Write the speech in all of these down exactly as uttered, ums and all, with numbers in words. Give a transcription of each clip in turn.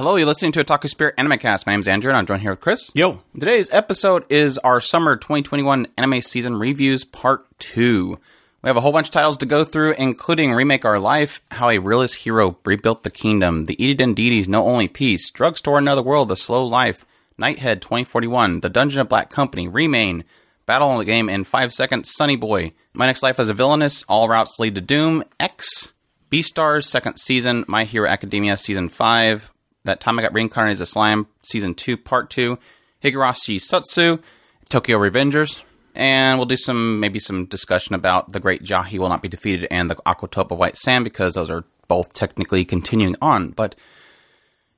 Hello, you're listening to Otaku Spirit Animecast. My name is Andrew, and I'm joined here with Chris. Yo. Today's episode is our Summer twenty twenty-one Anime Season Reviews Part two. We have a whole bunch of titles to go through, including Remake Our Life, How a Realist Hero Rebuilt the Kingdom, The Edidin Deities No Only Peace, Drugstore Another World, The Slow Life, Nighthead twenty forty-one, The Dungeon of Black Company, Remain, Battle in the Game in five seconds, Sunny Boy, My Next Life as a Villainess, All Routes Lead to Doom, X, Beastars, second Season, My Hero Academia, Season five, That Time I Got Reincarnated as a Slime, Season two, Part two, Higurashi Satsu, Tokyo Revengers. And we'll do some, maybe some discussion about The Great Jahi Will Not Be Defeated and The Aquatope of White Sand, because those are both technically continuing on. But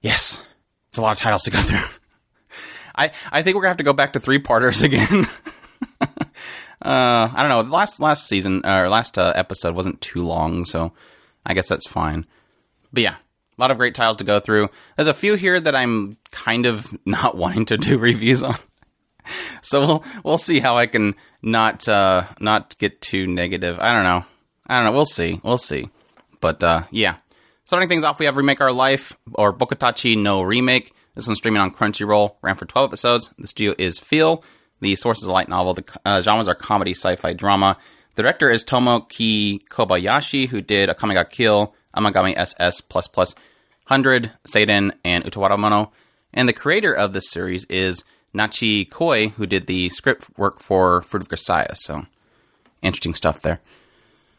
yes, it's a lot of titles to go through. I, I think we're going to have to go back to three-parters again. uh, I don't know. Last last season, or last uh, episode wasn't too long, so I guess that's fine. But yeah, a lot of great titles to go through. There's a few here that I'm kind of not wanting to do reviews on. So we'll we'll see how I can not uh, not get too negative. I don't know. I don't know. We'll see. We'll see. But uh, yeah, starting things off, we have Remake Our Life, or Bokotachi no Remake. This one's streaming on Crunchyroll. Ran for twelve episodes. The studio is Feel. The source is a light novel. The uh, genres are comedy, sci-fi, drama. The director is Tomoki Kobayashi, who did a Kamiga Kill, Amagami S S plus plus, one hundred, Seiden, and Utawara Mono. And the creator of this series is Nachi Koi, who did the script work for Fruit of Grisaia, so interesting stuff there.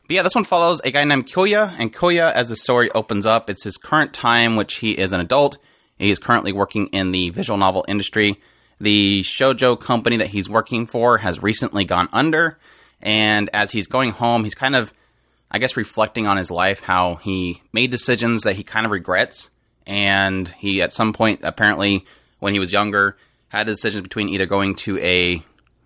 But yeah, this one follows a guy named Koya, and Koya, as the story opens up, it's his current time, which he is an adult. He is currently working in the visual novel industry. The shoujo company that he's working for has recently gone under, and as he's going home, he's kind of, I guess, reflecting on his life, how he made decisions that he kind of regrets, and he, at some point, apparently, when he was younger, had a decision between either going to a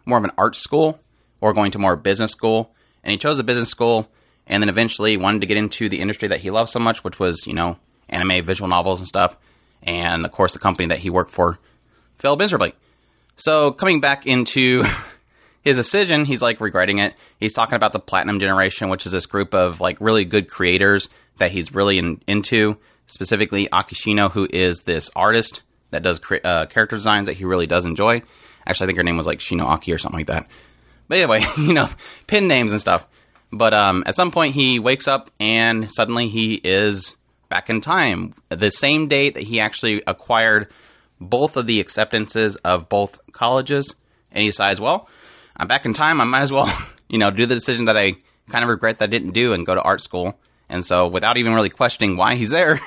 more of an art school or going to more business school. And he chose the business school and then eventually wanted to get into the industry that he loved so much, which was, you know, anime, visual novels and stuff. And, of course, the company that he worked for failed miserably. So coming back into his decision, he's, like, regretting it. He's talking about the Platinum Generation, which is this group of, like, really good creators that he's really in, into, specifically Akishino, who is this artist that does uh, character designs that he really does enjoy. Actually, I think her name was like Shino Aki or something like that. But anyway, you know, pin names and stuff. But um, at some point, he wakes up and suddenly he is back in time. The same day that he actually acquired both of the acceptances of both colleges. And he decides, well, I'm back in time. I might as well, you know, do the decision that I kind of regret that I didn't do and go to art school. And so without even really questioning why he's there,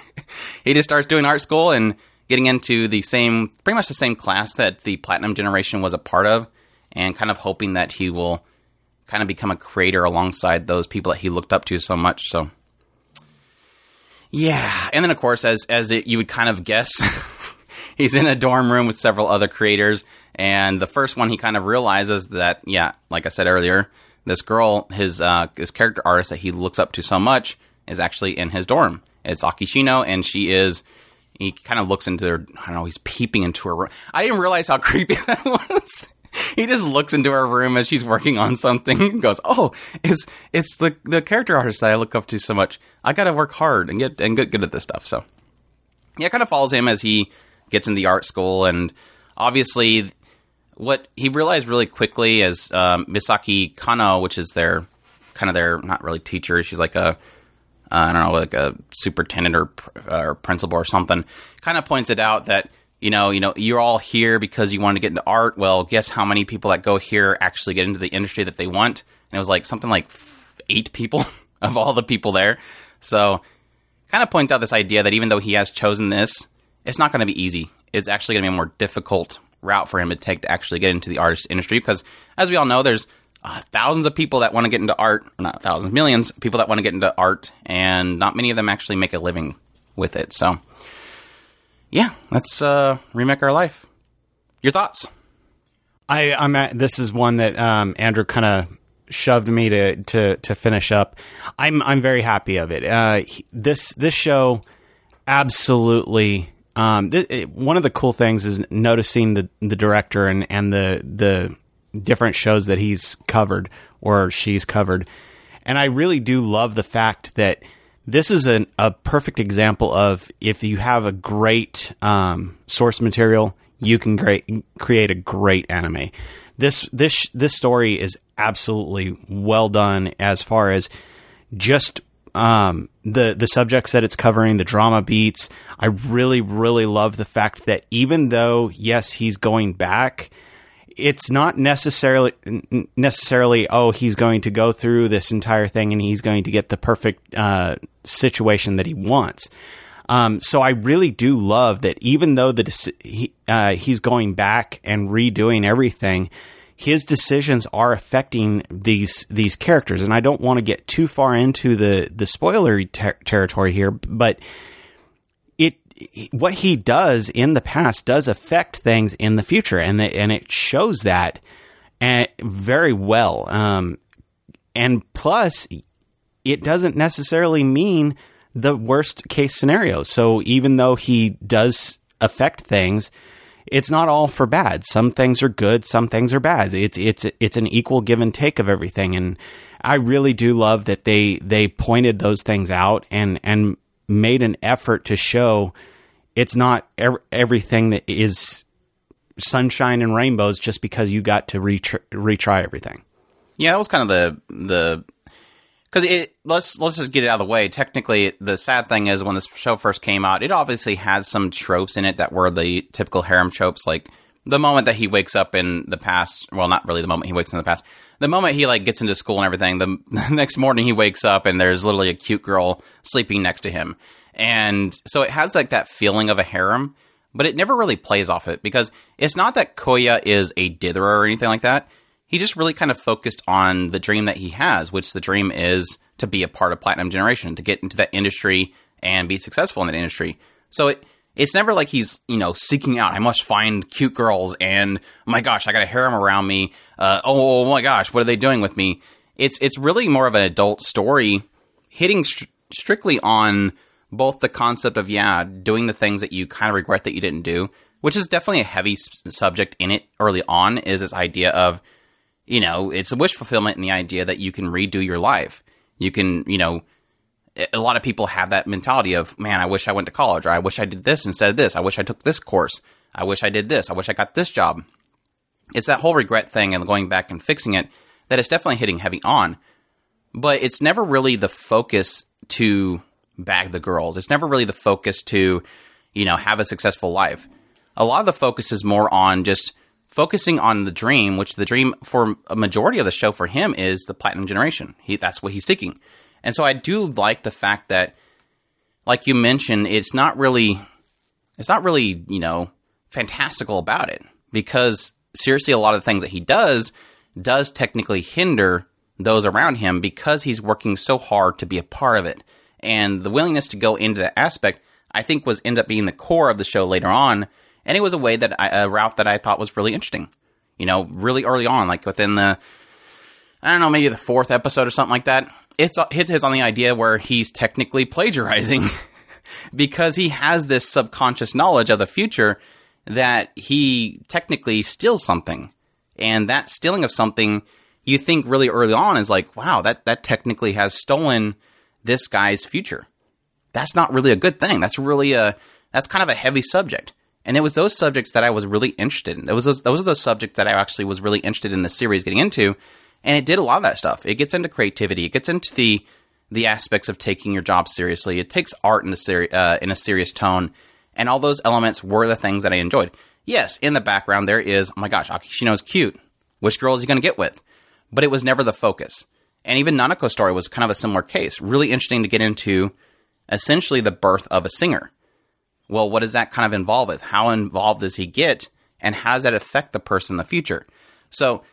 he just starts doing art school and getting into the same, pretty much the same class that the Platinum Generation was a part of, and kind of hoping that he will kind of become a creator alongside those people that he looked up to so much. So, yeah. And then, of course, as as it, you would kind of guess, he's in a dorm room with several other creators, and the first one he kind of realizes that, yeah, like I said earlier, this girl, his uh, this character artist that he looks up to so much is actually in his dorm. It's Akishino, and she is... He kind of looks into her, I don't know, he's peeping into her room. I didn't realize how creepy that was. He just looks into her room as she's working on something and goes, oh, it's it's the, the character artist that I look up to so much. I got to work hard and get and get good at this stuff. So, yeah, it kind of follows him as he gets into the art school. And obviously, what he realized really quickly is um, Misaki Kano, which is their, kind of their, not really teacher, she's like a... Uh, I don't know, like a superintendent or, or principal or something, kind of points it out that, you know, you know, you're all here because you want to get into art. Well, guess how many people that go here actually get into the industry that they want? And it was like something like eight people of all the people there. So kind of points out this idea that even though he has chosen this, it's not going to be easy. It's actually going to be a more difficult route for him to take to actually get into the artist industry. Because as we all know, there's Uh, thousands of people that want to get into art, or not thousands, millions of people that want to get into art, and not many of them actually make a living with it. So, yeah, let's uh, remake our life. Your thoughts? I, I'm at, this is one that um, Andrew kind of shoved me to, to to finish up. I'm I'm very happy of it. Uh, he, this this show absolutely. Um, th- it, one of the cool things is noticing the the director and and the the. different shows that he's covered or she's covered. And I really do love the fact that this is an, a perfect example of if you have a great um, source material, you can great, create a great anime. This this this story is absolutely well done as far as just um, the the subjects that it's covering, the drama beats. I really really love the fact that even though yes, he's going back, it's not necessarily necessarily oh he's going to go through this entire thing and he's going to get the perfect uh, situation that he wants. Um, so I really do love that even though the he, uh, he's going back and redoing everything, his decisions are affecting these these characters. And I don't want to get too far into the the spoilery ter- territory here, but it what he does in the past does affect things in the future, and the, and it shows that and very well. Um, and plus, it doesn't necessarily mean the worst case scenario. So even though he does affect things, it's not all for bad. Some things are good, some things are bad. It's it's it's an equal give and take of everything. And I really do love that they they pointed those things out and and made an effort to show it's not ev- everything that is sunshine and rainbows just because you got to retry, retry everything. Yeah, that was kind of the the. Because it let's let's just get it out of the way. Technically, the sad thing is when this show first came out, it obviously had some tropes in it that were the typical harem tropes, like the moment that he wakes up in the past. Well, not really the moment he wakes up in the past. The moment he like gets into school and everything. The, the next morning he wakes up and there's literally a cute girl sleeping next to him, and so it has like that feeling of a harem, but it never really plays off it because it's not that Koya is a ditherer or anything like that. He just really kind of focused on the dream that he has, which the dream is to be a part of Platinum Generation, to get into that industry and be successful in that industry. So it it's never like he's, you know, seeking out, I must find cute girls and, oh my gosh, I got a harem around me. Uh, oh, oh my gosh, what are they doing with me? It's it's really more of an adult story hitting st- strictly on both the concept of, yeah, doing the things that you kind of regret that you didn't do, which is definitely a heavy s- subject in it early on, is this idea of, you know, it's a wish fulfillment and the idea that you can redo your life. You can, you know, a lot of people have that mentality of, man, I wish I went to college, or I wish I did this instead of this. I wish I took this course. I wish I did this. I wish I got this job. It's that whole regret thing and going back and fixing it that is definitely hitting heavy on. But it's never really the focus to bag the girls. It's never really the focus to, you know, have a successful life. A lot of the focus is more on just focusing on the dream, which the dream for a majority of the show for him is the Platinum Generation. He, that's what he's seeking. And so I do like the fact that, like you mentioned, it's not really, it's not really, you know, fantastical about it, because seriously, a lot of the things that he does, does technically hinder those around him because he's working so hard to be a part of it. And the willingness to go into that aspect, I think was end up being the core of the show later on. And it was a way that I, a route that I thought was really interesting, you know, really early on, like within the, I don't know, maybe the fourth episode or something like that. It's hits his on the idea where he's technically plagiarizing because he has this subconscious knowledge of the future that he technically steals something. And that stealing of something you think really early on is like, wow, that, that technically has stolen this guy's future. That's not really a good thing. That's really a, that's kind of a heavy subject. And it was those subjects that I was really interested in. It was those, those are those subjects that I actually was really interested in the series getting into. And it did a lot of that stuff. It gets into creativity. It gets into the the aspects of taking your job seriously. It takes art in a, seri- uh, in a serious tone. And all those elements were the things that I enjoyed. Yes, in the background there is, oh my gosh, Akishino's cute. Which girl is he going to get with? But it was never the focus. And even Nanako's story was kind of a similar case. Really interesting to get into essentially the birth of a singer. Well, what does that kind of involve with? How involved does he get? And how does that affect the person in the future? So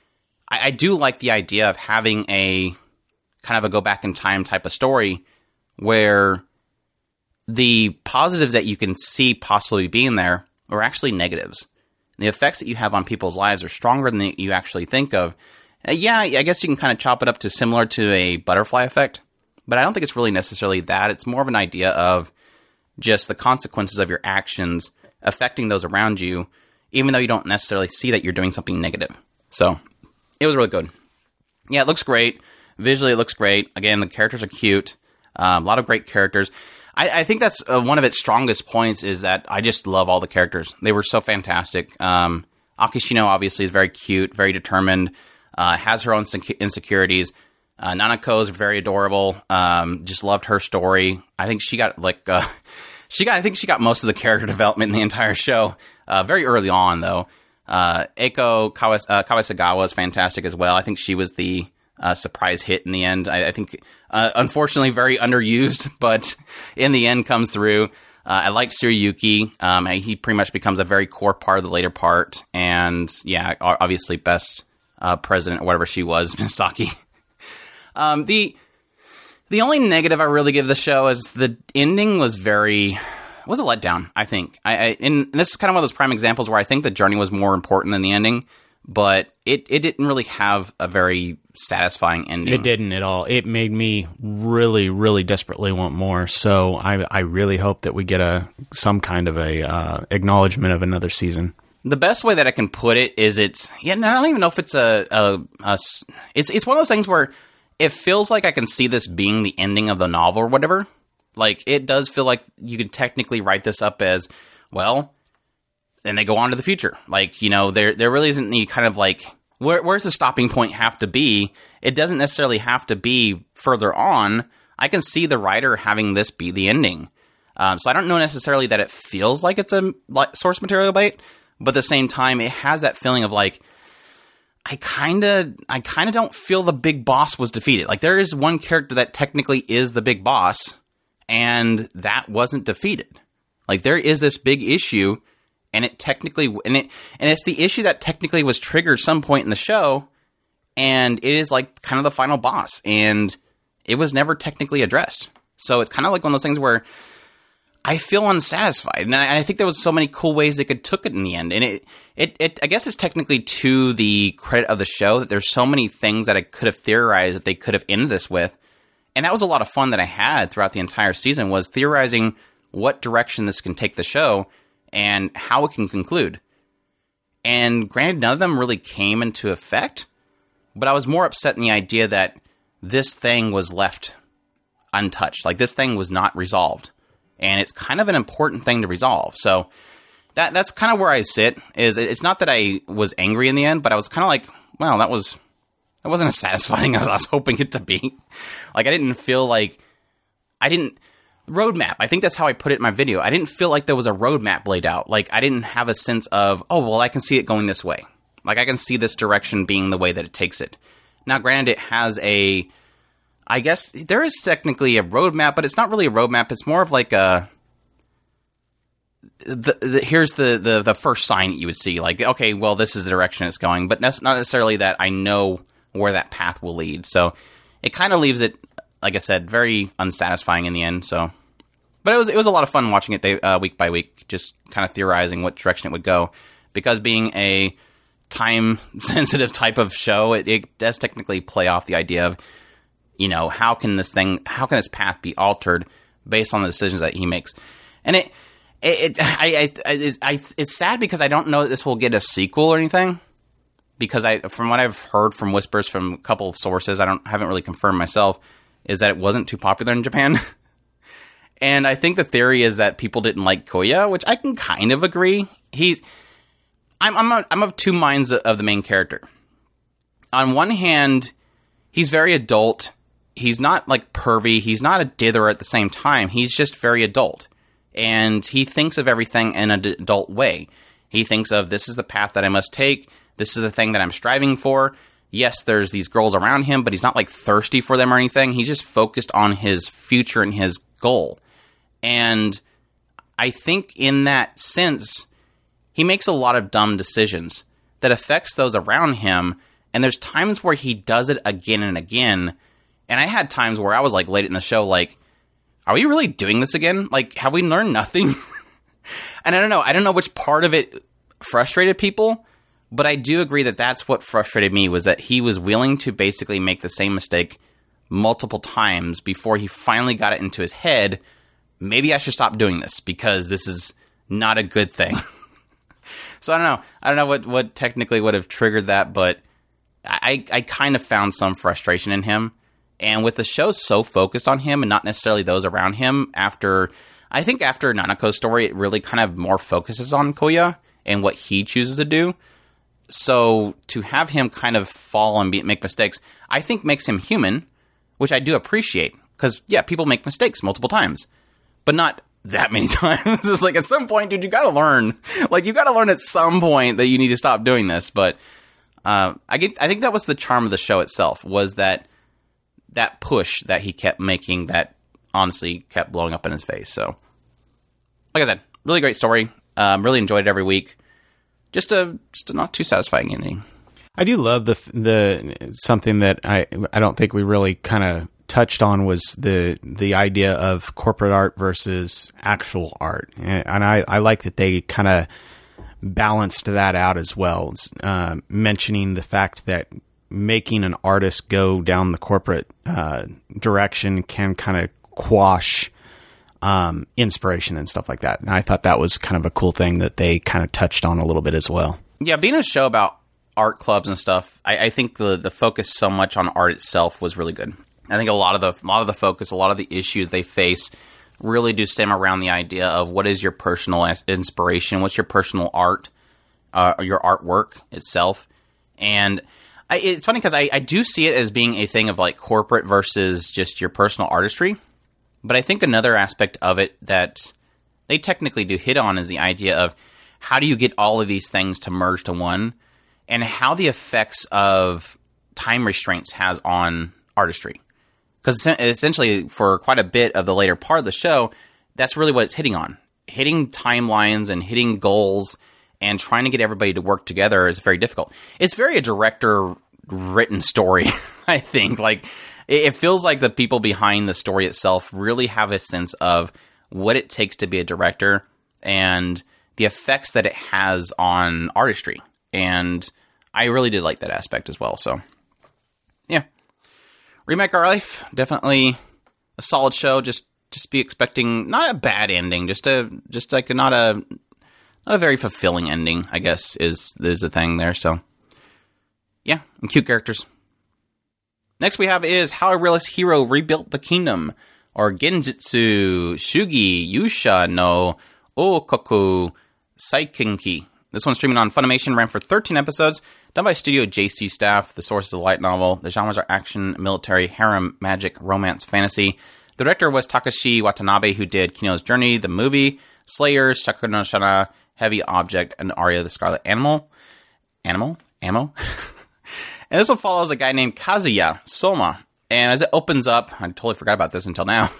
I, I do like the idea of having a kind of a go back in time type of story where the positives that you can see possibly being there are actually negatives. The effects that you have on people's lives are stronger than you actually think of. Uh, yeah, I guess you can kind of chop it up to similar to a butterfly effect, but I don't think it's really necessarily that. It's more of an idea of just the consequences of your actions affecting those around you, even though you don't necessarily see that you're doing something negative. So it was really good. Yeah, it looks great. Visually, it looks great. Again, the characters are cute. Um, a lot of great characters. I, I think that's uh, one of its strongest points is that I just love all the characters. They were so fantastic. Um, Akishino obviously is very cute, very determined, uh, has her own insecu- insecurities. Uh, Nanako is very adorable. Um, just loved her story. I think she got like uh, she got. I think she got most of the character development in the entire show. Uh, very early on though, uh, Eiko Kawas- uh, Kawasagawa is fantastic as well. I think she was the uh, surprise hit in the end. I, I think uh, unfortunately very underused, but in the end comes through. Uh, I like Tsuruyuki. Um, he pretty much becomes a very core part of the later part. And yeah, obviously best uh, president or whatever she was, Misaki. Um, the the only negative I really give the show is the ending was very was a letdown. I think I, I and this is kind of one of those prime examples where I think the journey was more important than the ending, but it, it didn't really have a very satisfying ending. It didn't at all. It made me really really desperately want more. So I I really hope that we get a some kind of a uh, acknowledgement of another season. The best way that I can put it is it's yeah. I don't even know if it's a, a, a it's it's one of those things where. It feels like I can see this being the ending of the novel or whatever. Like, it does feel like you could technically write this up as, well, then they go on to the future. Like, you know, there there really isn't any kind of, like, where where's the stopping point have to be? It doesn't necessarily have to be further on. I can see the writer having this be the ending. Um, so I don't know necessarily that it feels like it's a source material bite, but at the same time, it has that feeling of, like, I kind of I kind of don't feel the big boss was defeated. Like, there is one character that technically is the big boss, and that wasn't defeated. Like, there is this big issue, and it technically... And, it, and it's the issue that technically was triggered some point in the show, and it is, like, kind of the final boss, and it was never technically addressed. So it's kind of like one of those things where I feel unsatisfied, and I, I think there was so many cool ways they could took it in the end, and it, it, it, I guess it's technically to the credit of the show that there's so many things that I could have theorized that they could have ended this with, and that was a lot of fun that I had throughout the entire season was theorizing what direction this can take the show and how it can conclude. And granted, none of them really came into effect, but I was more upset in the idea that this thing was left untouched, like this thing was not resolved. And it's kind of an important thing to resolve. So that that's kind of where I sit. Is it's not that I was angry in the end, but I was kind of like, wow, that was that wasn't as satisfying as I was hoping it to be. Like, I didn't feel like I didn't roadmap. I think that's how I put it in my video. I didn't feel like there was a roadmap laid out. Like, I didn't have a sense of, oh, well, I can see it going this way. Like, I can see this direction being the way that it takes it. Now, granted, it has a. I guess there is technically a roadmap, but it's not really a roadmap. It's more of like a... The, the, here's the, the, the first sign that you would see. Like, okay, well, this is the direction it's going. But that's not necessarily that I know where that path will lead. So it kind of leaves it, like I said, very unsatisfying in the end. So, but it was it was a lot of fun watching it day, uh, week by week, just kind of theorizing what direction it would go. Because being a time-sensitive type of show, it, it does technically play off the idea of... You know, how can this thing, how can this path be altered based on the decisions that he makes? And it, it, it I, I, it's, I, it's sad because I don't know that this will get a sequel or anything. Because I, from what I've heard from whispers from a couple of sources, I don't, haven't really confirmed myself, is that it wasn't too popular in Japan. And I think the theory is that people didn't like Koya, which I can kind of agree. He's, I'm, I'm, a, I'm of two minds of the main character. On one hand, he's very adult. He's not, like, pervy. He's not a dither at the same time. He's just very adult. And he thinks of everything in an adult way. He thinks of, this is the path that I must take. This is the thing that I'm striving for. Yes, there's these girls around him, but he's not, like, thirsty for them or anything. He's just focused on his future and his goal. And I think in that sense, he makes a lot of dumb decisions that affects those around him. And there's times where he does it again and again. And I had times where I was, like, late in the show, like, are we really doing this again? Like, have we learned nothing? And I don't know. I don't know which part of it frustrated people, but I do agree that that's what frustrated me was that he was willing to basically make the same mistake multiple times before he finally got it into his head. Maybe I should stop doing this because this is not a good thing. So I don't know. I don't know what, what technically would have triggered that, but I, I kind of found some frustration in him. And with the show so focused on him and not necessarily those around him, after I think after Nanako's story, it really kind of more focuses on Koya and what he chooses to do. So to have him kind of fall and be, make mistakes, I think makes him human, which I do appreciate. Because, yeah, people make mistakes multiple times, but not that many times. It's like, at some point, dude, you got to learn. Like, you got to learn at some point that you need to stop doing this. But uh, I get, I think that was the charm of the show itself, was that that push that he kept making that honestly kept blowing up in his face. So, like I said, really great story. Um, really enjoyed it every week. Just a, just a not too satisfying ending. I do love the the something that I I don't think we really kind of touched on was the the idea of corporate art versus actual art, and I, I like that they kind of balanced that out as well, uh, mentioning the fact that making an artist go down the corporate uh, direction can kind of quash um, inspiration and stuff like that. And I thought that was kind of a cool thing that they kind of touched on a little bit as well. Yeah, being a show about art clubs and stuff, I, I think the the focus so much on art itself was really good. I think a lot of the a lot of the focus, a lot of the issues they face really do stem around the idea of what is your personal inspiration, what's your personal art, uh, or your artwork itself. And I, it's funny because I, I do see it as being a thing of like corporate versus just your personal artistry. But I think another aspect of it that they technically do hit on is the idea of how do you get all of these things to merge to one, and how the effects of time restraints has on artistry. Because essentially, for quite a bit of the later part of the show, that's really what it's hitting on. Hitting timelines and hitting goals and trying to get everybody to work together is very difficult. It's very a director-written story, I think. Like, it feels like the people behind the story itself really have a sense of what it takes to be a director and the effects that it has on artistry. And I really did like that aspect as well, so yeah. Remake Our Life, definitely a solid show. Just, just be expecting not a bad ending, just a, just like a, not a, not a very fulfilling ending, I guess is is the thing there. So, yeah, and cute characters. Next we have is How a Realist Hero Rebuilt the Kingdom, or Genjutsu Shugi Yusha no Okoku Saikinki. This one's streaming on Funimation, ran for thirteen episodes, done by Studio J C Staff. The source is a light novel. The genres are action, military, harem, magic, romance, fantasy. The director was Takashi Watanabe, who did Kino's Journey, the movie, Slayers, Shakugan no Shana, Heavy Object, and Aria the Scarlet Animal. Animal? Ammo? And this one follows a guy named Kazuya Soma. And as it opens up, I totally forgot about this until now.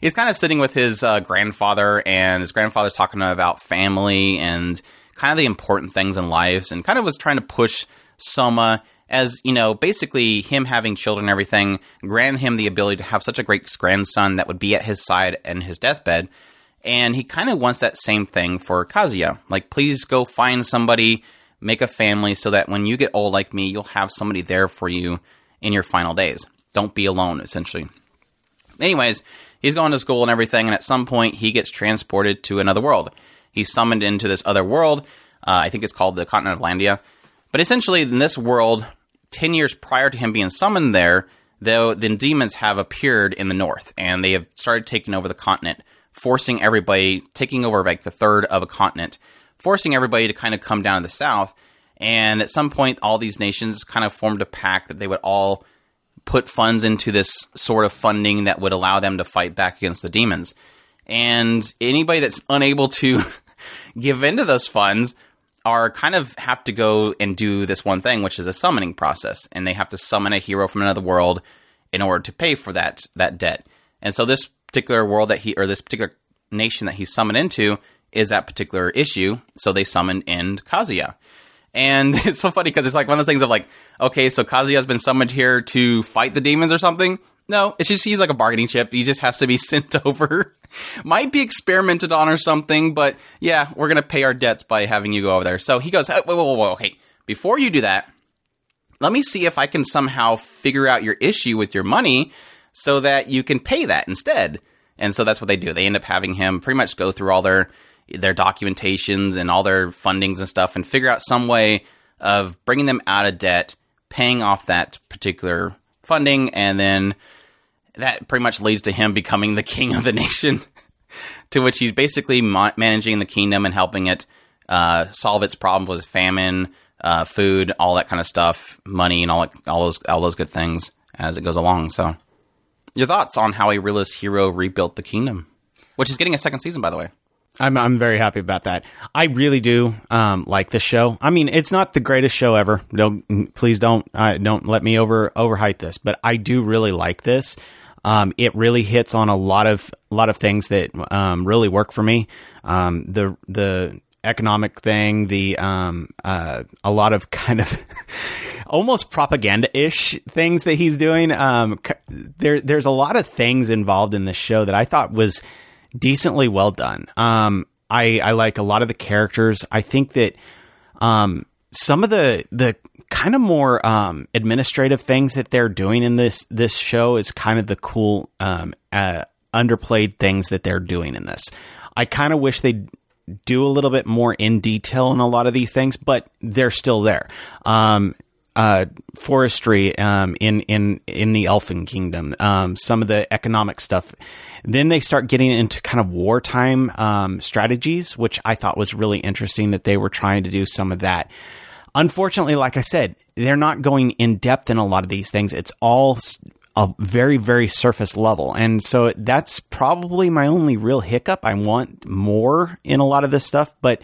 He's kind of sitting with his uh, grandfather, and his grandfather's talking about family and kind of the important things in lives, and kind of was trying to push Soma as, you know, basically him having children and everything granted him the ability to have such a great grandson that would be at his side in his deathbed. And he kind of wants that same thing for Kazuya. Like, please go find somebody, make a family so that when you get old like me, you'll have somebody there for you in your final days. Don't be alone, essentially. Anyways, he's going to school and everything, and at some point he gets transported to another world. He's summoned into this other world. Uh, I think it's called the continent of Landia. But essentially, in this world, ten years prior to him being summoned there, though, the demons have appeared in the north, and they have started taking over the continent, forcing everybody, taking over like the third of a continent, forcing everybody to kind of come down to the south. And at some point, all these nations kind of formed a pact that they would all put funds into this sort of funding that would allow them to fight back against the demons. And anybody that's unable to give into those funds are kind of have to go and do this one thing, which is a summoning process. And they have to summon a hero from another world in order to pay for that, that debt. And so this particular world that he, or this particular nation that he's summoned into is that particular issue. So they summoned in Kazuya. And it's so funny because it's like one of the things of like, okay, so Kazuya has been summoned here to fight the demons or something. No, it's just he's like a bargaining chip. He just has to be sent over. Might be experimented on or something, but yeah, we're going to pay our debts by having you go over there. So he goes, hey, whoa, whoa, whoa, hey, before you do that, let me see if I can somehow figure out your issue with your money so that you can pay that instead. And so that's what they do. They end up having him pretty much go through all their their documentations and all their fundings and stuff and figure out some way of bringing them out of debt, paying off that particular funding, and then that pretty much leads to him becoming the king of the nation, to which he's basically ma- managing the kingdom and helping it uh, solve its problems with famine, uh, food, all that kind of stuff, money, and all that, all those all those good things as it goes along. So, your thoughts on how a realist hero rebuilt the kingdom, which is getting a second season, by the way. I'm I'm very happy about that. I really do um, like this show. I mean, it's not the greatest show ever. No, please don't uh, don't let me over overhype this, but I do really like this. Um, it really hits on a lot of a lot of things that um, really work for me. Um, the the economic thing, the um, uh, a lot of kind of almost propaganda-ish things that he's doing. Um, there there's a lot of things involved in this show that I thought was decently well done. Um, I, I like a lot of the characters. I think that um, some of the the kind of more um, administrative things that they're doing in this this show is kind of the cool um, uh, underplayed things that they're doing in this. I kind of wish they'd do a little bit more in detail in a lot of these things, but they're still there. Um, uh, forestry um, in in in the Elfin Kingdom. Um, some of the economic stuff. Then they start getting into kind of wartime um, strategies, which I thought was really interesting that they were trying to do some of that. Unfortunately, like I said, they're not going in depth in a lot of these things. It's all a very, very surface level. And so that's probably my only real hiccup. I want more in a lot of this stuff, but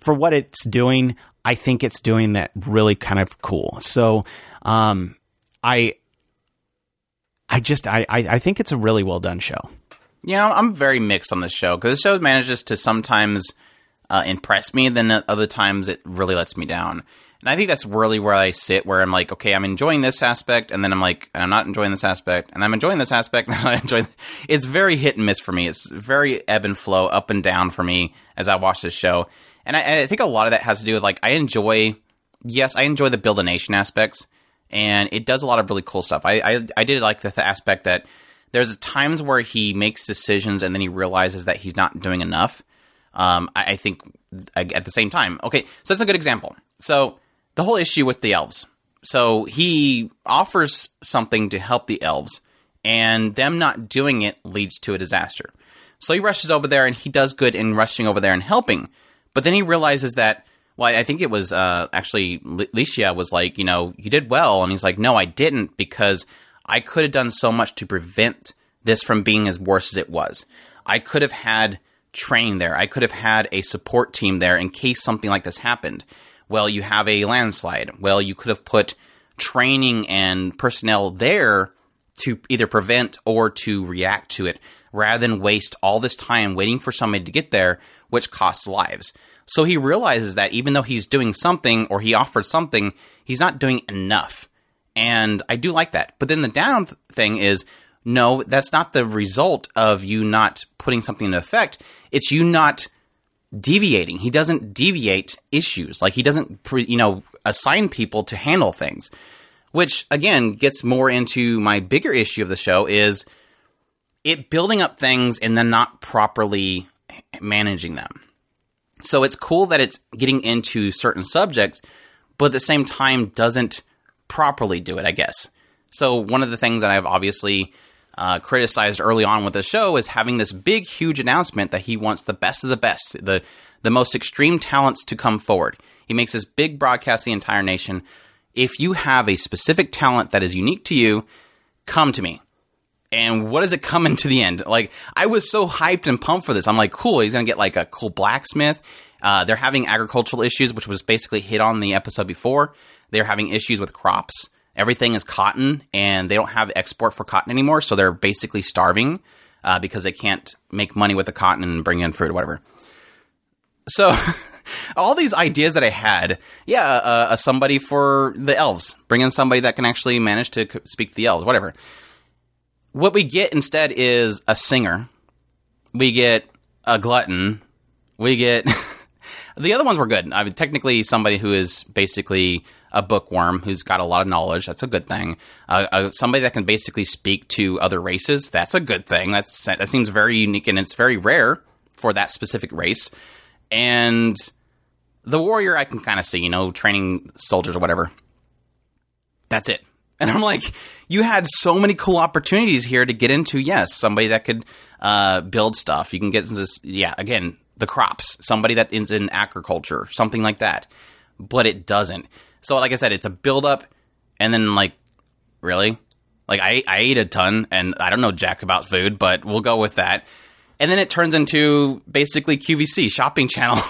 for what it's doing, I think it's doing that really kind of cool. So um, I, I just, I, I think it's a really well done show. Yeah, I'm very mixed on this show, because this show manages to sometimes uh, impress me, and then other times it really lets me down. And I think that's really where I sit, where I'm like, okay, I'm enjoying this aspect, and then I'm like, I'm not enjoying this aspect, and I'm enjoying this aspect, and I enjoy. It's very hit and miss for me. It's very ebb and flow, up and down for me as I watch this show. And I, I think a lot of that has to do with, like, I enjoy, yes, I enjoy the build a nation aspects, and it does a lot of really cool stuff. I, I, I did like the, the aspect that there's times where he makes decisions and then he realizes that he's not doing enough. Um, I, I think at the same time. Okay, so that's a good example. So the whole issue with the elves. So he offers something to help the elves, and them not doing it leads to a disaster. So he rushes over there, and he does good in rushing over there and helping. But then he realizes that, well, I think it was uh, actually Licia was like, you know, you did well. And he's like, no, I didn't, because I could have done so much to prevent this from being as worse as it was. I could have had training there. I could have had a support team there in case something like this happened. Well, you have a landslide. Well, you could have put training and personnel there to either prevent or to react to it, rather than waste all this time waiting for somebody to get there, which costs lives. So he realizes that even though he's doing something, or he offered something, he's not doing enough. And I do like that. But then the down th- thing is, no, that's not the result of you not putting something into effect. It's you not deviating. He doesn't deviate issues. Like, he doesn't, pre- you know, assign people to handle things, which, again, gets more into my bigger issue of the show, is it building up things and then not properly managing them. So it's cool that it's getting into certain subjects, but at the same time doesn't properly do it, I guess. So one of the things that I've obviously uh, criticized early on with the show is having this big, huge announcement that he wants the best of the best, the the most extreme talents to come forward. He makes this big broadcast to the entire nation. If you have a specific talent that is unique to you, come to me. And what does it come into the end? Like, I was so hyped and pumped for this. I'm like, cool, he's going to get like a cool blacksmith. Uh, they're having agricultural issues, which was basically hit on the episode before. They're having issues with crops. Everything is cotton, and they don't have export for cotton anymore, so they're basically starving uh, because they can't make money with the cotton and bring in fruit or whatever. So all these ideas that I had, yeah, uh, uh, somebody for the elves, bring in somebody that can actually manage to speak to the elves, whatever. What we get instead is a singer. We get a glutton. We get... The other ones were good. I mean, technically, somebody who is basically a bookworm, who's got a lot of knowledge, that's a good thing. Uh, uh, somebody that can basically speak to other races, that's a good thing. That's that seems very unique, and it's very rare for that specific race. And the warrior, I can kind of see, you know, training soldiers or whatever. That's it. And I'm like, you had so many cool opportunities here to get into, yes, somebody that could uh, build stuff. You can get into this, yeah, again, the crops, somebody that is in agriculture, something like that. But it doesn't. So like I said, it's a build-up, and then like, really? Like I, I ate a ton, and I don't know jack about food, but we'll go with that. And then it turns into basically Q V C, shopping channel,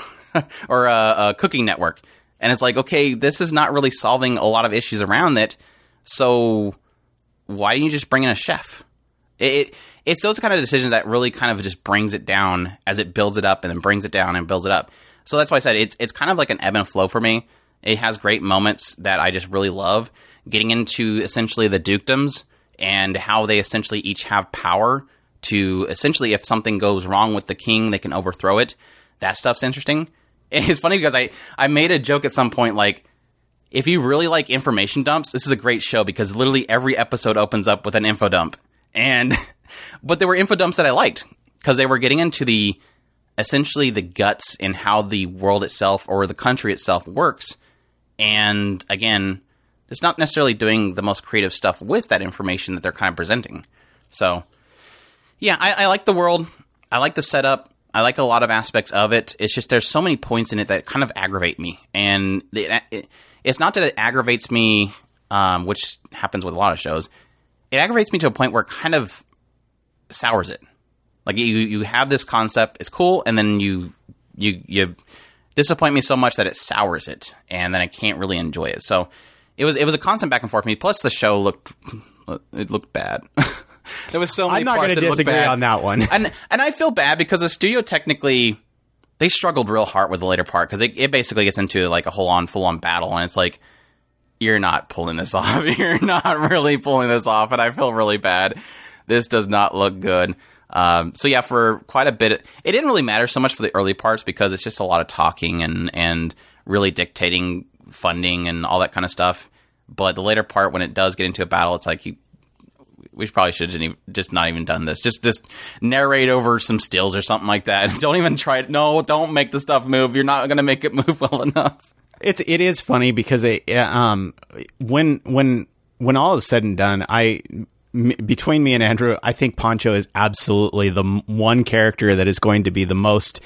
or a, a cooking network. And it's like, okay, this is not really solving a lot of issues around it. So why didn't you just bring in a chef? It, it It's those kind of decisions that really kind of just brings it down as it builds it up and then brings it down and builds it up. So that's why I said it's it's kind of like an ebb and flow for me. It has great moments that I just really love. Getting into essentially the dukedoms and how they essentially each have power to essentially if something goes wrong with the king, they can overthrow it. That stuff's interesting. It's funny because I, I made a joke at some point, like, if you really like information dumps, this is a great show because literally every episode opens up with an info dump. And, but there were info dumps that I liked because they were getting into the, essentially the guts in how the world itself or the country itself works. And again, it's not necessarily doing the most creative stuff with that information that they're kind of presenting. So yeah, I, I like the world. I like the setup. I like a lot of aspects of it. It's just there's so many points in it that kind of aggravate me. And it, it, it's not that it aggravates me, um, which happens with a lot of shows. It aggravates me to a point where it kind of sours it. Like, you, you have this concept, it's cool, and then you, you you disappoint me so much that it sours it, and then I can't really enjoy it. So it was it was a constant back and forth for me. Plus, the show looked it looked bad. There was so many I'm not going to disagree on that one. and and I feel bad because the studio technically, they struggled real hard with the later part because it, it basically gets into like a whole on full on battle. And it's like, you're not pulling this off. You're not really pulling this off. And I feel really bad. This does not look good. Um, so yeah, for quite a bit, it didn't really matter so much for the early parts because it's just a lot of talking and, and really dictating funding and all that kind of stuff. But the later part, when it does get into a battle, it's like you, we probably should have just not even done this. Just just narrate over some stills or something like that. Don't even try it. No, don't make the stuff move. You're not going to make it move well enough. It's it is funny because it, um when when when all is said and done, I m- between me and Andrew, I think Poncho is absolutely the m- one character that is going to be the most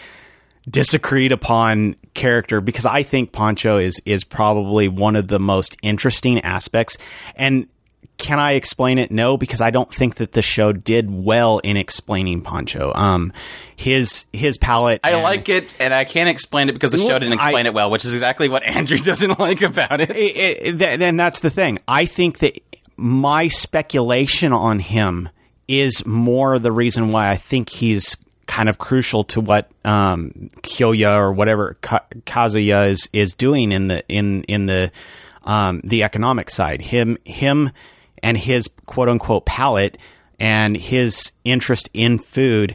disagreed upon character, because I think Poncho is is probably one of the most interesting aspects. And can I explain it? No, because I don't think that the show did well in explaining Poncho. Um, his his palette. I and, like it, and I can't explain it because the well, show didn't explain I, it well, which is exactly what Andrew doesn't like about it. it, it th- and that's the thing. I think that my speculation on him is more the reason why I think he's kind of crucial to what um, Kyoya or whatever Ka- Kazuya is is doing in the in in the um, the economic side. Him him. And his quote-unquote palate and his interest in food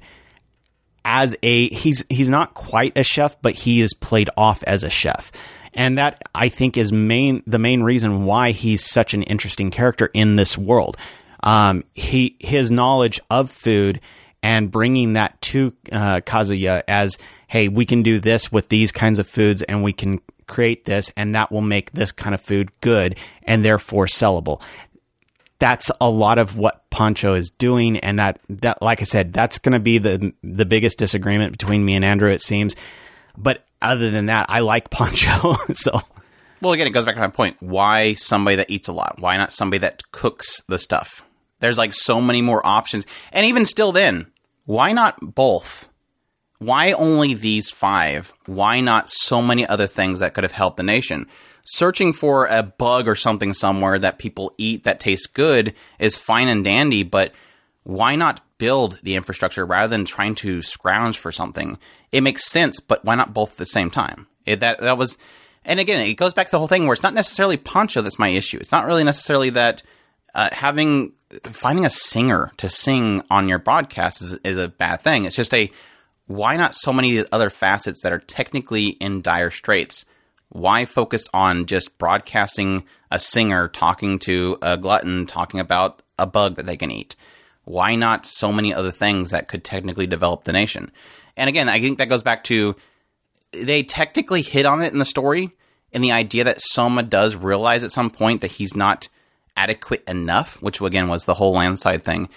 as a... He's he's not quite a chef, but he is played off as a chef. And that, I think, is main the main reason why he's such an interesting character in this world. Um, he his knowledge of food and bringing that to uh, Kazuya as, hey, we can do this with these kinds of foods and we can create this and that will make this kind of food good and therefore sellable. That's a lot of what Poncho is doing, and that, that like I said, that's going to be the the biggest disagreement between me and Andrew, it seems. But other than that, I like Poncho. So, well, again, it goes back to my point. Why somebody that eats a lot? Why not somebody that cooks the stuff? There's like so many more options. And even still then, why not both? Why only these five? Why not so many other things that could have helped the nation? Searching for a bug or something somewhere that people eat that tastes good is fine and dandy, but why not build the infrastructure rather than trying to scrounge for something? It makes sense, but why not both at the same time? It, that that was, and again, it goes back to the whole thing where it's not necessarily Poncho that's my issue. It's not really necessarily that uh, having finding a singer to sing on your broadcast is, is a bad thing. It's just a why not so many other facets that are technically in dire straits. Why focus on just broadcasting a singer talking to a glutton, talking about a bug that they can eat? Why not so many other things that could technically develop the nation? And again, I think that goes back to they technically hit on it in the story and the idea that Soma does realize at some point that he's not adequate enough, which again was the whole landslide thing.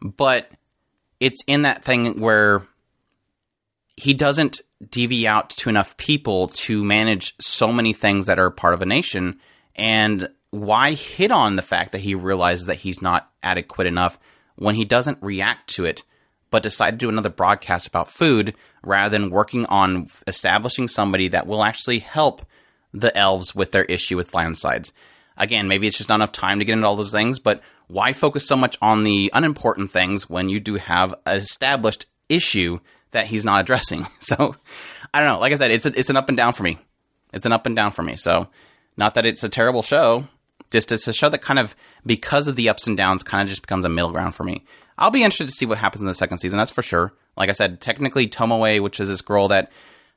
But it's in that thing where he doesn't deviate out to enough people to manage so many things that are part of a nation. And why hit on the fact that he realizes that he's not adequate enough when he doesn't react to it, but decide to do another broadcast about food rather than working on establishing somebody that will actually help the elves with their issue with landslides? Again, maybe it's just not enough time to get into all those things, but why focus so much on the unimportant things when you do have an established issue that he's not addressing? So, I don't know. Like I said, it's a, it's an up and down for me. It's an up and down for me. So, not that it's a terrible show, just it's a show that kind of, because of the ups and downs, kind of just becomes a middle ground for me. I'll be interested to see what happens in the second season, that's for sure. Like I said, technically Tomoe, which is this girl that,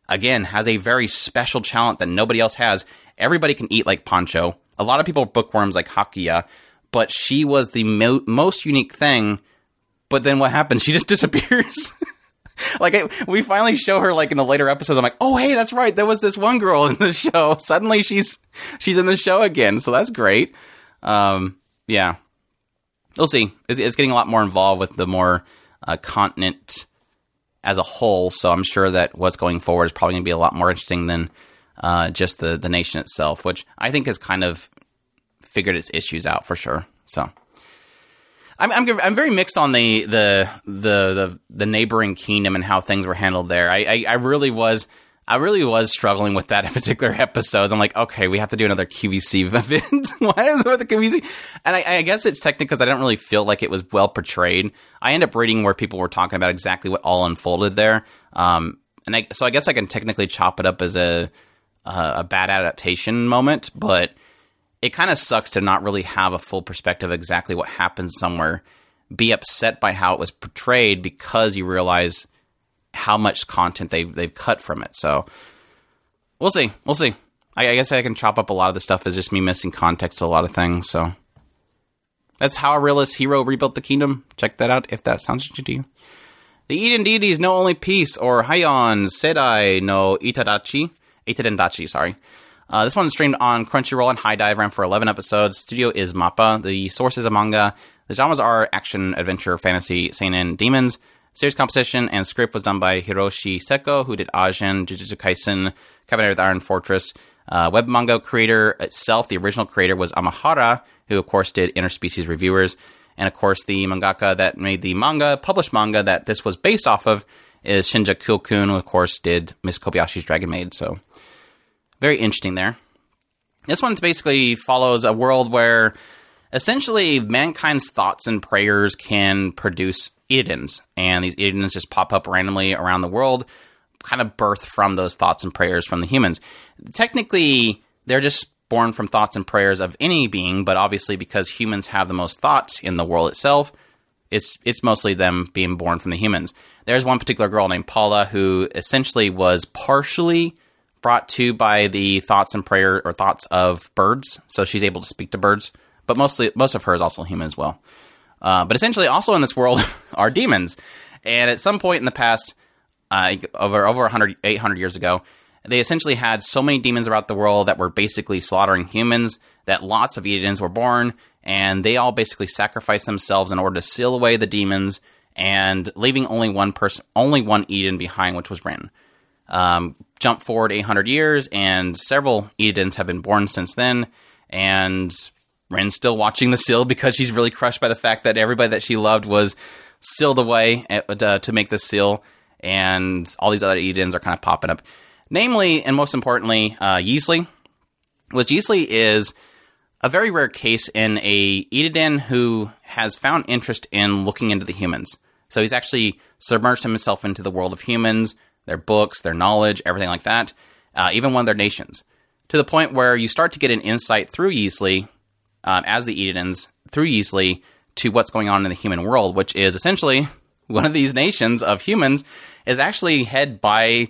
again, has a very special talent that nobody else has. Everybody can eat like Poncho. A lot of people are bookworms like Hakuya, but she was the mo- most unique thing. But then what happened? She just disappears. Like, I, we finally show her, like, in the later episodes. I'm like, oh, hey, that's right. There was this one girl in the show. Suddenly she's she's in the show again. So that's great. Um, yeah. We'll see. It's, it's getting a lot more involved with the more uh, continent as a whole. So I'm sure that what's going forward is probably going to be a lot more interesting than uh, just the, the nation itself, which I think has kind of figured its issues out for sure. So... I'm, I'm I'm very mixed on the the, the the the neighboring kingdom and how things were handled there. I, I, I really was I really was struggling with that in particular episodes. I'm like, okay, we have to do another Q V C event. Why is it the Q V C? And I, I guess it's technical because I don't really feel like it was well portrayed. I end up reading where people were talking about exactly what all unfolded there. Um, and I, so I guess I can technically chop it up as a a, a bad adaptation moment, but. It kind of sucks to not really have a full perspective of exactly what happened somewhere, be upset by how it was portrayed because you realize how much content they've, they've cut from it. So we'll see. We'll see. I, I guess I can chop up a lot of the stuff as just me missing context to a lot of things. So that's how a realist hero rebuilt the kingdom. Check that out if that sounds interesting to you. The Eden deities no only peace or Hayon Sedai no Itadachi. Itadendachi, sorry. Uh, this one is streamed on Crunchyroll and High Dive, ran for eleven episodes. Studio is MAPPA. The source is a manga. The genres are action, adventure, fantasy, seinen, demons. Series composition and script was done by Hiroshi Seko, who did Ajin, Jujutsu Kaisen, Cabinet of the Iron Fortress. Uh, web manga creator itself, the original creator was Amahara, who of course did Interspecies Reviewers. And of course the mangaka that made the manga, published manga that this was based off of is Shinja Kyokun, who of course did Miss Kobayashi's Dragon Maid. So... very interesting there. This one basically follows a world where essentially mankind's thoughts and prayers can produce Edens. And these Edens just pop up randomly around the world, kind of birth from those thoughts and prayers from the humans. Technically, they're just born from thoughts and prayers of any being, but obviously because humans have the most thoughts in the world itself, it's it's mostly them being born from the humans. There's one particular girl named Paula who essentially was partially... brought to by the thoughts and prayer or thoughts of birds. So she's able to speak to birds, but mostly most of her is also human as well. Uh, but essentially also in this world are demons. And at some point in the past, uh, over, over one hundred, eight hundred years ago, they essentially had so many demons throughout the world that were basically slaughtering humans that lots of Edens were born. And they all basically sacrificed themselves in order to seal away the demons and leaving only one person, only one Eden behind, which was Bran. Um, jump forward eight hundred years, and several Edens have been born since then, and Ren's still watching the seal because she's really crushed by the fact that everybody that she loved was sealed away at, uh, to make the seal, and all these other Edens are kind of popping up. Namely, and most importantly, uh, Yeasley. Which Yeasley is a very rare case in a Eden who has found interest in looking into the humans. So he's actually submerged himself into the world of humans, their books, their knowledge, everything like that, uh, even one of their nations, to the point where you start to get an insight through Yeasley, um, as the Edens, through Yeasley, to what's going on in the human world, which is essentially one of these nations of humans is actually headed by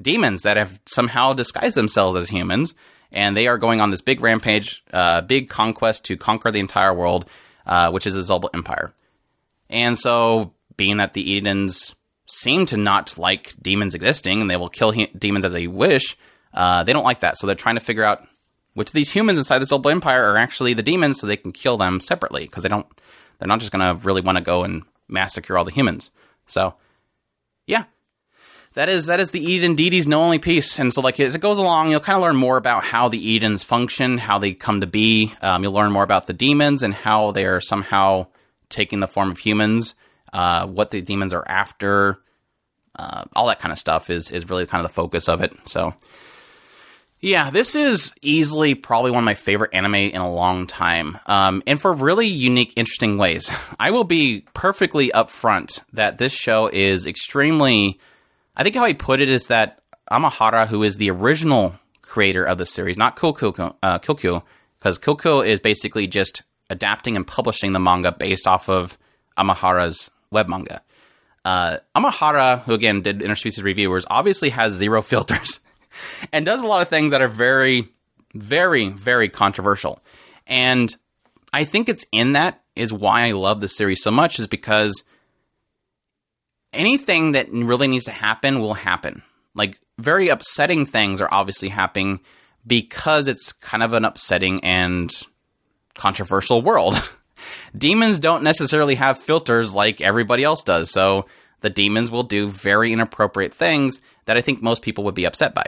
demons that have somehow disguised themselves as humans, and they are going on this big rampage, uh, big conquest to conquer the entire world, uh, which is the Zul'Bel Empire. And so, being that the Edens... seem to not like demons existing, and they will kill he- demons as they wish. Uh, they don't like that, so they're trying to figure out which these humans inside this old empire are actually the demons, so they can kill them separately, because they don't, they're not just going to really want to go and massacre all the humans. So, yeah. That is that is the Eden deities' no only piece. And so, like, as it goes along, you'll kind of learn more about how the Edens function, how they come to be. Um, you'll learn more about the demons and how they are somehow taking the form of humans, uh, what the demons are after. Uh, all that kind of stuff is is really kind of the focus of it. So, yeah, this is easily probably one of my favorite anime in a long time. Um, and for really unique, interesting ways. I will be perfectly upfront that this show is extremely... I think how he put it is that Amahara, who is the original creator of the series, not Kyoku, uh, Kyoku, because Kyoku is basically just adapting and publishing the manga based off of Amahara's web manga. Uh, Amahara, who again did Interspecies Reviewers, obviously has zero filters and does a lot of things that are very, very, very controversial. And I think it's in that is why I love the series so much, is because anything that really needs to happen will happen. Like, very upsetting things are obviously happening because it's kind of an upsetting and controversial world. Demons don't necessarily have filters like everybody else does, so the demons will do very inappropriate things that I think most people would be upset by.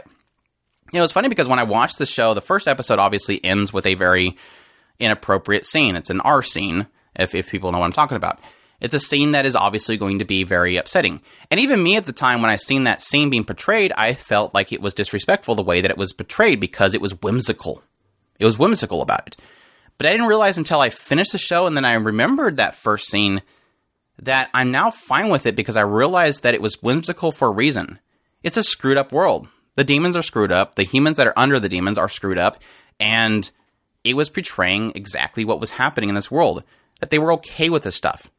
You know, it's funny because when I watched the show, the first episode obviously ends with a very inappropriate scene. It's an R scene, if if people know what I'm talking about. It's a scene that is obviously going to be very upsetting. And even me at the time, when I seen that scene being portrayed, I felt like it was disrespectful the way that it was portrayed because it was whimsical. It was whimsical about it. But I didn't realize until I finished the show and then I remembered that first scene that I'm now fine with it because I realized that it was whimsical for a reason. It's a screwed up world. The demons are screwed up. The humans that are under the demons are screwed up. And it was portraying exactly what was happening in this world. That they were okay with this stuff.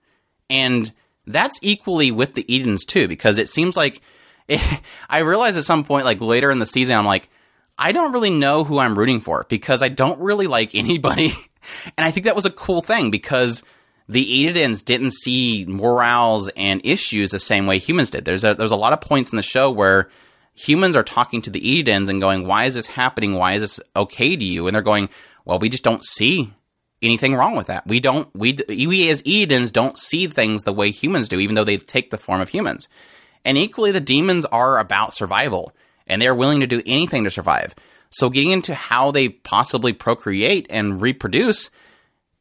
And that's equally with the Edens, too, because it seems like... It, I realized at some point, like, later in the season, I'm like, I don't really know who I'm rooting for, because I don't really like anybody. And I think that was a cool thing, because the Edens didn't see morals and issues the same way humans did. There's a, there's a lot of points in the show where humans are talking to the Edens and going, why is this happening? Why is this okay to you? And they're going, well, we just don't see anything wrong with that. We don't, we, we as Edens don't see things the way humans do, even though they take the form of humans. And equally, the demons are about survival, and they're willing to do anything to survive. So getting into how they possibly procreate and reproduce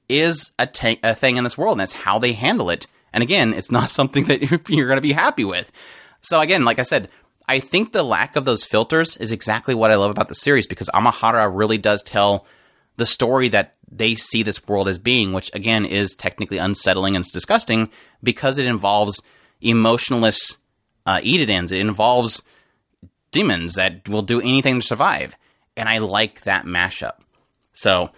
is a, ta- a thing in this world, and that's how they handle it. And again, it's not something that you're going to be happy with. So again, like I said, I think the lack of those filters is exactly what I love about the series, because Amahara really does tell the story that they see this world as being, which again is technically unsettling and disgusting because it involves emotionless uh, Edens. It involves demons that will do anything to survive. And I like that mashup. So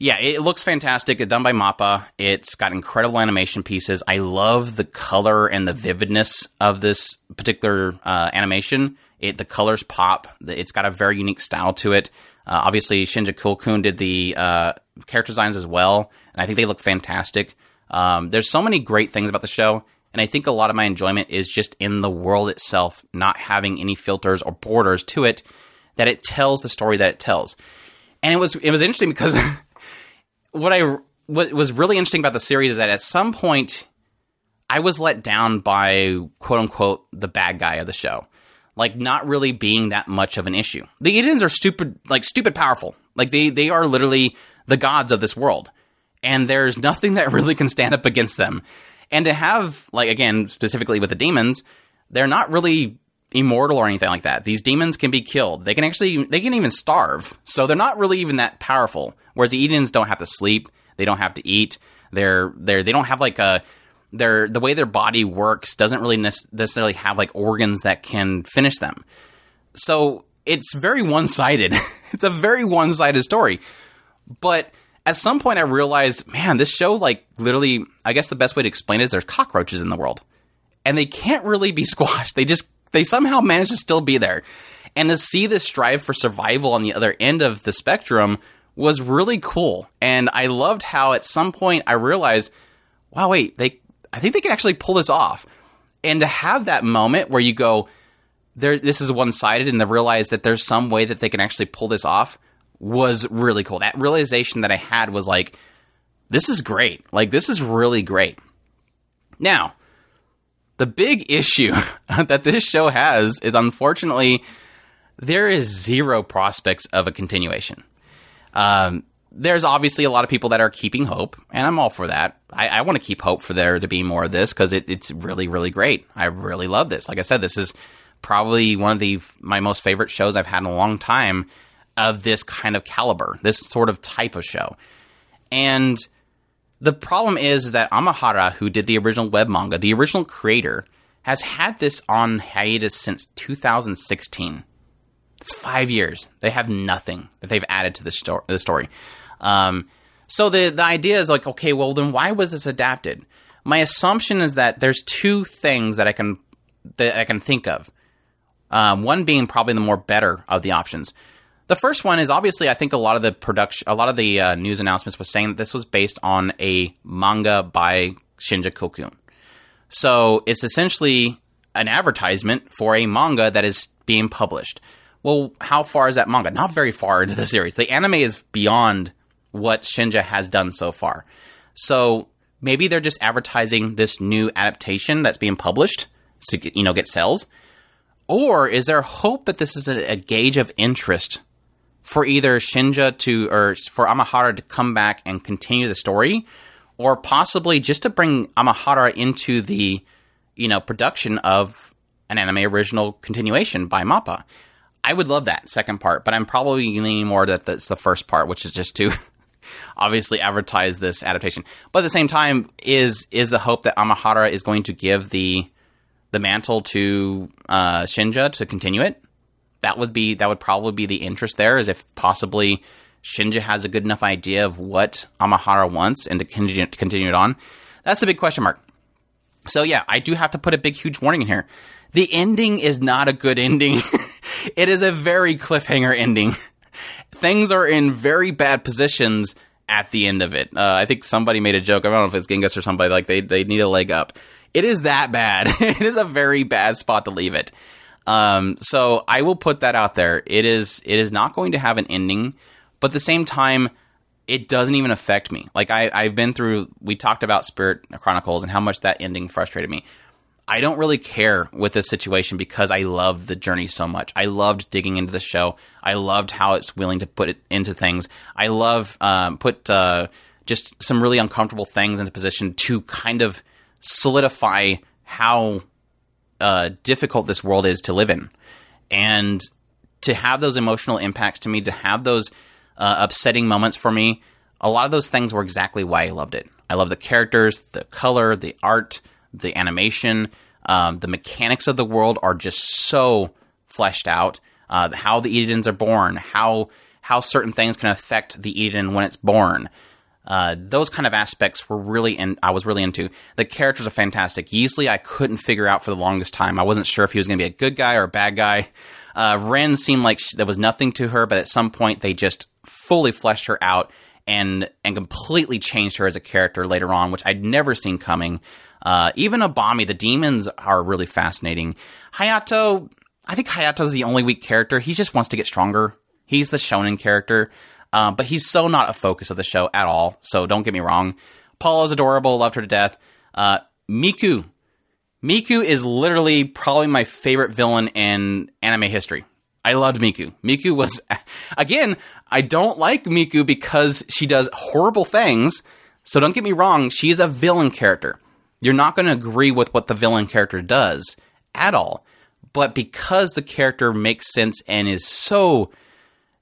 yeah, it looks fantastic. It's done by MAPPA. It's got incredible animation pieces. I love the color and the vividness of this particular uh, animation. It, the colors pop. It's got a very unique style to it. Uh, obviously, Shinji Kulkun did the uh, character designs as well, and I think they look fantastic. Um, there's so many great things about the show, and I think a lot of my enjoyment is just in the world itself, not having any filters or borders to it, that it tells the story that it tells. And it was it was interesting because what I what was really interesting about the series is that at some point, I was let down by, quote-unquote, the bad guy of the show. Like, not really being that much of an issue. The Edens are stupid, like, stupid powerful. Like, they, they are literally the gods of this world. And there's nothing that really can stand up against them. And to have, like, again, specifically with the demons, they're not really immortal or anything like that. These demons can be killed. They can actually, they can even starve. So they're not really even that powerful. Whereas the Edens don't have to sleep. They don't have to eat. They're, they're, they don't have, like, a... Their the way their body works doesn't really necessarily have, like, organs that can finish them. So it's very one-sided. It's a very one-sided story. But at some point I realized, man, this show, like, literally, I guess the best way to explain it is there's cockroaches in the world. And they can't really be squashed. They just, they somehow manage to still be there. And to see this strive for survival on the other end of the spectrum was really cool. And I loved how at some point I realized, wow, wait, they... I think they can actually pull this off. And to have that moment where you go, "There, this is one-sided," and to realize that there's some way that they can actually pull this off was really cool. That realization that I had was like, this is great. Like, this is really great. Now, the big issue that this show has is, unfortunately, there is zero prospects of a continuation. Um, there's obviously a lot of people that are keeping hope, and I'm all for that. I, I want to keep hope for there to be more of this because it, it's really, really great. I really love this. Like I said, this is probably one of the my most favorite shows I've had in a long time of this kind of caliber, this sort of type of show. And the problem is that Amahara, who did the original web manga, the original creator, has had this on hiatus since two thousand sixteen. It's five years. They have nothing that they've added to the sto- story. Um, so the, the idea is like, okay, well, then why was this adapted? My assumption is that there's two things that I can that I can think of. Um, one being probably the more better of the options. The first one is obviously, I think a lot of the production, a lot of the uh, news announcements was saying that this was based on a manga by Shinja Kokun. So it's essentially an advertisement for a manga that is being published. Well, how far is that manga? Not very far into the series. The anime is beyond what Shinja has done so far. So maybe they're just advertising this new adaptation that's being published to, you know, get sales. Or is there hope that this is a, a gauge of interest for either Shinja to, or for Amahara to come back and continue the story, or possibly just to bring Amahara into the, you know, production of an anime original continuation by MAPPA? I would love that second part, but I'm probably leaning more that that's the first part, which is just to obviously advertise this adaptation. But at the same time, is is the hope that Amahara is going to give the the mantle to uh, Shinja to continue it? That would be that would probably be the interest there, is if possibly Shinja has a good enough idea of what Amahara wants and to continue, to continue it on. That's a big question mark. So yeah, I do have to put a big, huge warning in here. The ending is not a good ending. It is a very cliffhanger ending. Things are in very bad positions at the end of it. Uh, I think somebody made a joke. I don't know if it's Genghis or somebody, like they they need a leg up. It is that bad. It is a very bad spot to leave it. Um, so I will put that out there. It is it is not going to have an ending, but at the same time, it doesn't even affect me. Like I, I've been through, we talked about Spirit Chronicles and how much that ending frustrated me. I don't really care with this situation because I loved the journey so much. I loved digging into the show. I loved how it's willing to put it into things. I love um, put uh, just some really uncomfortable things into position to kind of solidify how uh, difficult this world is to live in. And to have those emotional impacts to me, to have those uh, upsetting moments for me, a lot of those things were exactly why I loved it. I love the characters, the color, the art, the animation, um, the mechanics of the world are just so fleshed out. Uh, how the Edens are born, how how certain things can affect the Eden when it's born. Uh, those kind of aspects were really, in, I was really into. The characters are fantastic. Yeasley, I couldn't figure out for the longest time. I wasn't sure if he was going to be a good guy or a bad guy. Uh, Ren seemed like she, there was nothing to her, but at some point they just fully fleshed her out and and completely changed her as a character later on, which I'd never seen coming. Uh, even Abami, the demons are really fascinating. Hayato, I think Hayato's the only weak character. He just wants to get stronger. He's the shonen character, uh, but he's so not a focus of the show at all, so don't get me wrong. Paula's adorable, loved her to death. Uh, Miku. Miku is literally probably my favorite villain in anime history. I loved Miku. Miku was, again, I don't like Miku because she does horrible things, so don't get me wrong, she's a villain character. You're not going to agree with what the villain character does at all. But because the character makes sense and is so...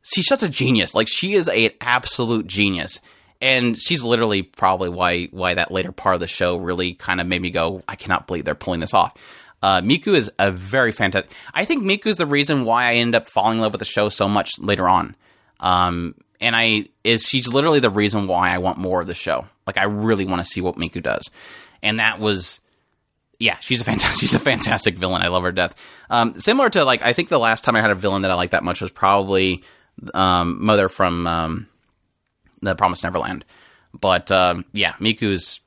she's such a genius. Like, she is an absolute genius. And she's literally probably why why that later part of the show really kind of made me go, I cannot believe they're pulling this off. Uh, Miku is a very fantastic... I think Miku is the reason why I ended up falling in love with the show so much later on. Um, and I is she's literally the reason why I want more of the show. Like, I really want to see what Miku does. And that was, yeah, she's a fantastic, she's a fantastic villain. I love her to death. Um, similar to, like, I think the last time I had a villain that I liked that much was probably um, Mother from um, The Promised Neverland. But um, yeah, Miku's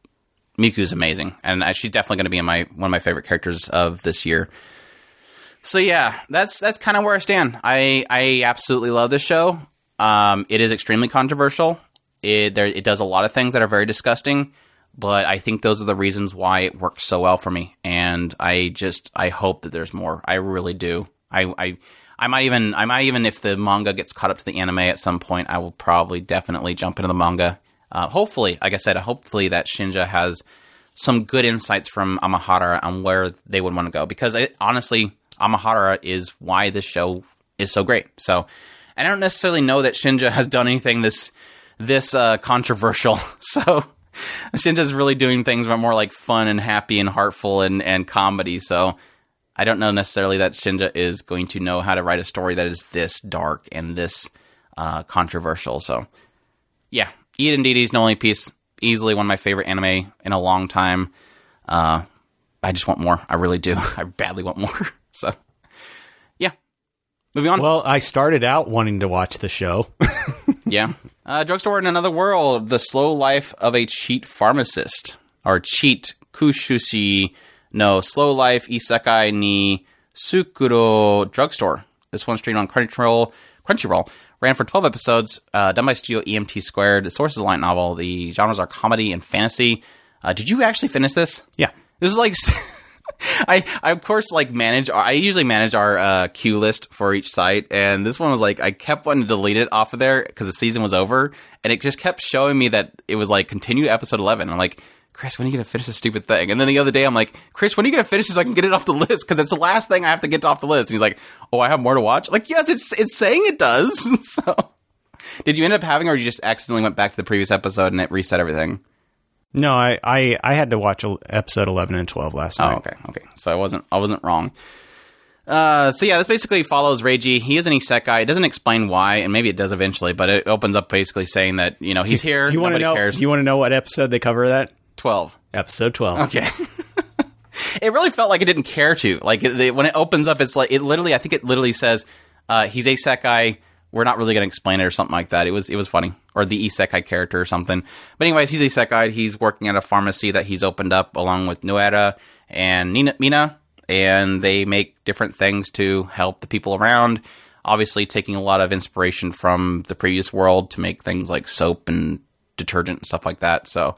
Miku's amazing, and she's definitely going to be in my one of my favorite characters of this year. So yeah, that's that's kind of where I stand. I I absolutely love this show. Um, it is extremely controversial. It, there, it does a lot of things that are very disgusting, but I think those are the reasons why it works so well for me. And I just, I hope that there's more. I really do. I, I, I might even, I might even, if the manga gets caught up to the anime at some point, I will probably definitely jump into the manga. Uh, hopefully, like I said, hopefully that Shinja has some good insights from Amahara on where they would want to go. Because I, honestly, Amahara is why this show is so great. So, and I don't necessarily know that Shinja has done anything this, this uh, controversial. So Shinja's really doing things but more like fun and happy and heartful and, and comedy. So I don't know necessarily that Shinja is going to know how to write a story that is this dark and this uh, controversial. So yeah, Eat and Dee Dee's No Only Piece, easily one of my favorite anime in a long time. Uh, I just want more. I really do. I badly want more. So yeah, moving on. Well, I started out wanting to watch the show. Yeah. Uh, Drugstore in Another World, The Slow Life of a Cheat Pharmacist, or Cheat Kushushi no Slow Life Isekai ni Tsukuro Drugstore. This one's streamed on Crunchyroll. Crunchyroll ran for twelve episodes, uh, done by Studio E M T Squared. The source is a light novel. The genres are comedy and fantasy. Uh, did you actually finish this? Yeah. This is like... I, I, of course, like, manage... Our, I usually manage our uh, queue list for each site, and this one was, like, I kept wanting to delete it off of there because the season was over, and it just kept showing me that it was, like, continue episode eleven. I'm like, Chris, when are you going to finish this stupid thing? And then the other day, I'm like, Chris, when are you going to finish this so I can get it off the list? Because it's the last thing I have to get off the list. And he's like, oh, I have more to watch? Like, yes, it's it's saying it does. So, did you end up having, or you just accidentally went back to the previous episode and it reset everything? No, I, I, I had to watch episode eleven and twelve last night. Oh, okay, okay. So I wasn't I wasn't wrong. Uh, so yeah, this basically follows Reiji. He is an isekai. It doesn't explain why, and maybe it does eventually, but it opens up basically saying that, you know, he's here. Do you want to know? Cares. Do you want to know what episode they cover that? Twelve. Episode twelve. Okay. It really felt like it didn't care to. Like it, it, when it opens up, it's like it literally. I think it literally says, uh, "He's isekai. We're not really going to explain it," or something like that. It was it was funny. Or the isekai character or something. But anyways, he's isekai. He's working at a pharmacy that he's opened up along with Noera and Nina, Mina. And they make different things to help the people around. Obviously taking a lot of inspiration from the previous world to make things like soap and detergent and stuff like that. So,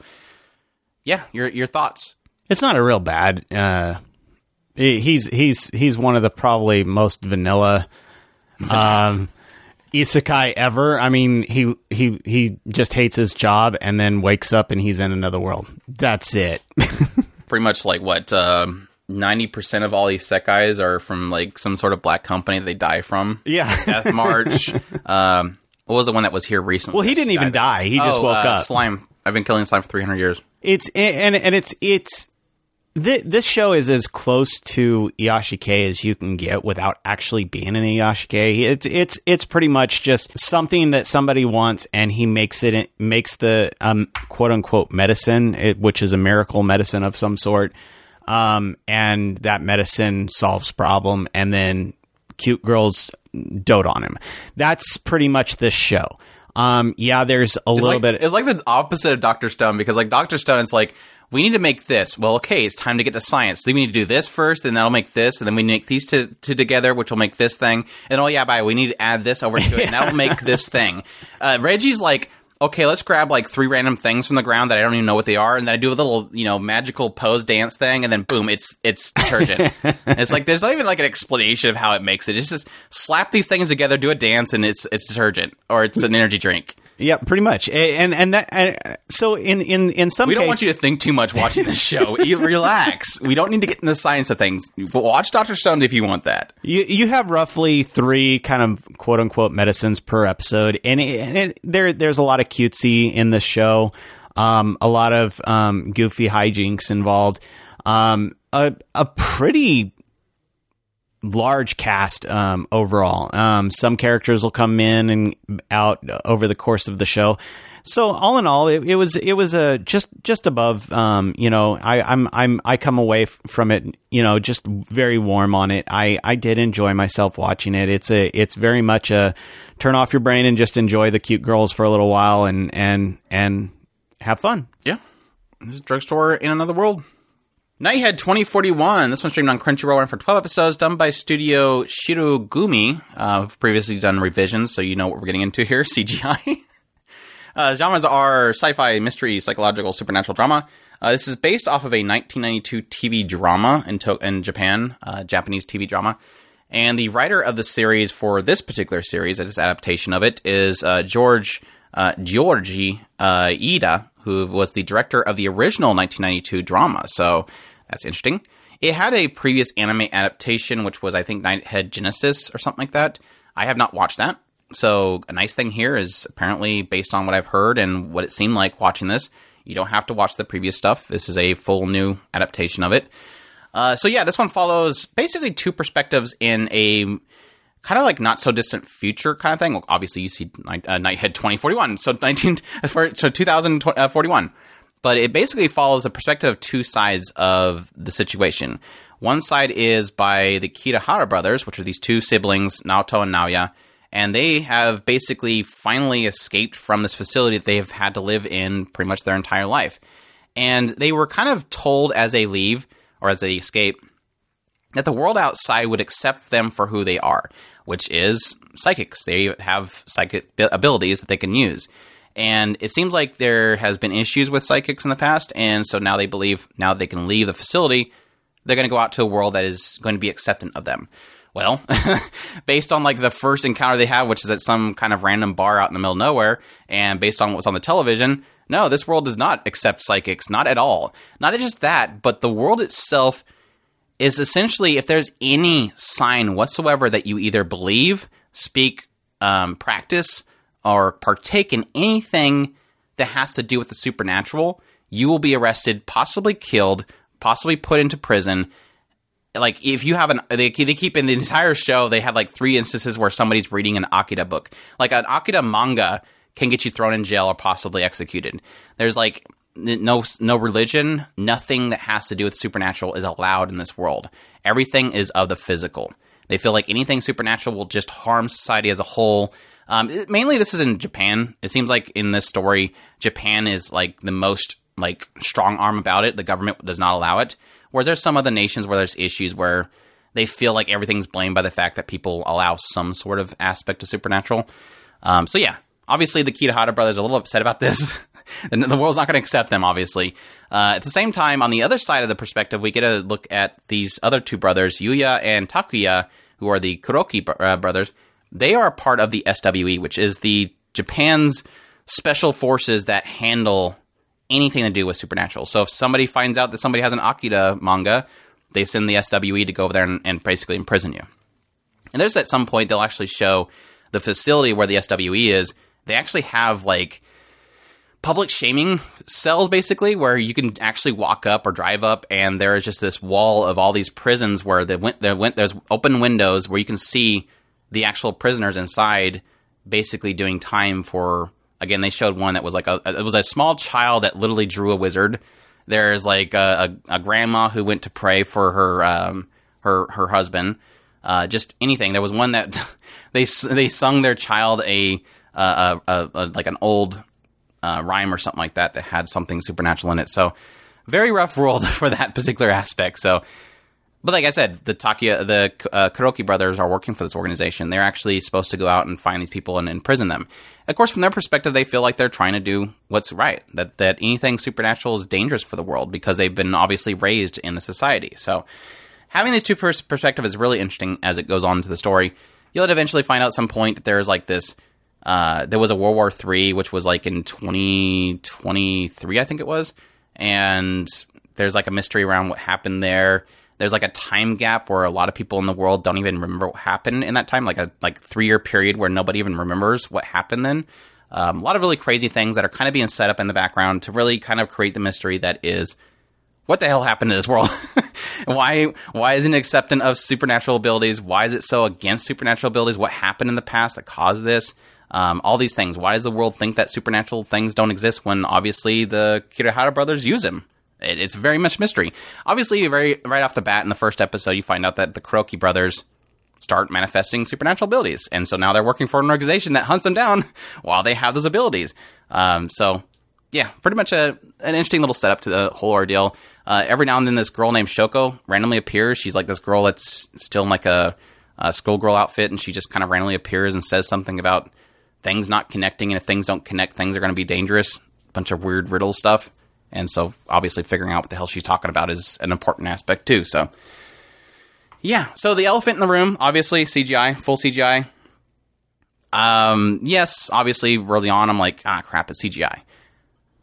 yeah, your your thoughts. It's not a real bad... Uh, he's, he's, he's one of the probably most vanilla... Um, isekai ever. I mean, he he he just hates his job and then wakes up and he's in another world. That's it. Pretty much like what um ninety percent of all isekais are from like some sort of black company that they die from. Yeah. Death March. um what was the one that was here recently? Well, he didn't even die. He oh, just woke uh, up. Slime. I've been killing slime for three hundred years. It's and and it's it's Th- this show is as close to Iyashikei as you can get without actually being an Iyashikei. It's it's it's pretty much just something that somebody wants, and he makes it makes the um, quote unquote medicine, it, which is a miracle medicine of some sort, um, and that medicine solves problem, and then cute girls dote on him. That's pretty much this show. Um, yeah, there's a it's little like, bit. It's like the opposite of Doctor Stone, because like Doctor Stone, it's like, we need to make this. Well, okay, it's time to get to science. Then we need to do this first, and that'll make this, and then we make these two, two together, which will make this thing. And oh yeah, bye, we need to add this over to it, and that'll make this thing. Uh, Reggie's like, okay, let's grab like three random things from the ground that I don't even know what they are, and then I do a little, you know, magical pose dance thing, and then boom, it's it's detergent. It's like there's not even like an explanation of how it makes it. It's just slap these things together, do a dance, and it's it's detergent, or it's an energy drink. Yeah, pretty much. And and that and so in in in some we don't case, want you to think too much watching this show. Relax. We don't need to get into the science of things. But watch Doctor Stone if you want that. You you have roughly three kind of quote unquote medicines per episode, and, it, and it, there there's a lot of cutesy in this show, um, a lot of um, goofy hijinks involved, um, a a pretty large cast um overall. Um some characters will come in and out over the course of the show. So all in all, it, it was it was a just just above um you know, I I'm I'm I come away f- from it, you know, just very warm on it. I I did enjoy myself watching it. It's a it's very much a turn off your brain and just enjoy the cute girls for a little while and and and have fun. Yeah. This is Drugstore in Another World. Nighthead twenty forty-one. This one's streamed on Crunchyroll and for twelve episodes, done by Studio Shirogumi. Uh, we've previously done revisions, so you know what we're getting into here, C G I. uh, genres are sci-fi, mystery, psychological, supernatural drama. Uh, this is based off of a nineteen ninety-two T V drama in, to- in Japan, uh, Japanese T V drama. And the writer of the series for this particular series, this adaptation of it, is uh, George uh, Giorgi uh, Ida, who was the director of the original nineteen ninety-two drama. So that's interesting. It had a previous anime adaptation, which was, I think, Nighthead Genesis or something like that. I have not watched that. So a nice thing here is apparently, based on what I've heard and what it seemed like watching this, you don't have to watch the previous stuff. This is a full new adaptation of it. Uh, so yeah, this one follows basically two perspectives in a kind of like not so distant future kind of thing. Well, obviously you see Night, uh, Nighthead twenty forty-one, so nineteen for so two thousand forty-one, but it basically follows the perspective of two sides of the situation. One side is by the Kitahara brothers, which are these two siblings, Naoto and Naoya, and they have basically finally escaped from this facility that they have had to live in pretty much their entire life, and they were kind of told as they leave or as they escape that the world outside would accept them for who they are, which is psychics. They have psychic abilities that they can use. And it seems like there has been issues with psychics in the past, and so now they believe now that they can leave the facility, they're going to go out to a world that is going to be acceptant of them. Well, based on like the first encounter they have, which is at some kind of random bar out in the middle of nowhere, and based on what's on the television, no, this world does not accept psychics, not at all. Not just that, but the world itself is essentially, if there's any sign whatsoever that you either believe, speak, um, practice, or partake in anything that has to do with the supernatural, you will be arrested, possibly killed, possibly put into prison. Like, if you have an... They, they keep in the entire show, they have like three instances where somebody's reading an Akita book. Like, an Akita manga can get you thrown in jail or possibly executed. There's like no no religion, nothing that has to do with supernatural is allowed in this world. Everything is of the physical. They feel like anything supernatural will just harm society as a whole. Um, it, mainly this is in Japan. It seems like in this story, Japan is like the most like strong arm about it. The government does not allow it. Whereas there's some other nations where there's issues where they feel like everything's blamed by the fact that people allow some sort of aspect of supernatural. Um, so yeah. Obviously, the Kitahara brothers are a little upset about this. The world's not going to accept them, obviously. Uh, at the same time, on the other side of the perspective, we get a look at these other two brothers, Yuya and Takuya, who are the Kuroki uh, brothers. They are part of the S W E, which is the Japan's special forces that handle anything to do with supernatural. So if somebody finds out that somebody has an Akita manga, they send the S W E to go over there and, and basically imprison you. And there's at some point they'll actually show the facility where the S W E is. They actually have, like, public shaming cells, basically, where you can actually walk up or drive up, and there is just this wall of all these prisons where they went, there went, there's open windows where you can see the actual prisoners inside basically doing time for... Again, they showed one that was, like, a, it was a small child that literally drew a wizard. There's, like, a, a, a grandma who went to pray for her um, her, her husband. Uh, just anything. There was one that they they sung their child a... Uh, uh, uh, like an old uh, rhyme or something like that that had something supernatural in it. So very rough world for that particular aspect. So, but like I said, the Takuya, the uh, Kuroki brothers are working for this organization. They're actually supposed to go out and find these people and imprison them. Of course, from their perspective, they feel like they're trying to do what's right. That that anything supernatural is dangerous for the world because they've been obviously raised in the society. So having these two pers- perspectives is really interesting as it goes on to the story. You'll eventually find out at some point that there's like this Uh, there was a World War Three, which was like in twenty twenty-three, I think it was. And there's like a mystery around what happened there. There's like a time gap where a lot of people in the world don't even remember what happened in that time. Like a like three-year period where nobody even remembers what happened then. Um, a lot of really crazy things that are kind of being set up in the background to really kind of create the mystery that is, what the hell happened to this world? Why why isn't it acceptant of supernatural abilities? Why is it so against supernatural abilities? What happened in the past that caused this? Um, all these things. Why does the world think that supernatural things don't exist when obviously the Kirihara brothers use them? It, it's very much mystery. Obviously, very right off the bat in the first episode, you find out that the Kuroki brothers start manifesting supernatural abilities. And so now they're working for an organization that hunts them down while they have those abilities. Um, so yeah, pretty much a an interesting little setup to the whole ordeal. Uh, every now and then, this girl named Shoko randomly appears. She's like this girl that's still in like a, a schoolgirl outfit, and she just kind of randomly appears and says something about things not connecting, and if things don't connect, things are going to be dangerous. Bunch of weird riddle stuff. And so, obviously, figuring out what the hell she's talking about is an important aspect, too. So, yeah. So, the elephant in the room, obviously, C G I, full C G I. Um, yes, obviously, early on, I'm like, ah, crap, it's C G I.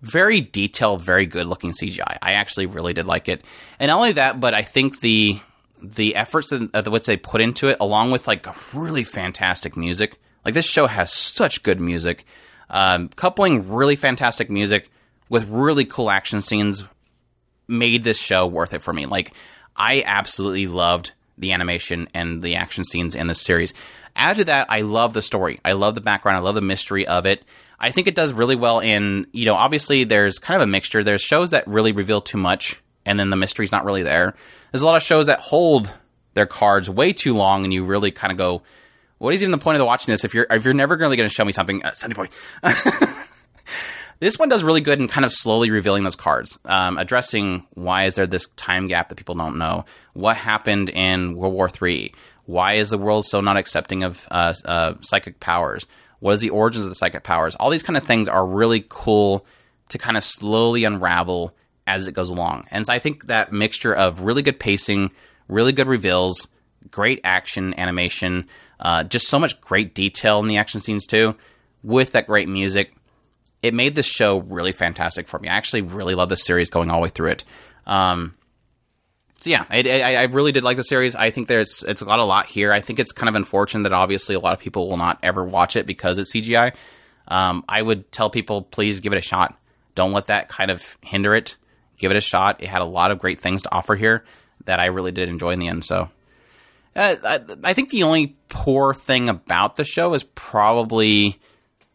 Very detailed, very good-looking C G I. I actually really did like it. And not only that, but I think the the efforts that, that what they put into it, along with, like, really fantastic music. Like, this show has such good music. Um, coupling really fantastic music with really cool action scenes made this show worth it for me. Like, I absolutely loved the animation and the action scenes in this series. Add to that, I love the story. I love the background. I love the mystery of it. I think it does really well in, you know, obviously there's kind of a mixture. There's shows that really reveal too much, and then the mystery's not really there. There's a lot of shows that hold their cards way too long, and you really kind of go, what is even the point of watching this if you're if you're never really going to show me something? Uh, Sunday point. This one does really good in kind of slowly revealing those cards, um, addressing why is there this time gap that people don't know? What happened in World War Three? Why is the world so not accepting of uh, uh, psychic powers? What is the origins of the psychic powers? All these kind of things are really cool to kind of slowly unravel as it goes along. And so I think that mixture of really good pacing, really good reveals, great action, animation, uh, just so much great detail in the action scenes too, with that great music, it made this show really fantastic for me. I actually really love this series going all the way through it. Um, so yeah, I, I, I really did like the series. I think there's it's got a lot here. I think it's kind of unfortunate that obviously a lot of people will not ever watch it because it's C G I. Um, I would tell people, please give it a shot. Don't let that kind of hinder it. Give it a shot. It had a lot of great things to offer here that I really did enjoy in the end. So uh, I, I think the only poor thing about the show is probably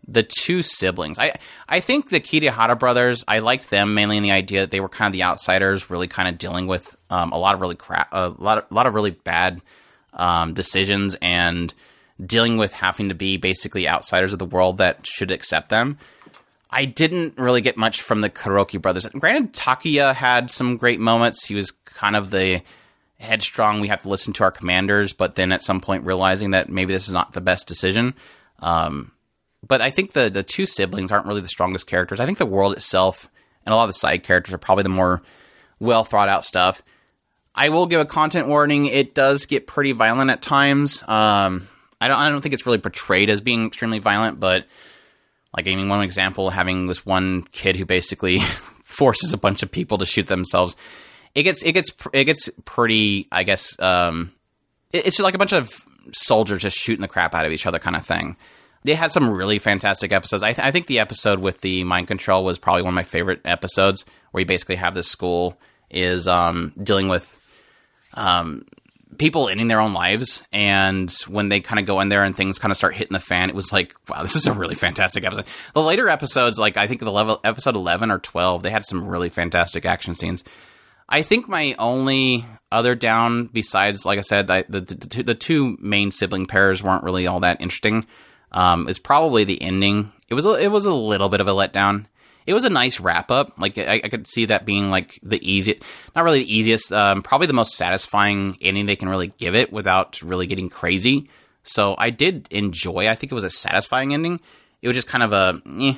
the two siblings. I I think the Kitahara brothers, I liked them mainly in the idea that they were kind of the outsiders, really kind of dealing with um, a lot of really crap, a lot of, a lot of really bad um, decisions and dealing with having to be basically outsiders of the world that should accept them. I didn't really get much from the Kuroki brothers. Granted, Takuya had some great moments. He was kind of the headstrong, we have to listen to our commanders, but then at some point realizing that maybe this is not the best decision. Um, But I think the, the two siblings aren't really the strongest characters. I think the world itself and a lot of the side characters are probably the more well-thought-out stuff. I will give a content warning. It does get pretty violent at times. Um, I don't I don't think it's really portrayed as being extremely violent, but like giving one example, having this one kid who basically forces a bunch of people to shoot themselves. It gets it gets, it gets pretty, I guess, um, it, it's like a bunch of soldiers just shooting the crap out of each other kind of thing. They had some really fantastic episodes. I, th- I think the episode with the mind control was probably one of my favorite episodes, where you basically have this school is um, dealing with um, people ending their own lives. And when they kind of go in there and things kind of start hitting the fan, it was like, wow, this is a really fantastic episode. The later episodes, like I think the level episode eleven or twelve, they had some really fantastic action scenes. I think my only other down, besides, like I said, I, the, the, the two main sibling pairs weren't really all that interesting. Um, is probably the ending. It was a, it was a little bit of a letdown. It was a nice wrap up. Like I, I could see that being like the easiest, not really the easiest, um, probably the most satisfying ending they can really give it without really getting crazy. So I did enjoy. I think it was a satisfying ending. It was just kind of a. Eh,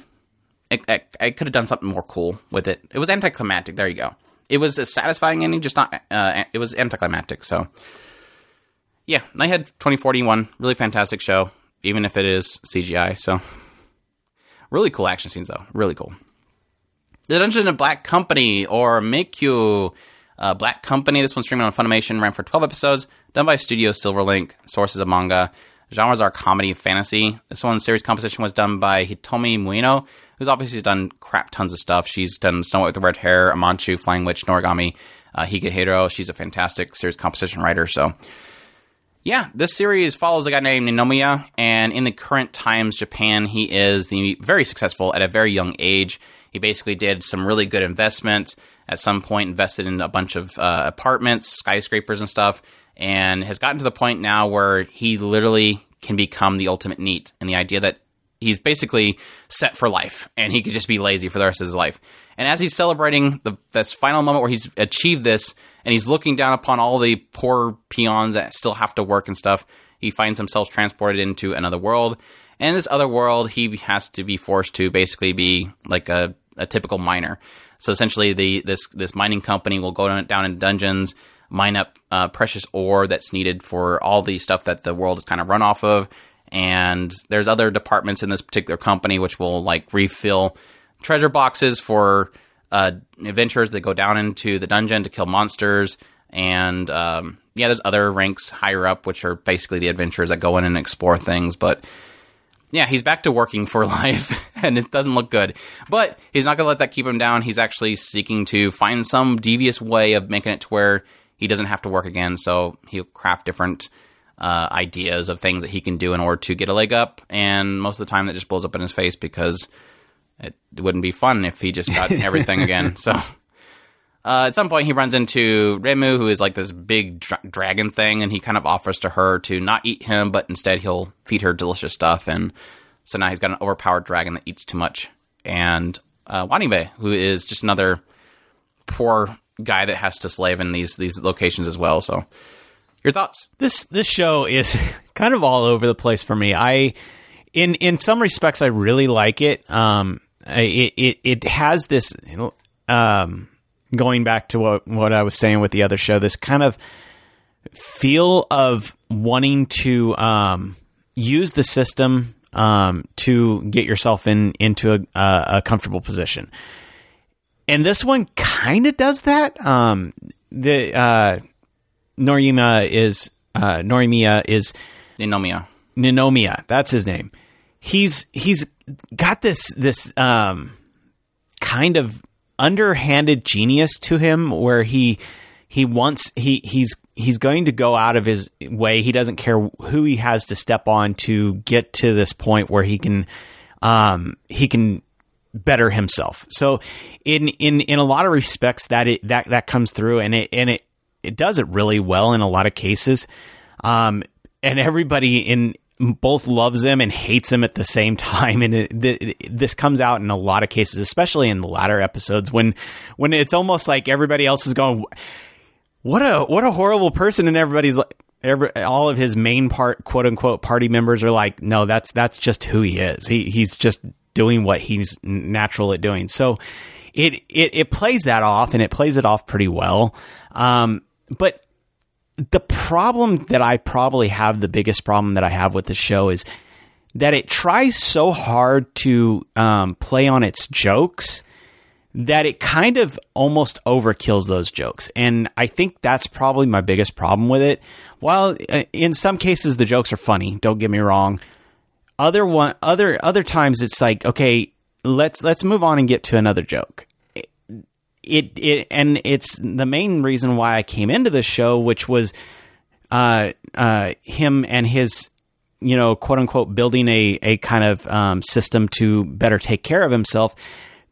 I, I, I could have done something more cool with it. It was anticlimactic. There you go. It was a satisfying ending, just not. Uh, it was anticlimactic. So yeah, Nighthead twenty forty-one, really fantastic show. Even if it is C G I. So really cool action scenes though. Really cool. The Dungeon of Black Company, or Miku, uh, Black Company. This one's streaming on Funimation, ran for twelve episodes, done by Studio Silverlink, sources of manga. Genres are comedy and fantasy. This one's series composition was done by Hitomi Muino, who's obviously done crap tons of stuff. She's done Snow White with the Red Hair, Amanchu, Flying Witch, Norigami, uh, Higehiro. She's a fantastic series composition writer, so... Yeah, this series follows a guy named Ninomiya, and in the current times Japan, he is the very successful at a very young age. He basically did some really good investments, at some point invested in a bunch of uh, apartments, skyscrapers and stuff, and has gotten to the point now where he literally can become the ultimate neat. And the idea that he's basically set for life, and he could just be lazy for the rest of his life. And as he's celebrating the, this final moment where he's achieved this, and he's looking down upon all the poor peons that still have to work and stuff, he finds himself transported into another world. And in this other world, he has to be forced to basically be like a, a typical miner. So essentially, the this this mining company will go down in dungeons, mine up uh, precious ore that's needed for all the stuff that the world is kind of run off of. And there's other departments in this particular company which will like refill treasure boxes for uh, adventurers that go down into the dungeon to kill monsters. And um, yeah, there's other ranks higher up, which are basically the adventurers that go in and explore things. But yeah, he's back to working for life, and it doesn't look good. But he's not going to let that keep him down. He's actually seeking to find some devious way of making it to where he doesn't have to work again. So he'll craft different uh, ideas of things that he can do in order to get a leg up. And most of the time that just blows up in his face, because it wouldn't be fun if he just got everything again. So uh, at some point he runs into Remu, who is like this big dra- dragon thing. And he kind of offers to her to not eat him, but instead he'll feed her delicious stuff. And so now he's got an overpowered dragon that eats too much. And uh, Wanibe, who is just another poor guy that has to slave in these these locations as well. So your thoughts? This this show is kind of all over the place for me. I in in some respects I really like it. Um it it, it has this um going back to what what I was saying with the other show, this kind of feel of wanting to um use the system um to get yourself in into a a comfortable position. And this one kind of does that. Um, the uh, Norima is uh, Norimiya is Ninomiya. Ninomiya, that's his name. He's he's got this this um, kind of underhanded genius to him, where he he wants he he's he's going to go out of his way. He doesn't care who he has to step on to get to this point where he can um, he can. better himself. So in, in, in a lot of respects that it, that, that comes through, and it, and it, it does it really well in a lot of cases. Um, and everybody in both loves him and hates him at the same time. And it, it, this comes out in a lot of cases, especially in the latter episodes, when, when it's almost like everybody else is going, what a, what a horrible person. And everybody's like, Every, all of his main part, quote unquote, party members are like, no, that's, that's just who he is. He, he's just doing what he's natural at doing. So it, it, it plays that off, and it plays it off pretty well. Um, but the problem that I probably have, the biggest problem that I have with the show, is that it tries so hard to um, play on its jokes that it kind of almost overkills those jokes. And I think that's probably my biggest problem with it. While in some cases the jokes are funny, don't get me wrong, other one other other times it's like, okay, let's let's move on and get to another joke. It, it it and it's the main reason why I came into this show, which was uh uh him and his, you know, quote unquote, building a a kind of um, system to better take care of himself.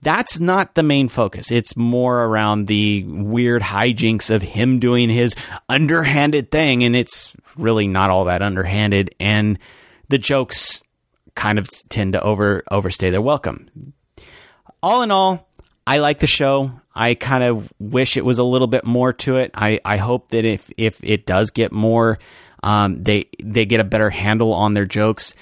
That's not the main focus. It's more around the weird hijinks of him doing his underhanded thing, and it's really not all that underhanded, and the jokes kind of tend to over overstay their welcome. All in all, I like the show. I kind of wish it was a little bit more to it. I, I hope that if, if it does get more, um, they they get a better handle on their jokes.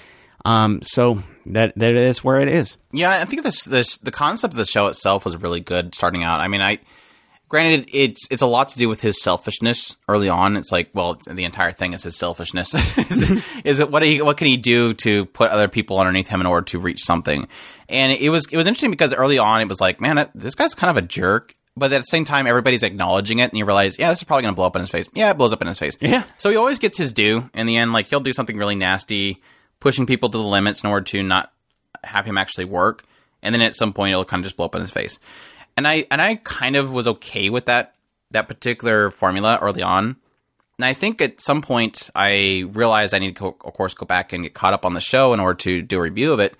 Um, so that that is where it is. Yeah, I think this this the concept of the show itself was really good starting out. I mean, I granted it's it's a lot to do with his selfishness early on. It's like, well, it's, the entire thing is his selfishness. is, is it what he, what can he do to put other people underneath him in order to reach something? And it was it was interesting because early on it was like, man, this guy's kind of a jerk. But at the same time, everybody's acknowledging it, and you realize, yeah, this is probably going to blow up in his face. Yeah, it blows up in his face. Yeah. So he always gets his due in the end. Like, he'll do something really nasty, pushing people to the limits in order to not have him actually work. And then at some point, it'll kind of just blow up in his face. And I and I kind of was okay with that that particular formula early on. And I think at some point, I realized I need to, of course, go back and get caught up on the show in order to do a review of it.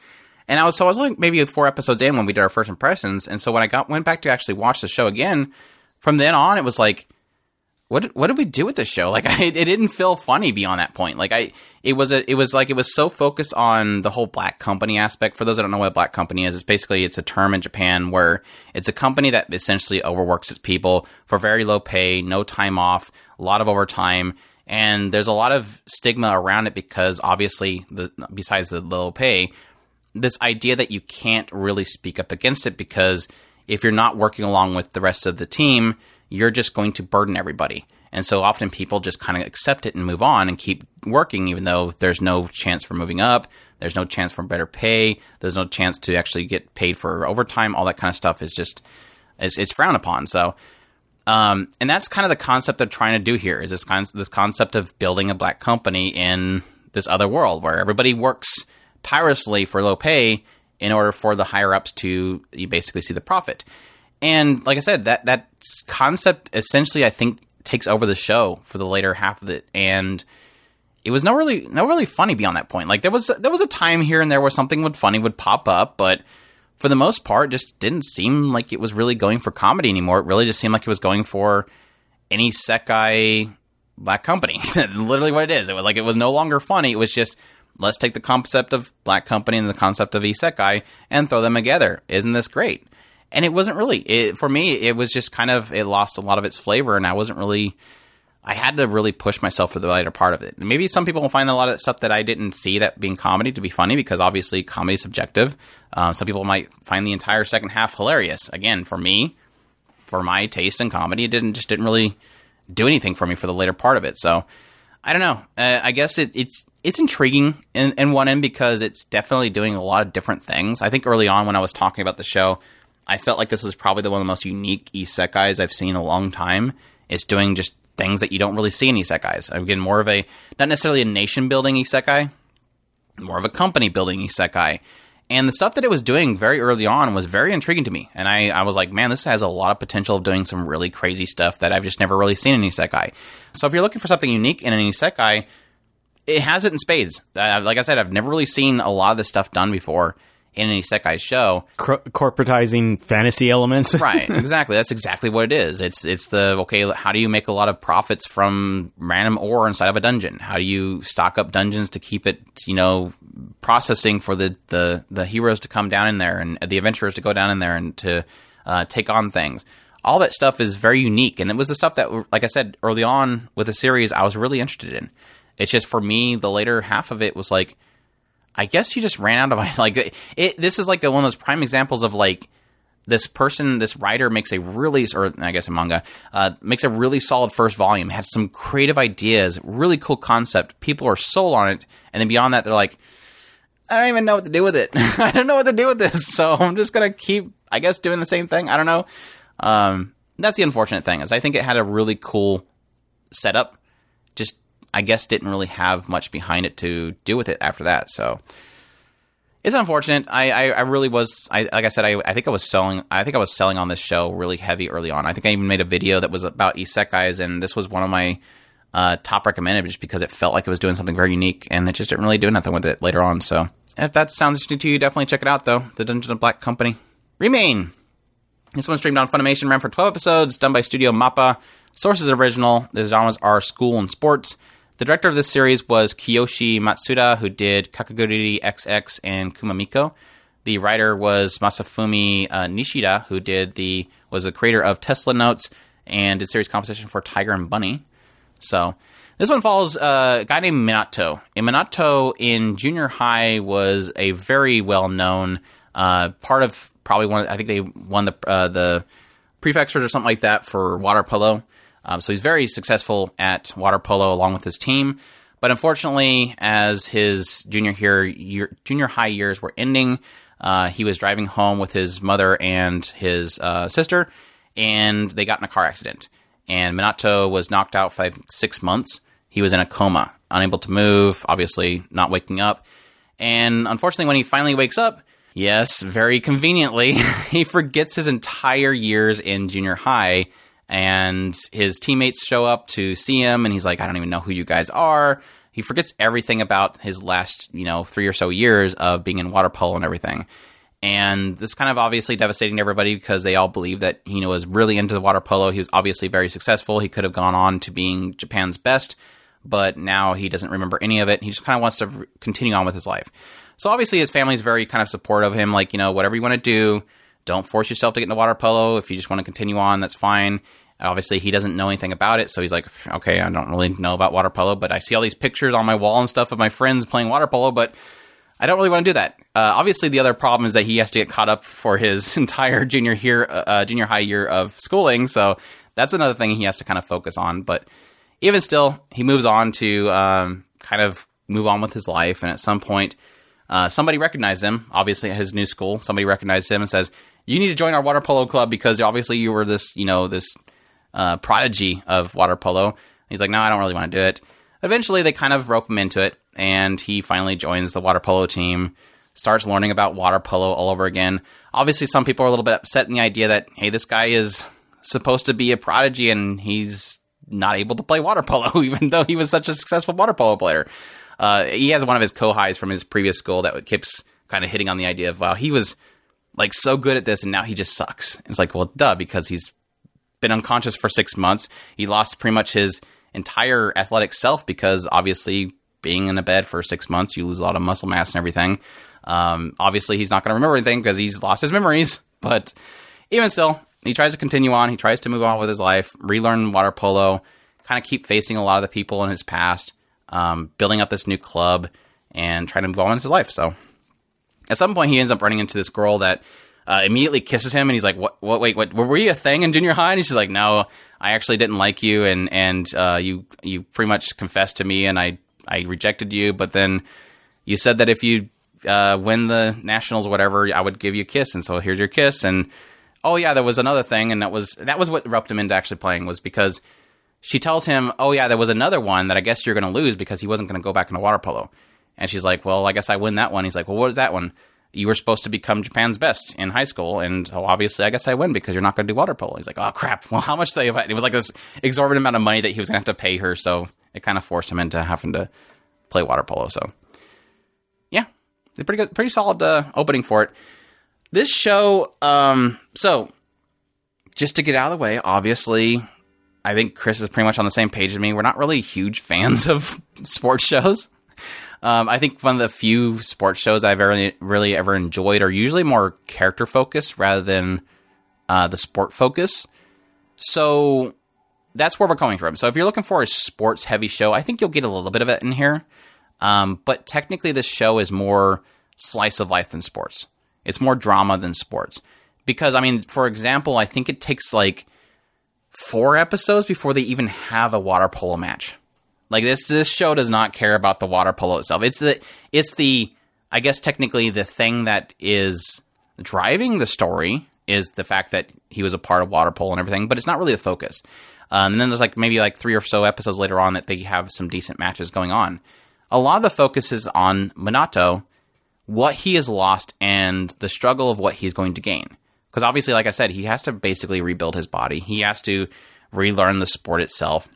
And I was so I was like maybe four episodes in when we did our first impressions. And so when I got went back to actually watch the show again, from then on, it was like, what what did we do with this show? Like, I, it didn't feel funny beyond that point. Like, I, it was a, it was like, it was so focused on the whole Black Company aspect. For those that don't know what a Black Company is, it's basically, it's a term in Japan where it's a company that essentially overworks its people for very low pay, no time off, a lot of overtime. And there's a lot of stigma around it because obviously, the, besides the low pay, this idea that you can't really speak up against it because if you're not working along with the rest of the team, you're just going to burden everybody. And so often people just kind of accept it and move on and keep working, even though there's no chance for moving up. There's no chance for better pay. There's no chance to actually get paid for overtime. All that kind of stuff is just, is, is frowned upon. So, um, and that's kind of the concept they're trying to do here is this con- this concept of building a Black company in this other world where everybody works tirelessly for low pay in order for the higher ups to you basically see the profit. And like I said, that, that concept essentially, I think, takes over the show for the later half of it. And it was no really, no really funny beyond that point. Like there was, there was a time here and there where something would funny would pop up, but for the most part, just didn't seem like it was really going for comedy anymore. It really just seemed like it was going for any Sekai Black Company. Literally what it is. It was like, it was no longer funny. It was just, let's take the concept of Black Company and the concept of Isekai and throw them together. Isn't this great? And it wasn't really, it, for me, it was just kind of, it lost a lot of its flavor and I wasn't really, I had to really push myself for the later part of it. Maybe some people will find a lot of that stuff that I didn't see that being comedy to be funny because obviously comedy is subjective. Um, some people might find the entire second half hilarious. Again, for me, for my taste in comedy, it didn't just didn't really do anything for me for the later part of it. So I don't know. Uh, I guess it, it's it's intriguing in, in one end because it's definitely doing a lot of different things. I think early on when I was talking about the show, I felt like this was probably the one of the most unique isekais I've seen in a long time. It's doing just things that you don't really see in isekais. I'm getting more of a, not necessarily a nation-building isekai, more of a company-building isekai. And the stuff that it was doing very early on was very intriguing to me. And I, I was like, man, this has a lot of potential of doing some really crazy stuff that I've just never really seen in isekai. So if you're looking for something unique in an isekai, it has it in spades. Uh, like I said, I've never really seen a lot of this stuff done before in an isekai show. Cor- corporatizing fantasy elements. Right, exactly. That's exactly what it is. It's it's the, okay, how do you make a lot of profits from random ore inside of a dungeon? How do you stock up dungeons to keep it, you know, processing for the, the, the heroes to come down in there and the adventurers to go down in there and to uh, take on things? All that stuff is very unique. And it was the stuff that, like I said, early on with the series, I was really interested in. It's just, for me, the later half of it was like, I guess you just ran out of, like, it. This is like a, one of those prime examples of like this person, this writer makes a really, or I guess a manga, uh, makes a really solid first volume, has some creative ideas, really cool concept. People are sold on it. And then beyond that, they're like, I don't even know what to do with it. I don't know what to do with this. So I'm just going to keep, I guess, doing the same thing. I don't know. Um, that's the unfortunate thing is I think it had a really cool setup. Just, I guess, didn't really have much behind it to do with it after that. So it's unfortunate. I, I, I really was, I, like I said, I, I think I was selling, I think I was selling on this show really heavy early on. I think I even made a video that was about isekais, and this was one of my uh, top recommended just because it felt like it was doing something very unique, and it just didn't really do nothing with it later on. So if that sounds interesting to you, definitely check it out, though. The Dungeon of Black Company. Remain. This one streamed on Funimation, ran for twelve episodes, done by Studio MAPPA. Sources original. The genres are school and sports. The director of this series was Kiyoshi Matsuda, who did Kakaguriri X X and Kumamiko. The writer was Masafumi uh, Nishida, who did the was the creator of Tesla Notes and did series composition for Tiger and Bunny. So this one follows uh, a guy named Minato. And Minato in junior high was a very well-known uh, part of probably one. Of, I think they won the uh, the prefectures or something like that for water polo. Um, so he's very successful at water polo along with his team. But unfortunately, as his junior year, year, junior high years were ending, uh, he was driving home with his mother and his uh, sister, and they got in a car accident. And Minato was knocked out for like, six months. He was in a coma, unable to move, obviously not waking up. And unfortunately, when he finally wakes up, yes, very conveniently, he forgets his entire years in junior high. And his teammates show up to see him, and he's like, I don't even know who you guys are. He forgets everything about his last, you know, three or so years of being in water polo and everything. And this kind of obviously devastating to everybody because they all believe that Hino was really into the water polo. He was obviously very successful. He could have gone on to being Japan's best, but now he doesn't remember any of it. He just kind of wants to continue on with his life. So obviously his family's very kind of supportive of him. Like, you know, whatever you want to do, don't force yourself to get into water polo. If you just want to continue on, that's fine. Obviously, he doesn't know anything about it, so he's like, okay, I don't really know about water polo, but I see all these pictures on my wall and stuff of my friends playing water polo, but I don't really want to do that. Uh, obviously, the other problem is that he has to get caught up for his entire junior year, uh, junior high year of schooling, so that's another thing he has to kind of focus on. But even still, he moves on to um, kind of move on with his life, and at some point, uh, somebody recognized him, obviously at his new school. Somebody recognized him and says, you need to join our water polo club because obviously you were this, you know, this... Uh, prodigy of water polo. And he's like, no, I don't really want to do it. Eventually, they kind of rope him into it, and he finally joins the water polo team, starts learning about water polo all over again. Obviously, some people are a little bit upset in the idea that, hey, this guy is supposed to be a prodigy, and he's not able to play water polo, even though he was such a successful water polo player. Uh, he has one of his co-highs from his previous school that keeps kind of hitting on the idea of, wow, he was like so good at this, and now he just sucks. And it's like, well, duh, because he's been unconscious for six months. He lost pretty much his entire athletic self because obviously being in a bed for six months, you lose a lot of muscle mass and everything. Um, obviously, he's not going to remember anything because he's lost his memories. But even still, he tries to continue on. He tries to move on with his life, relearn water polo, kind of keep facing a lot of the people in his past, um, building up this new club and trying to move on with his life. So at some point, he ends up running into this girl that Uh, immediately kisses him, and he's like, what, what, wait, what, were you a thing in junior high? And she's like, no, I actually didn't like you, and, and, uh, you, you pretty much confessed to me, and I, I rejected you, but then you said that if you, uh, win the nationals or whatever, I would give you a kiss, and so here's your kiss, and, oh yeah, there was another thing, and that was, that was what roped him into actually playing, was because she tells him, oh yeah, there was another one that I guess you're gonna lose, because he wasn't gonna go back into water polo, and she's like, well, I guess I win that one. He's like, well, what is that one? You were supposed to become Japan's best in high school, and oh, obviously, I guess I win because you're not going to do water polo. He's like, oh, crap. Well, how much did I have? It was like this exorbitant amount of money that he was going to have to pay her, so it kind of forced him into having to play water polo. So, yeah, it's a pretty good, pretty solid uh, opening for it. This show, um, so, just to get out of the way, obviously, I think Chris is pretty much on the same page as me. We're not really huge fans of sports shows. Um, I think one of the few sports shows I've ever really ever enjoyed are usually more character focused rather than uh, the sport focus. So that's where we're coming from. So if you're looking for a sports heavy show, I think you'll get a little bit of it in here. Um, but technically this show is more slice of life than sports. It's more drama than sports. Because, I mean, for example, I think it takes like four episodes before they even have a water polo match. Like, this this show does not care about the water polo itself. It's the, it's the I guess, technically, the thing that is driving the story is the fact that he was a part of water polo and everything, but it's not really the focus. Um, and then there's, like, maybe, like, three or so episodes later on that they have some decent matches going on. A lot of the focus is on Minato, what he has lost, and the struggle of what he's going to gain. Because, obviously, like I said, he has to basically rebuild his body. He has to relearn the sport itself.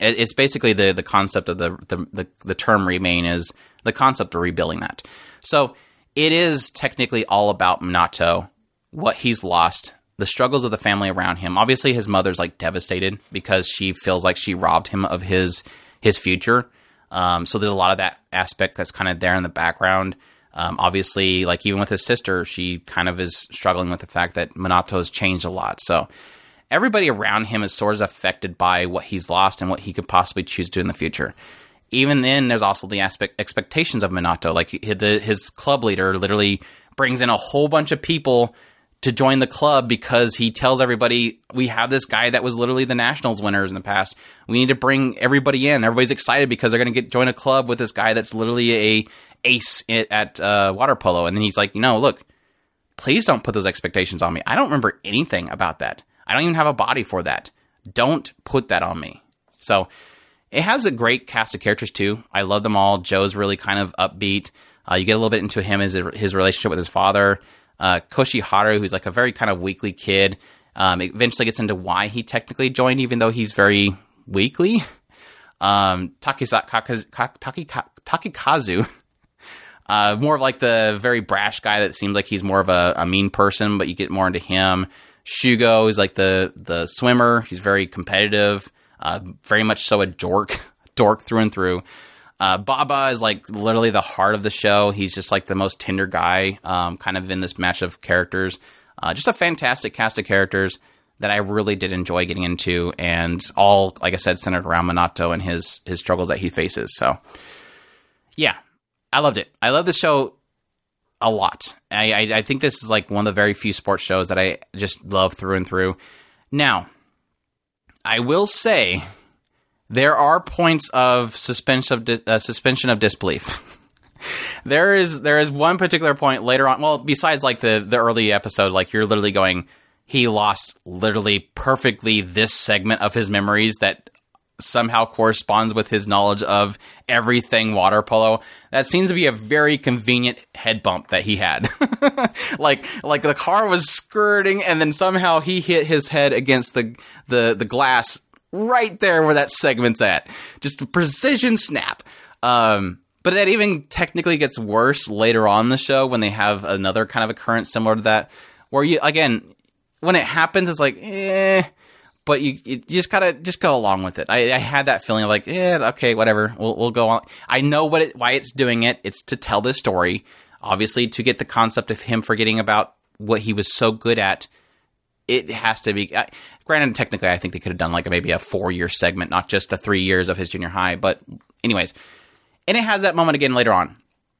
It's basically the, the concept of the, the the term remain is the concept of rebuilding that. So it is technically all about Minato, what he's lost, the struggles of the family around him. Obviously, his mother's like devastated because she feels like she robbed him of his his future. Um, so there's a lot of that aspect that's kind of there in the background. Um, obviously, like even with his sister, she kind of is struggling with the fact that Minato's changed a lot. So everybody around him is sort of affected by what he's lost and what he could possibly choose to do in the future. Even then, there's also the aspect expectations of Minato. Like, his club leader literally brings in a whole bunch of people to join the club because he tells everybody, we have this guy that was literally the Nationals winners in the past. We need to bring everybody in. Everybody's excited because they're going to get join a club with this guy that's literally a ace at uh, water polo. And then he's like, you know, look, please don't put those expectations on me. I don't remember anything about that. I don't even have a body for that. Don't put that on me. So it has a great cast of characters, too. I love them all. Joe's really kind of upbeat. Uh, you get a little bit into him as his relationship with his father. Uh, Koshiharu, who's like a very kind of weakly kid, um, eventually gets into why he technically joined, even though he's very weakly. Um, Takisa- Kaka- Kaka- Takika- Takikazu Uh, more of like the very brash guy that seems like he's more of a, a mean person, but you get more into him. Shugo is like the the swimmer. He's very competitive, uh, very much so a dork, dork through and through. Uh, Baba is like literally the heart of the show. He's just like the most tender guy, um, kind of in this match of characters. Uh, just a fantastic cast of characters that I really did enjoy getting into, and all, like I said, centered around Minato and his his struggles that he faces. So, yeah, I loved it. I love this show a lot. I, I, I think this is like one of the very few sports shows that I just love through and through. Now, I will say there are points of suspension of di- uh, suspension of disbelief. there is there is one particular point later on. Well, besides like the the early episode, like you're literally going, he lost literally perfectly this segment of his memories that somehow corresponds with his knowledge of everything water polo. That seems to be a very convenient head bump that he had. like like the car was skirting, and then somehow he hit his head against the the the glass right there where that segment's at. Just a precision snap. Um, but that even technically gets worse later on in the show when they have another kind of occurrence similar to that, where you again, when it happens, it's like, eh, but you, you just gotta just go along with it. I, I had that feeling of like, yeah, okay, whatever, we'll we'll go on. I know what it, why it's doing it. It's to tell this story, obviously, to get the concept of him forgetting about what he was so good at. It has to be. I, granted, technically, I think they could have done like maybe a four-year segment, not just the three years of his junior high. But anyways, and it has that moment again later on,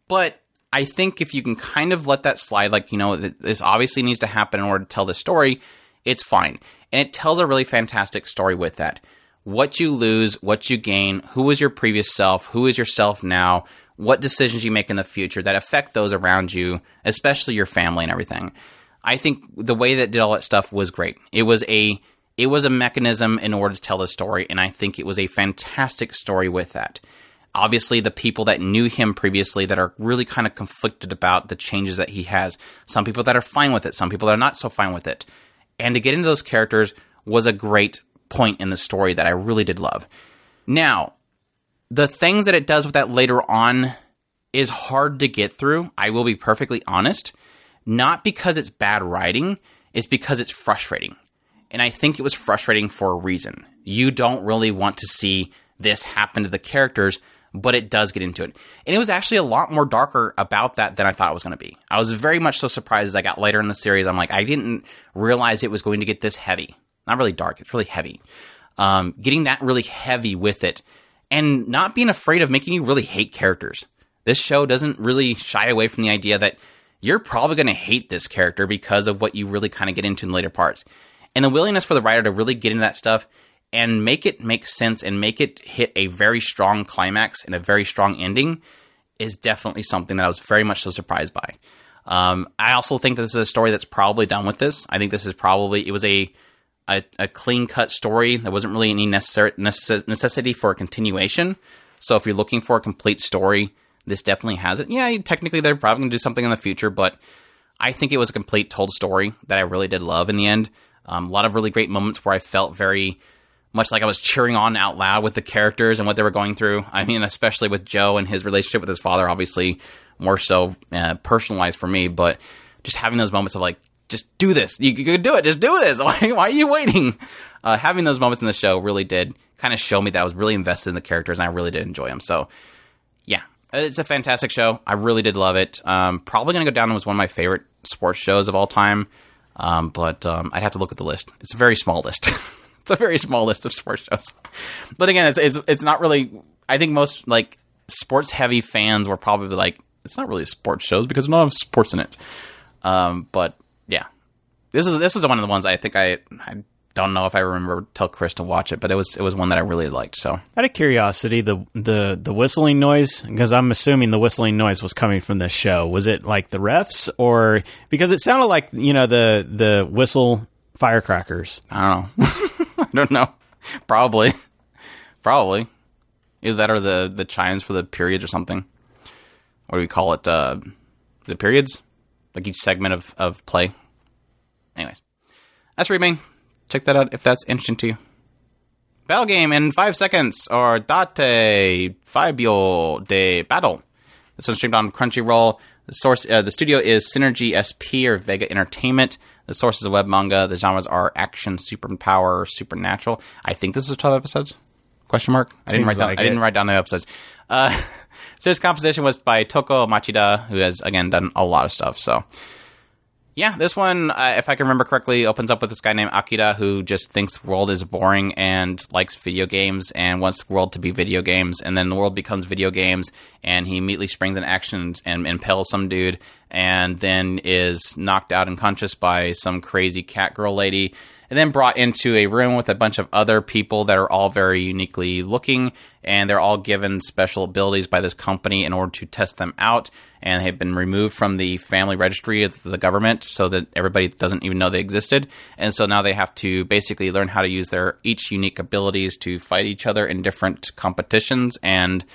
but I think if you can kind of let that slide, like, you know, this obviously needs to happen in order to tell the story, it's fine. And it tells a really fantastic story with that. What you lose, what you gain, who was your previous self, who is yourself now, what decisions you make in the future that affect those around you, especially your family and everything. I think the way that did all that stuff was great. It was a it was a mechanism in order to tell the story, and I think it was a fantastic story with that. Obviously, the people that knew him previously that are really kind of conflicted about the changes that he has. Some people that are fine with it. Some people that are not so fine with it. And to get into those characters was a great point in the story that I really did love. Now, the things that it does with that later on is hard to get through. I will be perfectly honest. Not because it's bad writing. It's because it's frustrating. And I think it was frustrating for a reason. You don't really want to see this happen to the characters, but it does get into it. And it was actually a lot more darker about that than I thought it was going to be. I was very much so surprised as I got later in the series. I'm like, I didn't realize it was going to get this heavy. Not really dark. It's really heavy. Um, getting that really heavy with it and not being afraid of making you really hate characters. This show doesn't really shy away from the idea that you're probably going to hate this character because of what you really kind of get into in later parts. And the willingness for the writer to really get into that stuff and make it make sense and make it hit a very strong climax and a very strong ending is definitely something that I was very much so surprised by. Um, I also think that this is a story that's probably done with this. I think this is probably, it was a a, a clean-cut story. There wasn't really any necessary, necess- necessity for a continuation. So if you're looking for a complete story, this definitely has it. Yeah, technically they're probably going to do something in the future, but I think it was a complete told story that I really did love in the end. Um, a lot of really great moments where I felt very much like I was cheering on out loud with the characters and what they were going through. I mean, especially with Joe and his relationship with his father, obviously more so uh, personalized for me, but just having those moments of like, just do this. You could do it. Just do this. Why, why are you waiting? Uh, having those moments in the show really did kind of show me that I was really invested in the characters and I really did enjoy them. So yeah, it's a fantastic show. I really did love it. Um, probably going to go down as one of my favorite sports shows of all time. Um, but um, I'd have to look at the list. It's a very small list. It's a very small list of sports shows. But again, it's, it's it's not really, I think most like sports heavy fans were probably like, it's not really sports shows because none of sports in it. Um, but yeah, this is, this is one of the ones I think I, I don't know if I remember tell Chris to watch it, but it was, it was one that I really liked. So out of curiosity, the, the, the whistling noise, because I'm assuming the whistling noise was coming from this show. Was it like the refs or because it sounded like, you know, the, the whistle firecrackers. I don't know. I don't know. Probably. Probably. Either that or the, the chimes for the periods or something. What do we call it? Uh, the periods? Like each segment of, of play. Anyways. That's Remain. Check that out if that's interesting to you. Battle game in five seconds or Date Fabio de Battle. This one's streamed on Crunchyroll. The source, uh, the studio is Synergy S P or Vega Entertainment. The source is a web manga. The genres are action, superpower, supernatural. I think this was twelve episodes. Question mark. I didn't, write down, like I didn't write down the episodes. Uh, series composition was by Toko Machida, who has, again, done a lot of stuff. So, yeah, this one, uh, if I can remember correctly, opens up with this guy named Akira, who just thinks the world is boring and likes video games and wants the world to be video games. And then the world becomes video games, and he immediately springs in action and impales some dude, and then is knocked out unconscious by some crazy cat girl lady. And then brought into a room with a bunch of other people that are all very uniquely looking, and they're all given special abilities by this company in order to test them out, and they've been removed from the family registry of the government so that everybody doesn't even know they existed. And so now they have to basically learn how to use their each unique abilities to fight each other in different competitions, and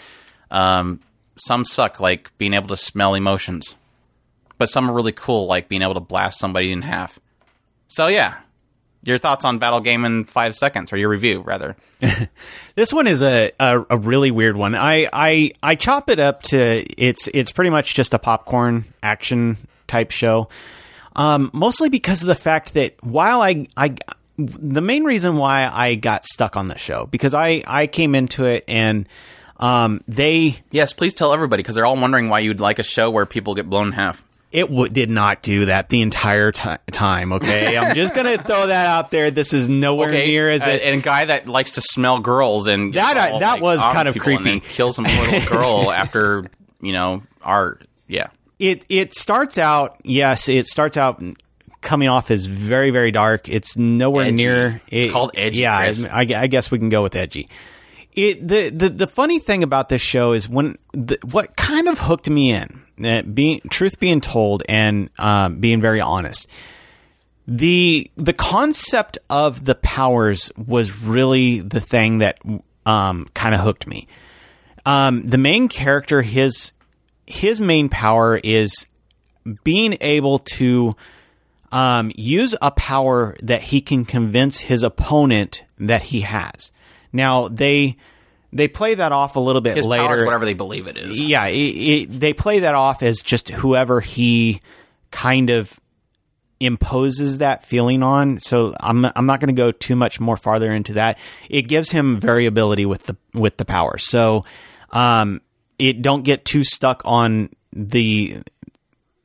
um, some suck, like being able to smell emotions. But some are really cool, like being able to blast somebody in half. So yeah. Your thoughts on Battle Game in five seconds, or your review, rather. This one is a, a, a really weird one. I, I I chop it up to it's it's pretty much just a popcorn action type show, um, mostly because of the fact that while I I the main reason why I got stuck on this show because I I came into it and um they yes please tell everybody because they're all wondering why you'd like a show where people get blown in half. It w- did not do that the entire t- time, okay? I'm just going to throw that out there. This is nowhere okay, near as... A, and a guy that likes to smell girls and... That all, I, that like, was kind of creepy. And kills some little girl after, you know, art. Yeah. It, it starts out... Yes, it starts out coming off as very, very dark. It's nowhere edgy. near... It, it's called edgy, Yeah, I, I guess we can go with edgy. It the, the, the funny thing about this show is when the, what kind of hooked me in... Being, truth being told and um, being very honest, the the concept of the powers was really the thing that um, kind of hooked me. Um, the main character, his his main power is being able to um, use a power that he can convince his opponent that he has. Now, they... They play that off a little bit His later. His power's whatever they believe it is. Yeah, it, it, they play that off as just whoever he kind of imposes that feeling on. So I'm I'm not going to go too much more farther into that. It gives him variability with the with the power. So um, it don't get too stuck on the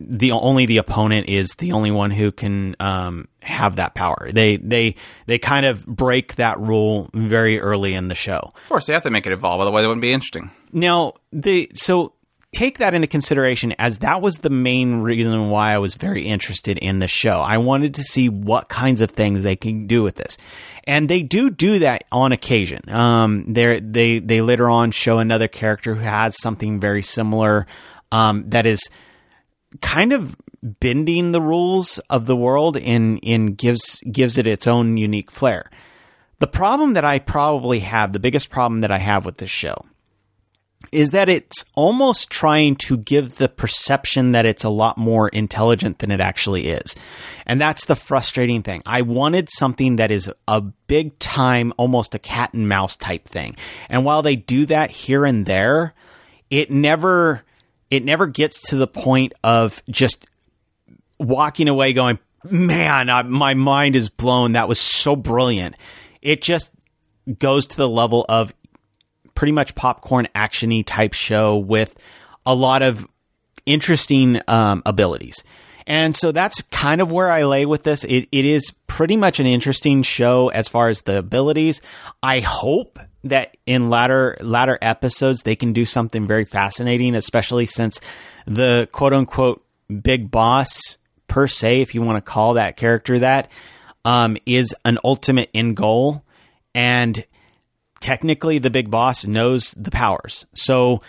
the only the opponent is the only one who can um, have that power. They they they kind of break that rule very early in the show. Of course, they have to make it evolve, otherwise it wouldn't be interesting. Now, the so take that into consideration, as that was the main reason why I was very interested in the show. I wanted to see what kinds of things they can do with this, and they do do that on occasion. Um, they they they later on show another character who has something very similar um, that is. Kind of bending the rules of the world and, and gives gives it its own unique flair. The problem that I probably have, the biggest problem that I have with this show, is that it's almost trying to give the perception that it's a lot more intelligent than it actually is. And that's the frustrating thing. I wanted something that is a big time, almost a cat and mouse type thing. And while they do that here and there, it never... It never gets to the point of just walking away going, man, I, my mind is blown. That was so brilliant. It just goes to the level of pretty much popcorn action-y type show with a lot of interesting um, abilities. And so that's kind of where I lay with this. It, it is pretty much an interesting show as far as the abilities. I hope that in latter latter episodes they can do something very fascinating, especially since the quote-unquote big boss, per se, if you want to call that character that, um, is an ultimate end goal. And technically the big boss knows the powers. So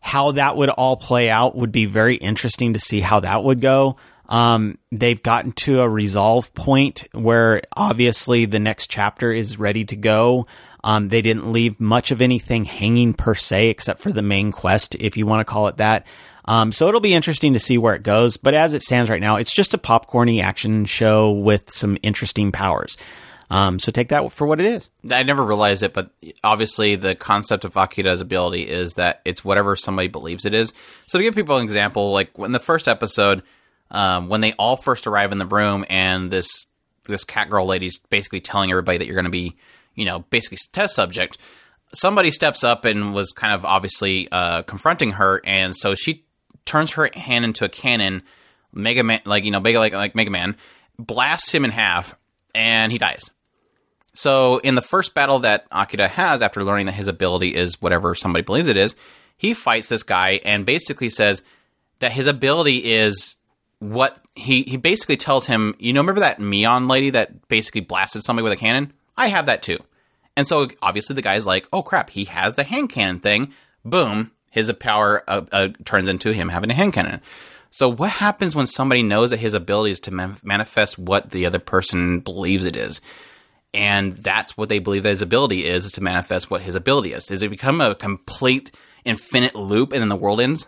how that would all play out would be very interesting to see how that would go. Um, they've gotten to a resolve point where obviously the next chapter is ready to go. Um, they didn't leave much of anything hanging per se, except for the main quest, if you want to call it that. Um, so it'll be interesting to see where it goes. But as it stands right now, it's just a popcorn-y action show with some interesting powers. Um, so take that for what it is. I never realized it, but obviously the concept of Akira's ability is that it's whatever somebody believes it is. So to give people an example, like in the first episode, um, when they all first arrive in the room and this this cat girl lady's basically telling everybody that you're going to be, you know, basically test subject, somebody steps up and was kind of obviously uh, confronting her, and so she turns her hand into a cannon, Mega Man, like, you know, Mega, like, like Mega Man, blasts him in half, and he dies. So in the first battle that Akira has, after learning that his ability is whatever somebody believes it is, he fights this guy and basically says that his ability is what he, he basically tells him, you know, remember that Mion lady that basically blasted somebody with a cannon? I have that too. And so obviously the guy's like, oh crap, he has the hand cannon thing. Boom. His power uh, uh, turns into him having a hand cannon. So what happens when somebody knows that his ability is to man- manifest what the other person believes it is? And that's what they believe that his ability is, is to manifest what his ability is. Does it become a complete infinite loop and then the world ends?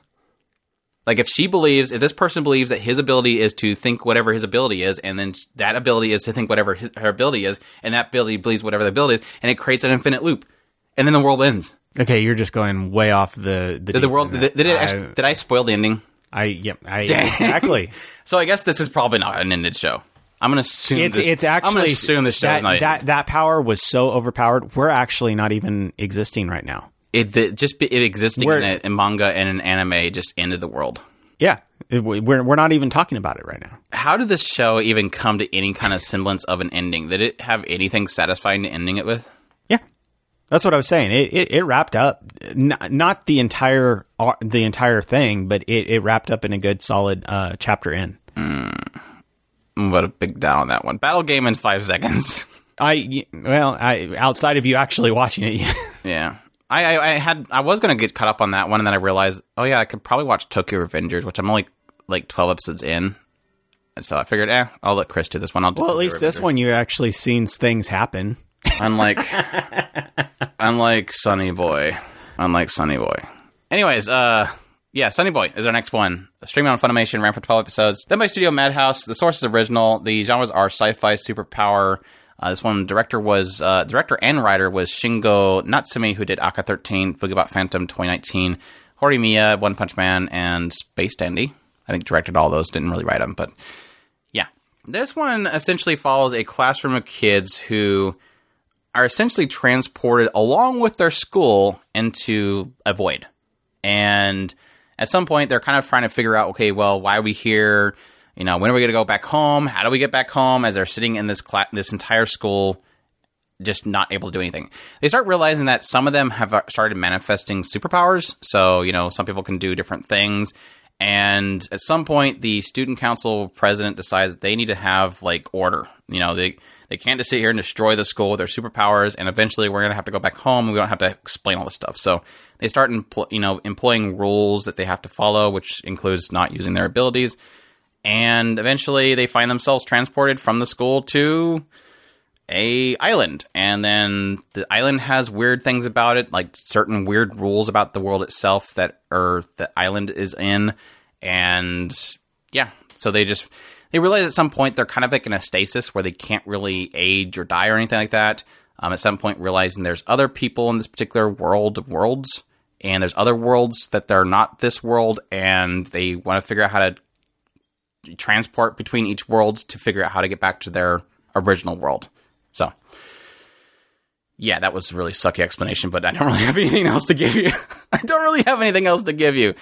Like if she believes, if this person believes that his ability is to think whatever his ability is, and then that ability is to think whatever his, her ability is, and that ability believes whatever the ability is, and it creates an infinite loop. And then the world ends. Okay, you're just going way off the... the, did, the world, did, did, it actually, I, did I spoil the ending? I Yep. Yeah, exactly. So I guess this is probably not an ended show. I'm going to assume it's, this, it's actually, I'm going to assume this show that, is not that, that power was so overpowered, we're actually not even existing right now. It the, just it existing in, a, in manga and in anime just ended the world. Yeah. It, we're we're not even talking about it right now. How did this show even come to any kind of semblance of an ending? Did it have anything satisfying to ending it with? Yeah. That's what I was saying. It it, it wrapped up not, not the entire uh, the entire thing, but it, it wrapped up in a good solid uh, chapter end. Mm. What a big down on that one. Battle game in five seconds. I well, I outside of you actually watching it. Yeah. I, I, I had I was gonna get caught up on that one, and then I realized, oh yeah, I could probably watch Tokyo Revengers, which I'm only like twelve episodes in, and so I figured, eh, I'll let Chris do this one. I'll do well, Tokyo at least Revengers. This one you actually seen things happen. Unlike, unlike Sunny Boy, unlike Sunny Boy. Anyways, uh, yeah, Sunny Boy is our next one. Streaming on Funimation, ran for twelve episodes. Then by Studio Madhouse. The source is original. The genres are sci-fi, superpower. Uh, this one, director was uh, director and writer was Shingo Natsumi, who did Aka thirteen, Boogabout Phantom twenty nineteen, Horimiya, One Punch Man, and Space Dandy. I think directed all those, didn't really write them, but yeah. This one essentially follows a classroom of kids who are essentially transported along with their school into a void. And at some point, they're kind of trying to figure out, okay, well, why are we here? You know, when are we going to go back home? How do we get back home? As they're sitting in this cla- this entire school, just not able to do anything. They start realizing that some of them have started manifesting superpowers. So, you know, some people can do different things. And at some point, the student council president decides that they need to have, like, order. You know, they, they can't just sit here and destroy the school with their superpowers. And eventually, we're going to have to go back home. We don't have to explain all this stuff. So they start, impl- you know, employing rules that they have to follow, which includes not using their abilities. And eventually, they find themselves transported from the school to a island. And then the island has weird things about it, like certain weird rules about the world itself that or the island is in. And yeah, so they just they realize at some point they're kind of like in a stasis where they can't really age or die or anything like that. Um, at some point, realizing there's other people in this particular world, worlds, and there's other worlds that they're not this world, and they want to figure out how to transport between each worlds to figure out how to get back to their original world. So yeah, that was a really sucky explanation, but I don't really have anything else to give you. I don't really have anything else to give you.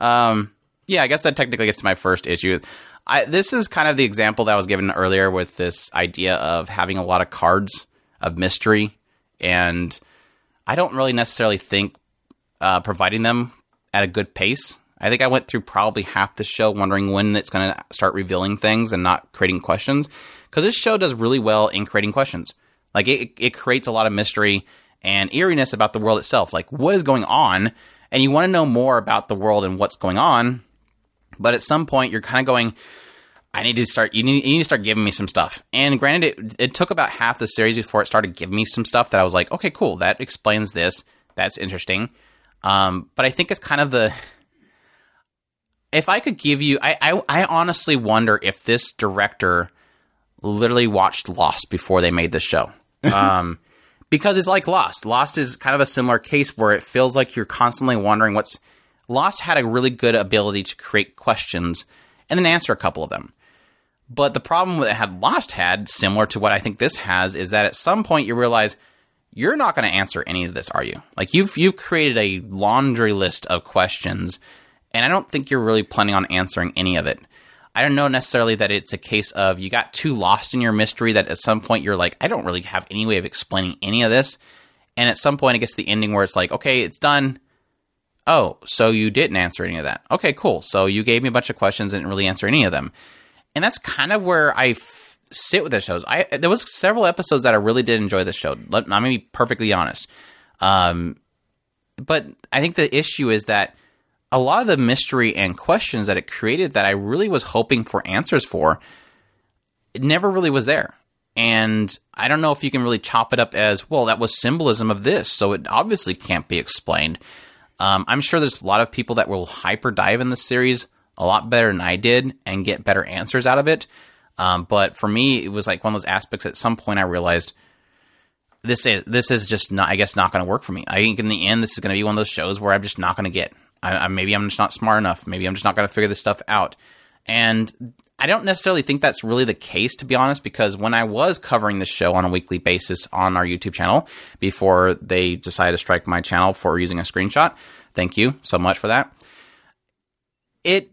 Um, yeah, I guess that technically gets to my first issue. I, this is kind of the example that I was given earlier with this idea of having a lot of cards of mystery. And I don't really necessarily think uh, providing them at a good pace. I think I went through probably half the show wondering when it's going to start revealing things and not creating questions. Because this show does really well in creating questions. Like, it, it creates a lot of mystery and eeriness about the world itself. Like, what is going on? And you want to know more about the world and what's going on. But at some point, you're kind of going, I need to start, you need, you need to start giving me some stuff. And granted, it, it took about half the series before it started giving me some stuff that I was like, okay, cool, that explains this. That's interesting. Um, but I think it's kind of the... If I could give you, I, I I honestly wonder if this director literally watched Lost before they made this show. Um, because it's like Lost. Lost is kind of a similar case where it feels like you're constantly wondering what's... Lost had a really good ability to create questions and then answer a couple of them. But the problem that had Lost had, similar to what I think this has, is that at some point you realize you're not going to answer any of this, are you? Like, you've you've created a laundry list of questions, and I don't think you're really planning on answering any of it. I don't know necessarily that it's a case of you got too lost in your mystery that at some point you're like, I don't really have any way of explaining any of this. And at some point it gets to the ending where it's like, okay, it's done. Oh, so you didn't answer any of that. Okay, cool. So you gave me a bunch of questions and didn't really answer any of them. And that's kind of where I f- sit with the shows. I there was several episodes that I really did enjoy this show. I'm going to be perfectly honest. Um, but I think the issue is that a lot of the mystery and questions that it created that I really was hoping for answers for, it never really was there. And I don't know if you can really chop it up as, well, that was symbolism of this, so it obviously can't be explained. Um, I'm sure there's a lot of people that will hyper dive in this series a lot better than I did and get better answers out of it. Um, but for me, it was like one of those aspects at some point I realized this is, this is just not, I guess, not going to work for me. I think in the end, this is going to be one of those shows where I'm just not going to get, I, I, maybe I'm just not smart enough. Maybe I'm just not going to figure this stuff out. And I don't necessarily think that's really the case, to be honest, because when I was covering this show on a weekly basis on our YouTube channel before they decided to strike my channel for using a screenshot. Thank you so much for that. It,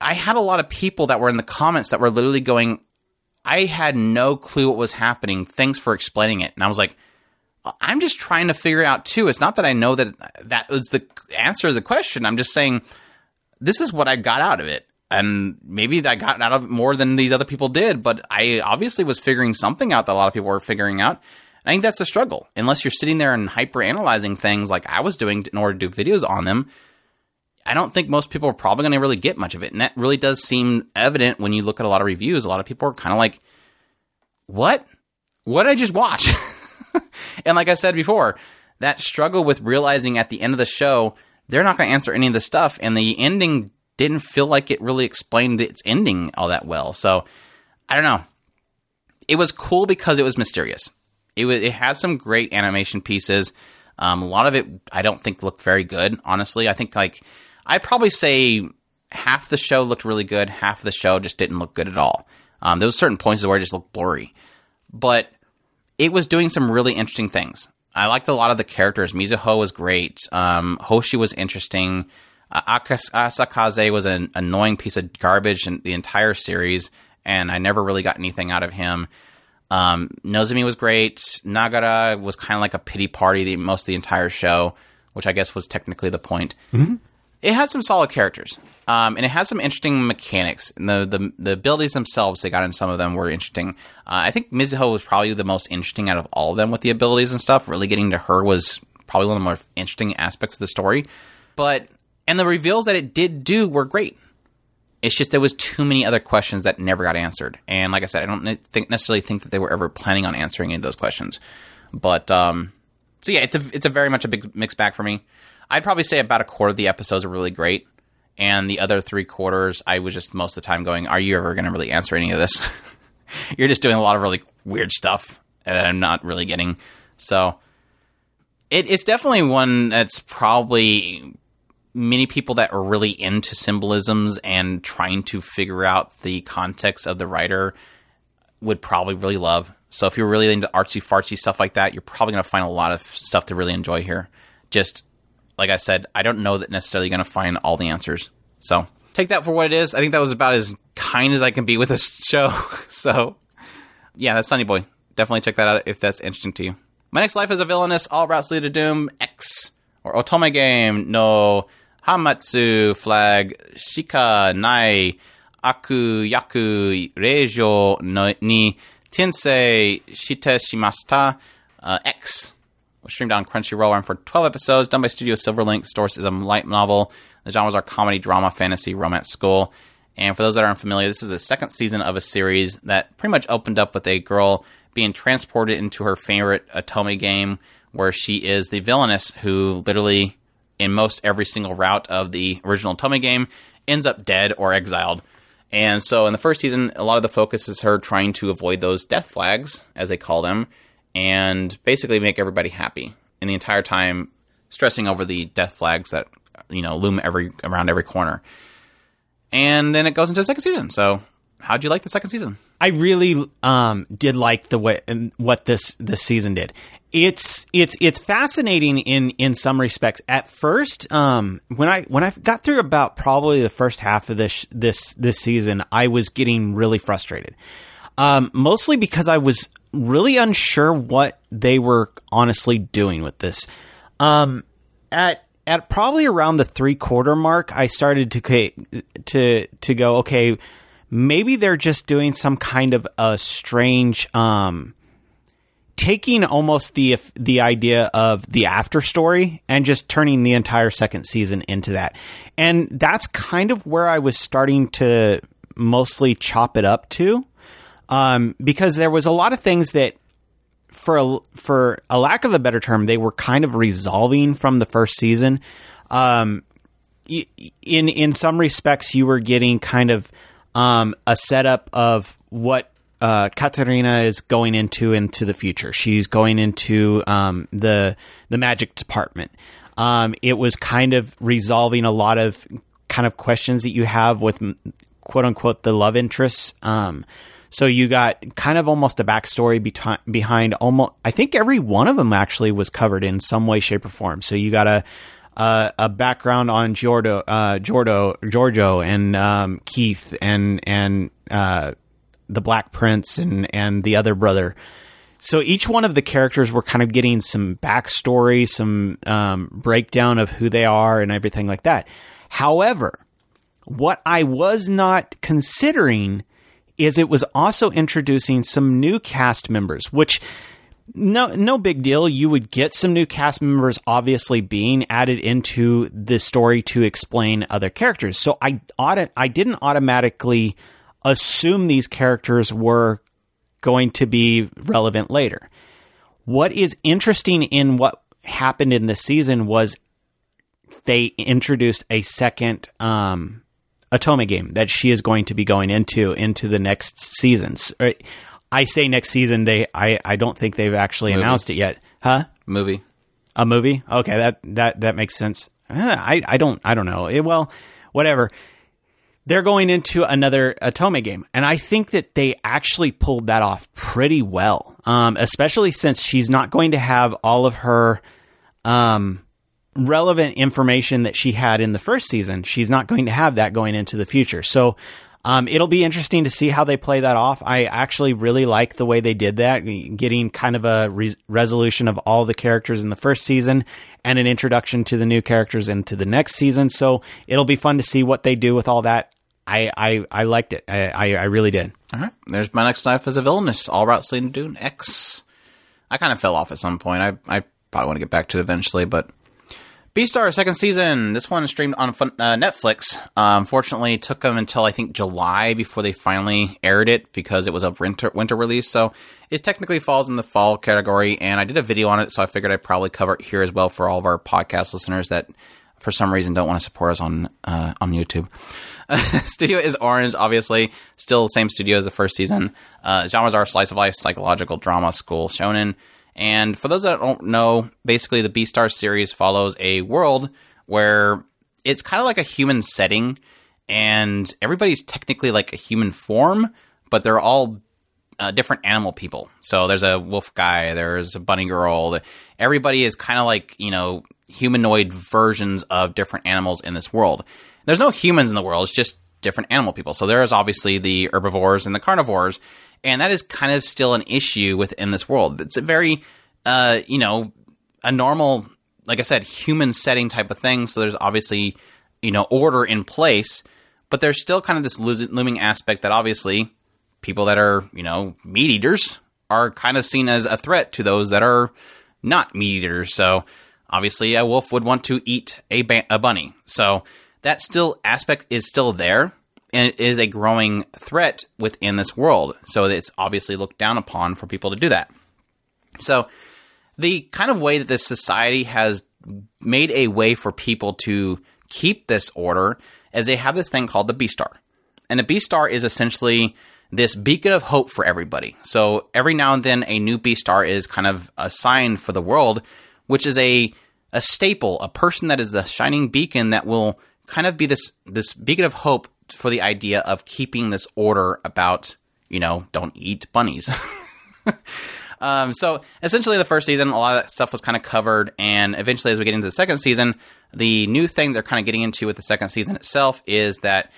I had a lot of people that were in the comments that were literally going, I had no clue what was happening. Thanks for explaining it. And I was like, I'm just trying to figure it out too. It's not that I know that that was the answer to the question. I'm just saying, this is what I got out of it. And maybe I got out of it more than these other people did, but I obviously was figuring something out that a lot of people were figuring out. And I think that's the struggle. Unless you're sitting there and hyper analyzing things like I was doing in order to do videos on them, I don't think most people are probably going to really get much of it. And that really does seem evident when you look at a lot of reviews. A lot of people are kind of like, what? What did I just watch? And like I said before, that struggle with realizing at the end of the show, they're not going to answer any of the stuff. And the ending didn't feel like it really explained its ending all that well. So I don't know. It was cool because it was mysterious. It was, it had some great animation pieces. Um, a lot of it, I don't think looked very good. Honestly, I think like, I'd probably say half the show looked really good. Half the show just didn't look good at all. Um, there was certain points where it just looked blurry. But it was doing some really interesting things. I liked a lot of the characters. Mizuho was great. Um, Hoshi was interesting. Uh, Akas- Asakaze was an annoying piece of garbage in the entire series. And I never really got anything out of him. Um, Nozomi was great. Nagara was kind of like a pity party the, most of the entire show. Which I guess was technically the point. Mm-hmm. It has some solid characters, um, and it has some interesting mechanics. And the, the the abilities themselves they got in some of them were interesting. Uh, I think Mizuho was probably the most interesting out of all of them with the abilities and stuff. Really getting to her was probably one of the more interesting aspects of the story. But and the reveals that it did do were great. It's just there was too many other questions that never got answered. And like I said, I don't think necessarily think that they were ever planning on answering any of those questions. But um, so yeah, it's a it's a very much a big mixed bag for me. I'd probably say about a quarter of the episodes are really great. And the other three quarters, I was just most of the time going, are you ever going to really answer any of this? You're just doing a lot of really weird stuff that I'm not really getting. So it, it's definitely one that's probably many people that are really into symbolisms and trying to figure out the context of the writer would probably really love. So if you're really into artsy-fartsy stuff like that, you're probably going to find a lot of stuff to really enjoy here. Just... Like I said, I don't know that necessarily you're going to find all the answers. So take that for what it is. I think that was about as kind as I can be with this show. So yeah, that's Sunny Boy. Definitely check that out if that's interesting to you. My next life as a villainess, all routes lead to doom, X, or Otome game, no, Hamatsu, flag, Shika, Nai, Aku, Yaku, Reijo, no, ni, Tensei, Shite, Shimashita, uh, X. Streamed on Crunchyroll, ran for twelve episodes, done by Studio Silverlink. Source is a light novel. The genres are comedy, drama, fantasy, romance, school. And for those that aren't familiar, this is the second season of a series that pretty much opened up with a girl being transported into her favorite Otome game, where she is the villainess who literally, in most every single route of the original Otome game, ends up dead or exiled. And so in the first season, a lot of the focus is her trying to avoid those death flags, as they call them, and basically make everybody happy. And the entire time stressing over the death flags that, you know, loom every around every corner. And then it goes into the second season. So how'd you like the second season? I really um, did like the way what this this season did. It's it's it's fascinating in in some respects. At first, um, when I when I got through about probably the first half of this this this season, I was getting really frustrated, um, mostly because I was really unsure what they were honestly doing with this. Um, at at probably around the three quarter mark, I started to to to go, okay, maybe they're just doing some kind of a strange. Um, taking almost the the idea of the after story and just turning the entire second season into that. And that's kind of where I was starting to mostly chop it up to, um, because there was a lot of things that, for a, for a lack of a better term, they were kind of resolving from the first season. Um, in, in some respects, you were getting kind of um, a setup of what Uh, Katarina is going into into the future. She's going into um, the the magic department. Um, it was kind of resolving a lot of kind of questions that you have with quote unquote the love interests. Um, so you got kind of almost a backstory beti- behind almost. I think every one of them actually was covered in some way, shape, or form. So you got a a, a background on Giordo, uh, Giordo, Giorgio, and um, Keith, and and. Uh, the Black Prince and, and the other brother. So each one of the characters were kind of getting some backstory, some um, breakdown of who they are and everything like that. However, what I was not considering is it was also introducing some new cast members, which no, no big deal. You would get some new cast members obviously being added into the story to explain other characters. So I auto- I didn't automatically assume these characters were going to be relevant later. What is interesting in what happened in this season was they introduced a second um, Otome game that she is going to be going into into the next seasons. I say next season. They I, I don't think they've actually movie. announced it yet. Huh? Movie. A movie? Okay, that that, that makes sense. I, I don't I don't know. It, well, whatever. They're going into another Otome game. And I think that they actually pulled that off pretty well, um, especially since she's not going to have all of her um, relevant information that she had in the first season. She's not going to have that going into the future. So um, it'll be interesting to see how they play that off. I actually really like the way they did that, getting kind of a re- resolution of all the characters in the first season and an introduction to the new characters into the next season. So it'll be fun to see what they do with all that. I I, I liked it. I, I, I really did. All right. There's my next knife as a villainess. All routes leading to Dune X. I kind of fell off at some point. I, I probably want to get back to it eventually, but Beastars second season. This one is streamed on uh, Netflix. Uh, unfortunately, it took them until I think July before they finally aired it because it was a winter winter release. So it technically falls in the fall category. And I did a video on it, so I figured I'd probably cover it here as well for all of our podcast listeners that for some reason don't want to support us on uh, on YouTube. Uh, studio is Orange, obviously. Still the same studio as the first season. Uh, genres are slice of life, psychological drama, school shonen. And for those that don't know, basically the Beastars series follows a world where it's kind of like a human setting and everybody's technically like a human form, but they're all uh, different animal people. So there's a wolf guy, there's a bunny girl. Everybody is kind of like, you know, humanoid versions of different animals in this world. There's no humans in the world. It's just different animal people. So there is obviously the herbivores and the carnivores. And that is kind of still an issue within this world. It's a very, uh, you know, a normal, like I said, human setting type of thing. So there's obviously, you know, order in place. But there's still kind of this looming aspect that obviously people that are, you know, meat eaters are kind of seen as a threat to those that are not meat eaters. So obviously a wolf would want to eat a, ba- a bunny. So that still aspect is still there. And it is a growing threat within this world. So it's obviously looked down upon for people to do that. So the kind of way that this society has made a way for people to keep this order is they have this thing called the Beastar. And a B-star is essentially this beacon of hope for everybody. So every now and then, a new B-star is kind of a sign for the world, which is a a staple, a person that is the shining beacon that will kind of be this this beacon of hope for the idea of keeping this order about, you know, don't eat bunnies. Um, so essentially the first season, a lot of that stuff was kind of covered. And eventually as we get into the second season, the new thing they're kind of getting into with the second season itself is that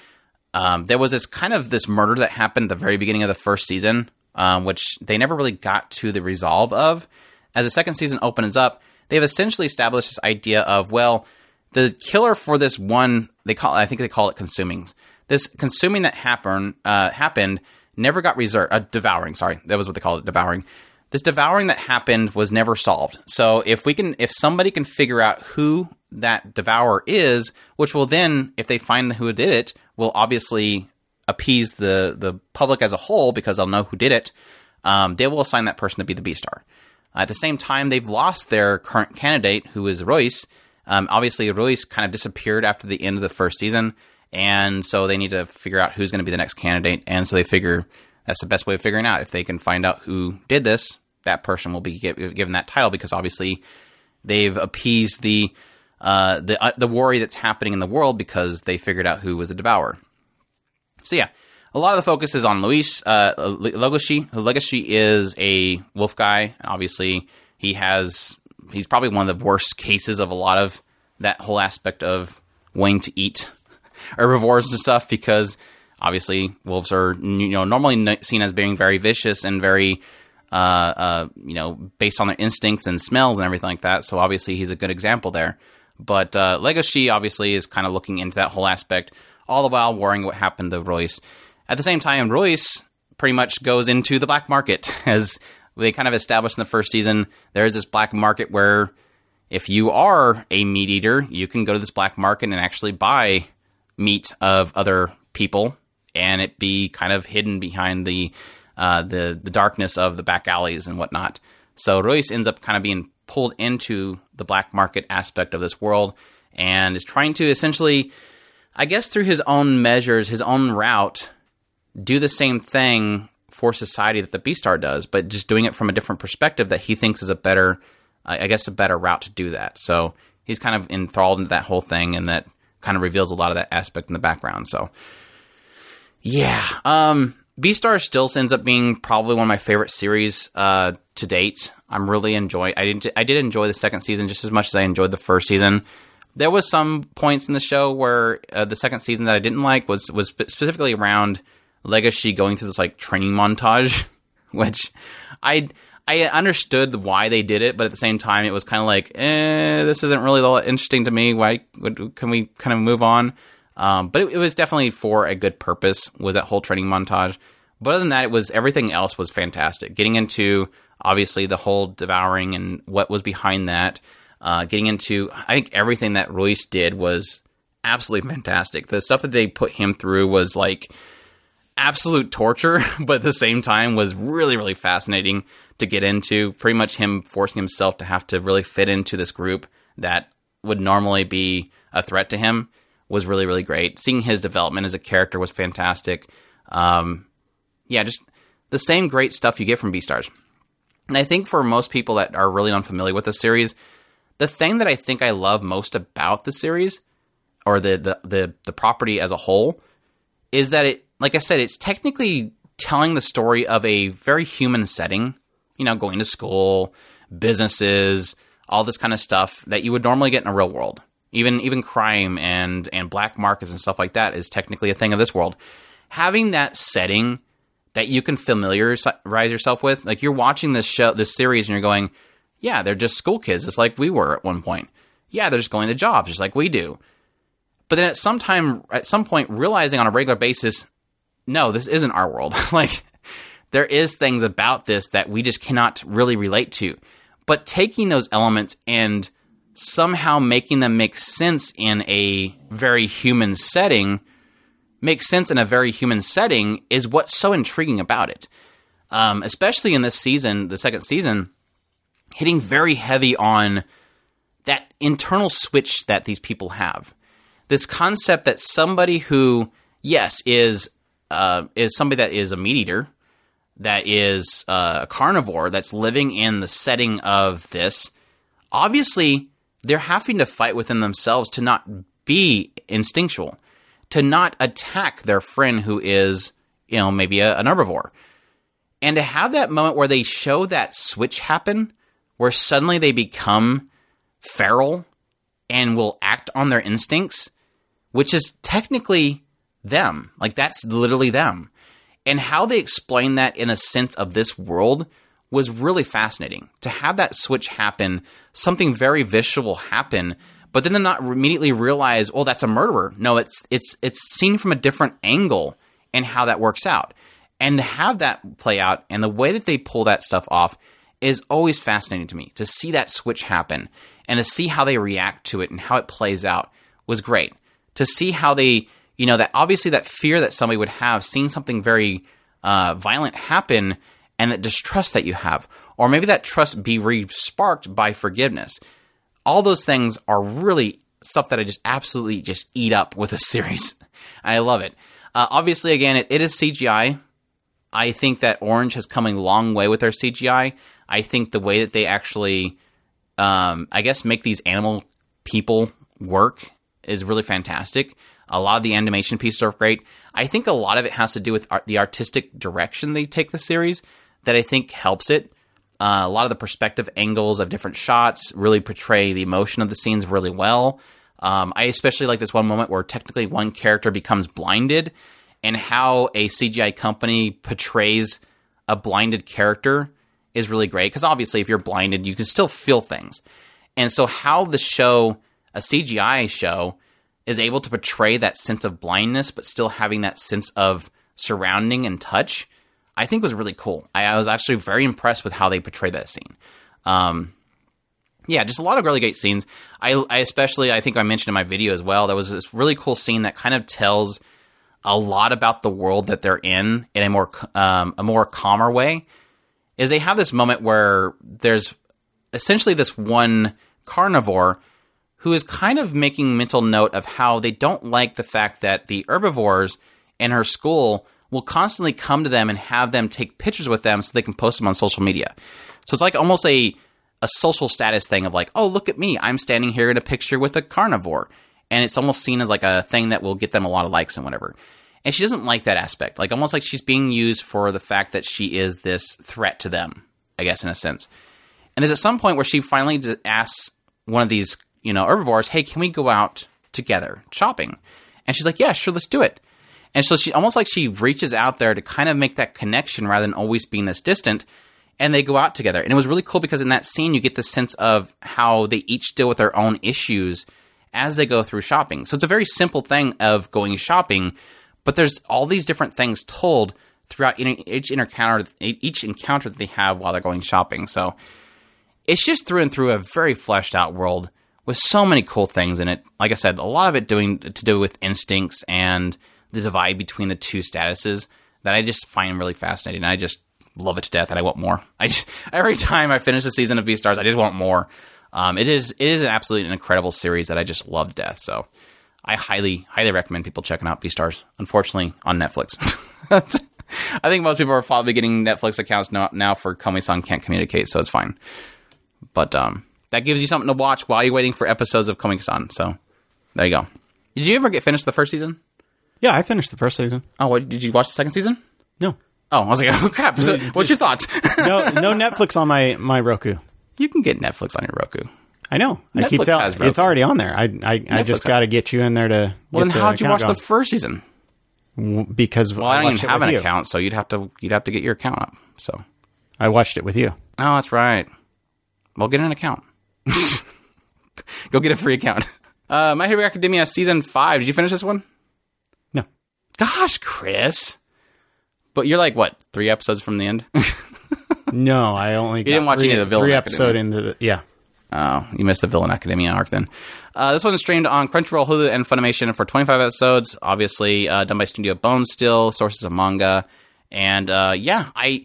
um, there was this kind of this murder that happened at the very beginning of the first season, um, which they never really got to the resolve of. As the second season opens up, they've essentially established this idea of, well, the killer for this one, they call I think they call it consuming. This consuming that happen, uh, happened never got reserved, uh, devouring, sorry, that was what they called it, devouring. This devouring that happened was never solved. So if we can, if somebody can figure out who that devourer is, which will then, if they find who did it, will obviously appease the, the public as a whole because they'll know who did it. Um, they will assign that person to be the B-star. At the same time, they've lost their current candidate, who is Royce. Um, obviously, Royce kind of disappeared after the end of the first season. And so they need to figure out who's going to be the next candidate. And so they figure that's the best way of figuring out. If they can find out who did this, that person will be given that title, because obviously they've appeased the uh, the uh, the worry that's happening in the world because they figured out who was the devourer. So yeah, a lot of the focus is on Luis uh, Legoshi. Legoshi is a wolf guy, and obviously he has he's probably one of the worst cases of a lot of that whole aspect of wanting to eat herbivores and stuff, because obviously wolves are you know normally seen as being very vicious and very Uh, uh, you know, based on their instincts and smells and everything like that. So obviously he's a good example there. But uh, Legoshi obviously is kind of looking into that whole aspect, all the while worrying what happened to Royce. At the same time, Royce pretty much goes into the black market, as they kind of established in the first season. There's this black market where if you are a meat eater, you can go to this black market and actually buy meat of other people, and it be kind of hidden behind the Uh, the, the darkness of the back alleys and whatnot. So Royce ends up kind of being pulled into the black market aspect of this world, and is trying to essentially, I guess through his own measures, his own route, do the same thing for society that the B-Star does, but just doing it from a different perspective that he thinks is a better, I guess, a better route to do that. So he's kind of enthralled into that whole thing, and that kind of reveals a lot of that aspect in the background. So yeah, um... B-Star still ends up being probably one of my favorite series uh, to date. I'm really enjoy. I did. I did enjoy the second season just as much as I enjoyed the first season. There was some points in the show where uh, the second season that I didn't like was was specifically around Legoshi going through this like training montage, which I I understood why they did it, but at the same time it was kind of like, eh, this isn't really that interesting to me. Why can we kind of move on? Um, but it, it was definitely for a good purpose, was that whole training montage. But other than that, it was everything else was fantastic. Getting into, obviously, the whole devouring and what was behind that. Uh, getting into, I think everything that Royce did was absolutely fantastic. The stuff that they put him through was like absolute torture, but at the same time was really, really fascinating to get into. Pretty much him forcing himself to have to really fit into this group that would normally be a threat to him was really, really great. Seeing his development as a character was fantastic. Um, yeah, just the same great stuff you get from B-Stars. And I think for most people that are really unfamiliar with the series, the thing that I think I love most about the series, or the, the, the, the property as a whole, is that it, like I said, it's technically telling the story of a very human setting. You know, going to school, businesses, all this kind of stuff that you would normally get in a real world. Even even crime and, and black markets and stuff like that is technically a thing of this world. Having that setting that you can familiarize yourself with, like you're watching this show, this series, and you're going, yeah, they're just school kids. It's like we were at one point. Yeah, they're just going to jobs, just like we do. But then at some time, at some point, realizing on a regular basis, no, this isn't our world. Like there is things about this that we just cannot really relate to. But taking those elements and somehow making them make sense in a very human setting, make sense in a very human setting is what's so intriguing about it. Um, especially in this season, the second season, hitting very heavy on that internal switch that these people have. This concept that somebody who, yes, is uh, is somebody that is a meat eater, that is uh, a carnivore, that's living in the setting of this. Obviously, they're having to fight within themselves to not be instinctual, to not attack their friend who is, you know, maybe a, an herbivore. And to have that moment where they show that switch happen, where suddenly they become feral and will act on their instincts, which is technically them. Like, that's literally them. And how they explain that in a sense of this world was really fascinating. To have that switch happen, something very visual happen, but then to not immediately realize, oh, that's a murderer. No, it's it's it's seen from a different angle and how that works out. And to have that play out and the way that they pull that stuff off is always fascinating to me. To see that switch happen and to see how they react to it and how it plays out was great. To see how they... You know, that obviously that fear that somebody would have seeing something very uh, violent happen, and that distrust that you have, or maybe that trust be re-sparked by forgiveness. All those things are really stuff that I just absolutely just eat up with a series. I love it. Uh, obviously, again, it, it is C G I. I think that Orange has come a long way with their C G I. I think the way that they actually, um, I guess, make these animal people work is really fantastic. A lot of the animation pieces are great. I think a lot of it has to do with art, the artistic direction they take the series that I think helps it. Uh, a lot of the perspective angles of different shots really portray the emotion of the scenes really well. Um, I especially like this one moment where technically one character becomes blinded, and how a C G I company portrays a blinded character is really great. Because obviously if you're blinded, you can still feel things. And so how the show, a C G I show, is able to portray that sense of blindness, but still having that sense of surrounding and touch, I think was really cool. I, I was actually very impressed with how they portrayed that scene. Um, yeah, just a lot of really great scenes. I, I especially, I think I mentioned in my video as well, there was this really cool scene that kind of tells a lot about the world that they're in in a more um, a more calmer way, is they have this moment where there's essentially this one carnivore who is kind of making mental note of how they don't like the fact that the herbivores in her school will constantly come to them and have them take pictures with them so they can post them on social media. So it's like almost a, a social status thing of like, oh, look at me, I'm standing here in a picture with a carnivore. And it's almost seen as like a thing that will get them a lot of likes and whatever. And she doesn't like that aspect. Like almost like she's being used for the fact that she is this threat to them, I guess, in a sense. And there's at some point where she finally asks one of these, you know, herbivores, hey, can we go out together shopping? And she's like, yeah, sure, let's do it. And so she almost like she reaches out there to kind of make that connection rather than always being this distant. And they go out together. And it was really cool because in that scene, you get the sense of how they each deal with their own issues as they go through shopping. So it's a very simple thing of going shopping, but there's all these different things told throughout each encounter, each encounter that they have while they're going shopping. So it's just through and through a very fleshed out world with so many cool things in it. Like I said, a lot of it doing to do with instincts and the divide between the two statuses that I just find really fascinating. I just love it to death, and I want more. I just, every time I finish a season of V-Stars, I just want more. Um, it is it is an absolutely incredible series that I just love to death. So I highly, highly recommend people checking out V-Stars, unfortunately, on Netflix. I think most people are probably getting Netflix accounts now for Komi-san Can't Communicate, so it's fine. But... um. That gives you something to watch while you're waiting for episodes of Komi-san. So there you go. Did you ever get finished the first season? Yeah, I finished the first season. Oh, what, did you watch the second season? No. Oh, I was like, oh crap. So, what's your thoughts? no, no Netflix on my, my Roku. You can get Netflix on your Roku. I know. Netflix I keep telling you, it's already on there. I I, I just got to get you in there to. Well, then the how'd you watch gone. the first season? Because well, I, I don't even have an you. account, so you'd have to you'd have to get your account up. So I watched it with you. Oh, that's right. Well, get an account. Go get a free account. Uh, My Hero Academia Season five. Did you finish this one? No. Gosh, Chris. But you're like, what, three episodes from the end? No, I only got you didn't watch three, any of the Villain three episode into the... Yeah. Oh, you missed the Villain Academia arc then. Uh, this one is streamed on Crunchyroll, Hulu, and Funimation for twenty-five episodes. Obviously, uh, done by Studio Bones still, sources of manga. And uh, yeah, I...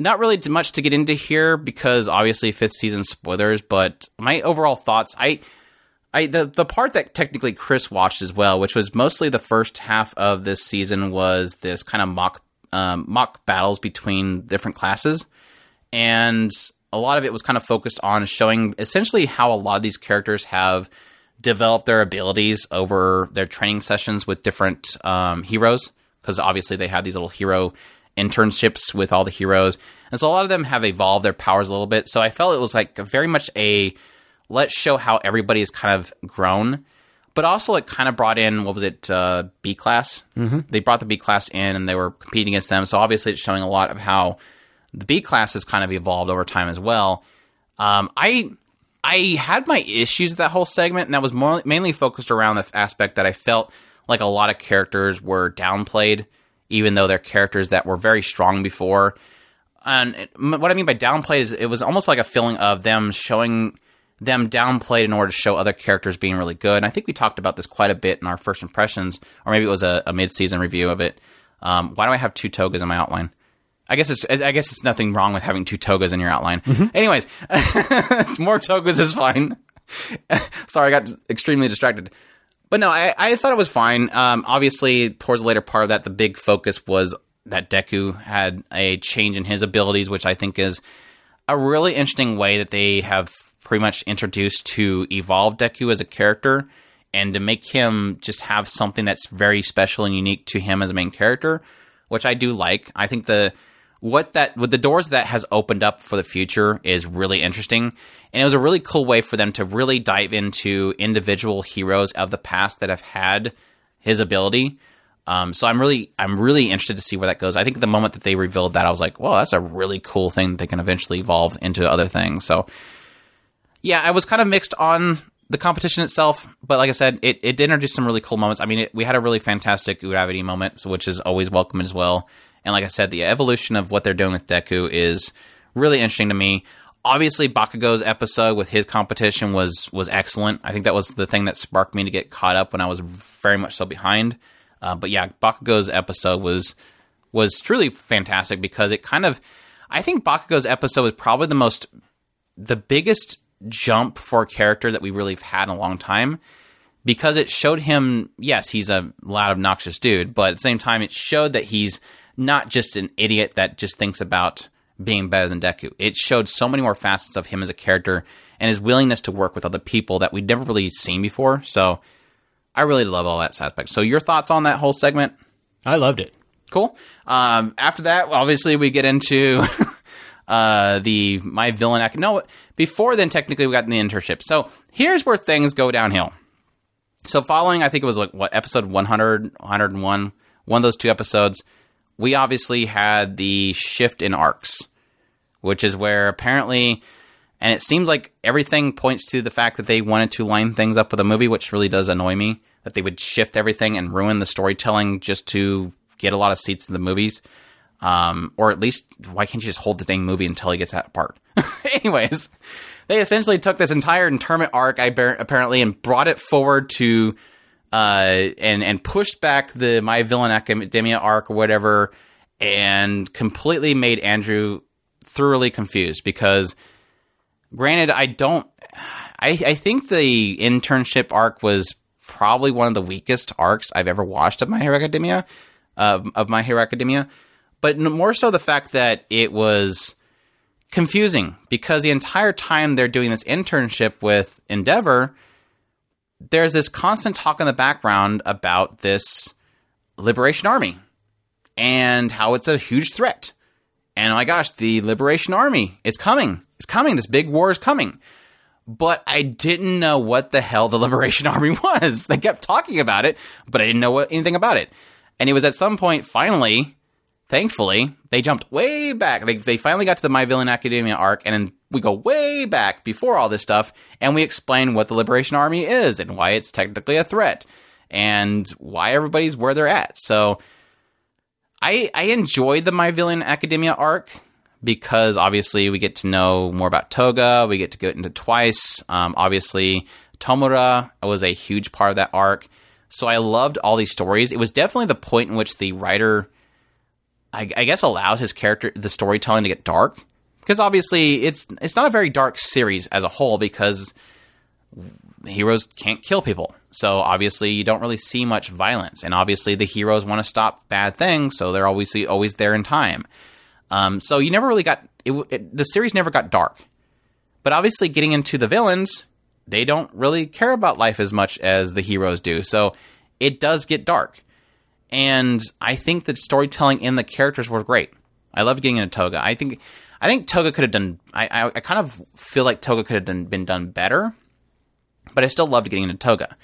Not really too much to get into here because obviously fifth season spoilers, but my overall thoughts, I I the, the part that technically Chris watched as well, which was mostly the first half of this season, was this kind of mock um, mock battles between different classes. And a lot of it was kind of focused on showing essentially how a lot of these characters have developed their abilities over their training sessions with different um, heroes. Because obviously they have these little hero internships with all the heroes. And so a lot of them have evolved their powers a little bit. So I felt it was like very much a... let's show how everybody has kind of grown. But also it kind of brought in, what was it, uh, B-Class? Mm-hmm. They brought the B-Class in and they were competing against them. So obviously it's showing a lot of how the B-Class has kind of evolved over time as well. Um, I I had my issues with that whole segment, and that was more, mainly focused around the aspect that I felt like a lot of characters were downplayed, even though they're characters that were very strong before. And it, what I mean by downplayed is it was almost like a feeling of them showing... them downplayed in order to show other characters being really good. And I think we talked about this quite a bit in our first impressions, or maybe it was a, a mid-season review of it. Um, why do I have two togas in my outline? I guess it's I guess it's nothing wrong with having two togas in your outline. Mm-hmm. Anyways, more togas is fine. Sorry, I got extremely distracted. But no, I, I thought it was fine. Um, obviously, towards the later part of that, the big focus was that Deku had a change in his abilities, which I think is a really interesting way that they have... pretty much introduced to evolve Deku as a character and to make him just have something that's very special and unique to him as a main character, which I do like. I think the what that with the doors that has opened up for the future is really interesting. And it was a really cool way for them to really dive into individual heroes of the past that have had his ability. Um, so I'm really I'm really interested to see where that goes. I think the moment that they revealed that, I was like, well, that's a really cool thing that they can eventually evolve into other things. So yeah, I was kind of mixed on the competition itself, but like I said, it, it introduced some really cool moments. I mean, it, we had a really fantastic Uravity moment, so, which is always welcome as well. And like I said, the evolution of what they're doing with Deku is really interesting to me. Obviously, Bakugo's episode with his competition was was excellent. I think that was the thing that sparked me to get caught up when I was very much so behind. Uh, but yeah, Bakugo's episode was was truly fantastic because it kind of... I think Bakugo's episode was probably the most... the biggest... jump for a character that we really have had in a long time, because it showed him, yes, he's a loud, obnoxious dude, but at the same time, it showed that he's not just an idiot that just thinks about being better than Deku. It showed so many more facets of him as a character and his willingness to work with other people that we'd never really seen before. So I really love all that aspect. So your thoughts on that whole segment? I loved it. Cool. Um, after that, obviously we get into... Uh, the My Villain Academy. No, before then, technically, we got in the internship. So here's where things go downhill. So following, I think it was like, what, episode one hundred, one oh one, one of those two episodes, we obviously had the shift in arcs, which is where apparently, and it seems like everything points to the fact that they wanted to line things up with a movie, which really does annoy me, that they would shift everything and ruin the storytelling just to get a lot of seats in the movies. Um, or at least, why can't you just hold the dang movie until he gets that part? Anyways, they essentially took this entire internment arc, I bear, apparently, and brought it forward to, uh, and, and pushed back the My Villain Academia arc or whatever, and completely made Andrew thoroughly confused because, granted, I don't, I, I think the internship arc was probably one of the weakest arcs I've ever watched of My Hero Academia, uh, of My Hero Academia. But more so the fact that it was confusing because the entire time they're doing this internship with Endeavor, there's this constant talk in the background about this Liberation Army and how it's a huge threat. And oh my gosh, the Liberation Army, it's coming. It's coming. This big war is coming. But I didn't know what the hell the Liberation Army was. They kept talking about it, but I didn't know what, anything about it. And it was at some point, finally... thankfully, they jumped way back. They they finally got to the My Villain Academia arc, and we go way back before all this stuff, and we explain what the Liberation Army is and why it's technically a threat and why everybody's where they're at. So I I enjoyed the My Villain Academia arc because, obviously, we get to know more about Toga. We get to go into Twice. Um, obviously, Tomura was a huge part of that arc. So I loved all these stories. It was definitely the point in which the writer... I, I guess allows his character, the storytelling, to get dark, because obviously it's it's not a very dark series as a whole, because heroes can't kill people. So obviously you don't really see much violence, and obviously the heroes want to stop bad things. So they're obviously always there in time. Um, so you never really got it, it, the series never got dark, but obviously getting into the villains, they don't really care about life as much as the heroes do. So it does get dark. And I think that storytelling in the characters were great. I loved getting into Toga. I think, I think Toga could have done, I, I, I kind of feel like Toga could have done, been done better, but I still loved getting into Toga,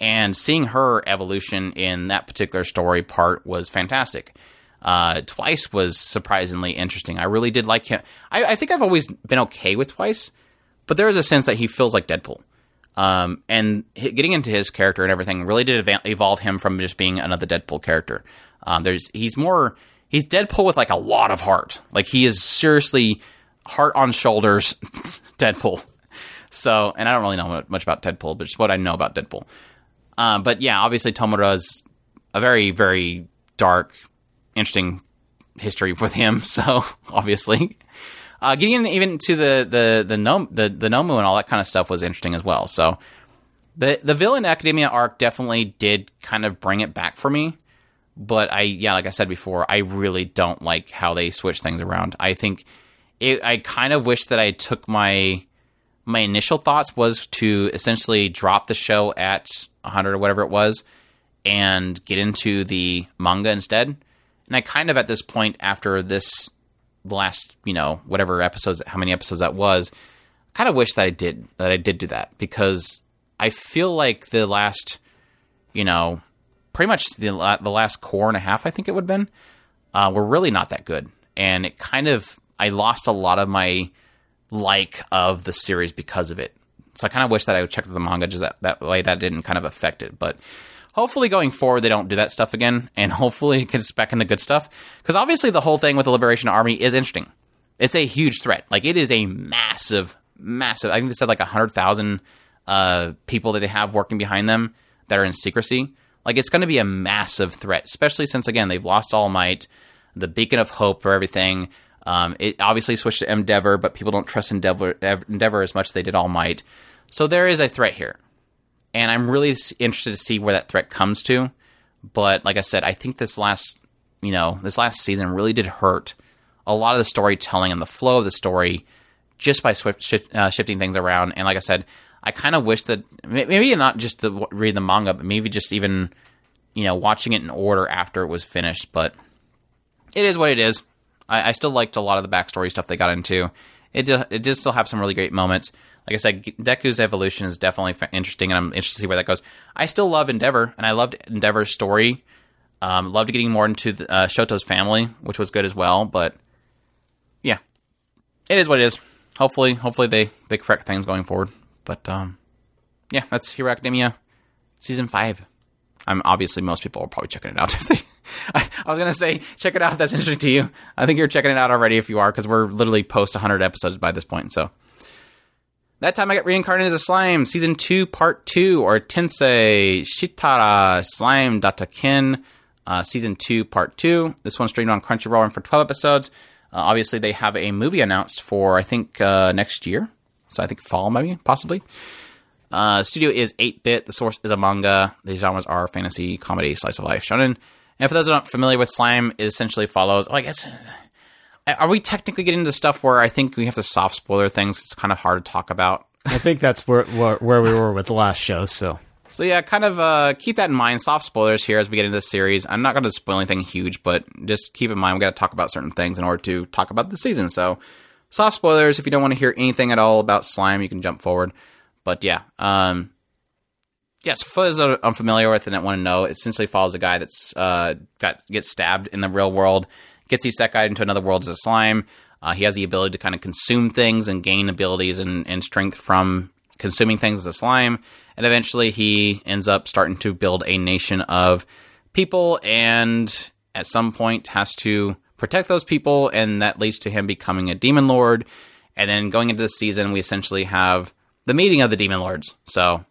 and seeing her evolution in that particular story part was fantastic. Uh, Twice was surprisingly interesting. I really did like him. I, I think I've always been okay with Twice, but there is a sense that he feels like Deadpool. Um, and getting into his character and everything really did ev- evolve him from just being another Deadpool character. Um, there's, he's more, he's Deadpool with like a lot of heart. Like he is seriously heart on shoulders Deadpool. So, and I don't really know much about Deadpool, but just what I know about Deadpool. Uh, but yeah, obviously Tomura's a very, very dark, interesting history with him. So obviously, Uh, getting in, even to the the the Nomu, the, the Nomu and all that kind of stuff was interesting as well. So the the Villain Academia arc definitely did kind of bring it back for me. But I yeah, like I said before, I really don't like how they switch things around. I think it, I kind of wish that I took my my initial thoughts was to essentially drop the show at one hundred or whatever it was and get into the manga instead. And I kind of at this point after this. The last, you know, whatever episodes, how many episodes that was, I kind of wish that I did, that I did do that because I feel like the last, you know, pretty much the the last core and a half, I think it would have been, uh, were really not that good. And it kind of, I lost a lot of my like of the series because of it. So I kind of wish that I would check the manga just that, that way that didn't kind of affect it. But hopefully going forward, they don't do that stuff again, and hopefully it gets back into good stuff. Because obviously the whole thing with the Liberation Army is interesting. It's a huge threat. Like, it is a massive, massive... I think they said like one hundred thousand uh, people that they have working behind them that are in secrecy. Like, it's going to be a massive threat, especially since, again, they've lost All Might, the Beacon of Hope for everything. Um, it obviously switched to Endeavor, but people don't trust Endeavor, Endeavor as much as they did All Might. So there is a threat here. And I'm really interested to see where that threat comes to. But like I said, I think this last, you know, this last season really did hurt a lot of the storytelling and the flow of the story just by swift, shift, uh, shifting things around. And like I said, I kind of wish that maybe not just to read the manga, but maybe just even, you know, watching it in order after it was finished. But it is what it is. I, I still liked a lot of the backstory stuff they got into. It did, it did still have some really great moments. Like I said, Deku's evolution is definitely interesting, and I'm interested to see where that goes. I still love Endeavor, and I loved Endeavor's story. Um, loved getting more into the, uh, Shoto's family, which was good as well. But yeah, it is what it is. Hopefully, hopefully they, they correct things going forward. But um, yeah, that's Hero Academia season five. I'm obviously most people are probably checking it out. If they, I, I was gonna say check it out if that's interesting to you. I think you're checking it out already if you are, because we're literally post one hundred episodes by this point. So. That Time I Got Reincarnated as a Slime, Season two, Part two, or Tensei Shitara Slime Dataken, uh, Season two, Part two. This one streamed on Crunchyroll and for twelve episodes. Uh, obviously, they have a movie announced for, I think, uh, next year. So I think fall, maybe, possibly. Uh, the studio is eight-bit. The source is a manga. The genres are fantasy, comedy, slice of life, shonen. And for those who aren't familiar with Slime, it essentially follows... Oh, I guess... Are we technically getting into stuff where I think we have to soft spoiler things? It's kind of hard to talk about. I think that's where, where where we were with the last show. So, so yeah, kind of uh, keep that in mind. Soft spoilers here as we get into this series. I'm not going to spoil anything huge, but just keep in mind we got to talk about certain things in order to talk about the season. So, soft spoilers. If you don't want to hear anything at all about Slime, you can jump forward. But yeah, um, yes. For those that I'm familiar with and that want to know, it essentially follows a guy that's uh, got gets stabbed in the real world. Gets isekai'd into another world as a slime. Uh, he has the ability to kind of consume things and gain abilities and, and strength from consuming things as a slime. And eventually he ends up starting to build a nation of people and at some point has to protect those people. And that leads to him becoming a demon lord. And then going into this season, we essentially have the meeting of the demon lords. So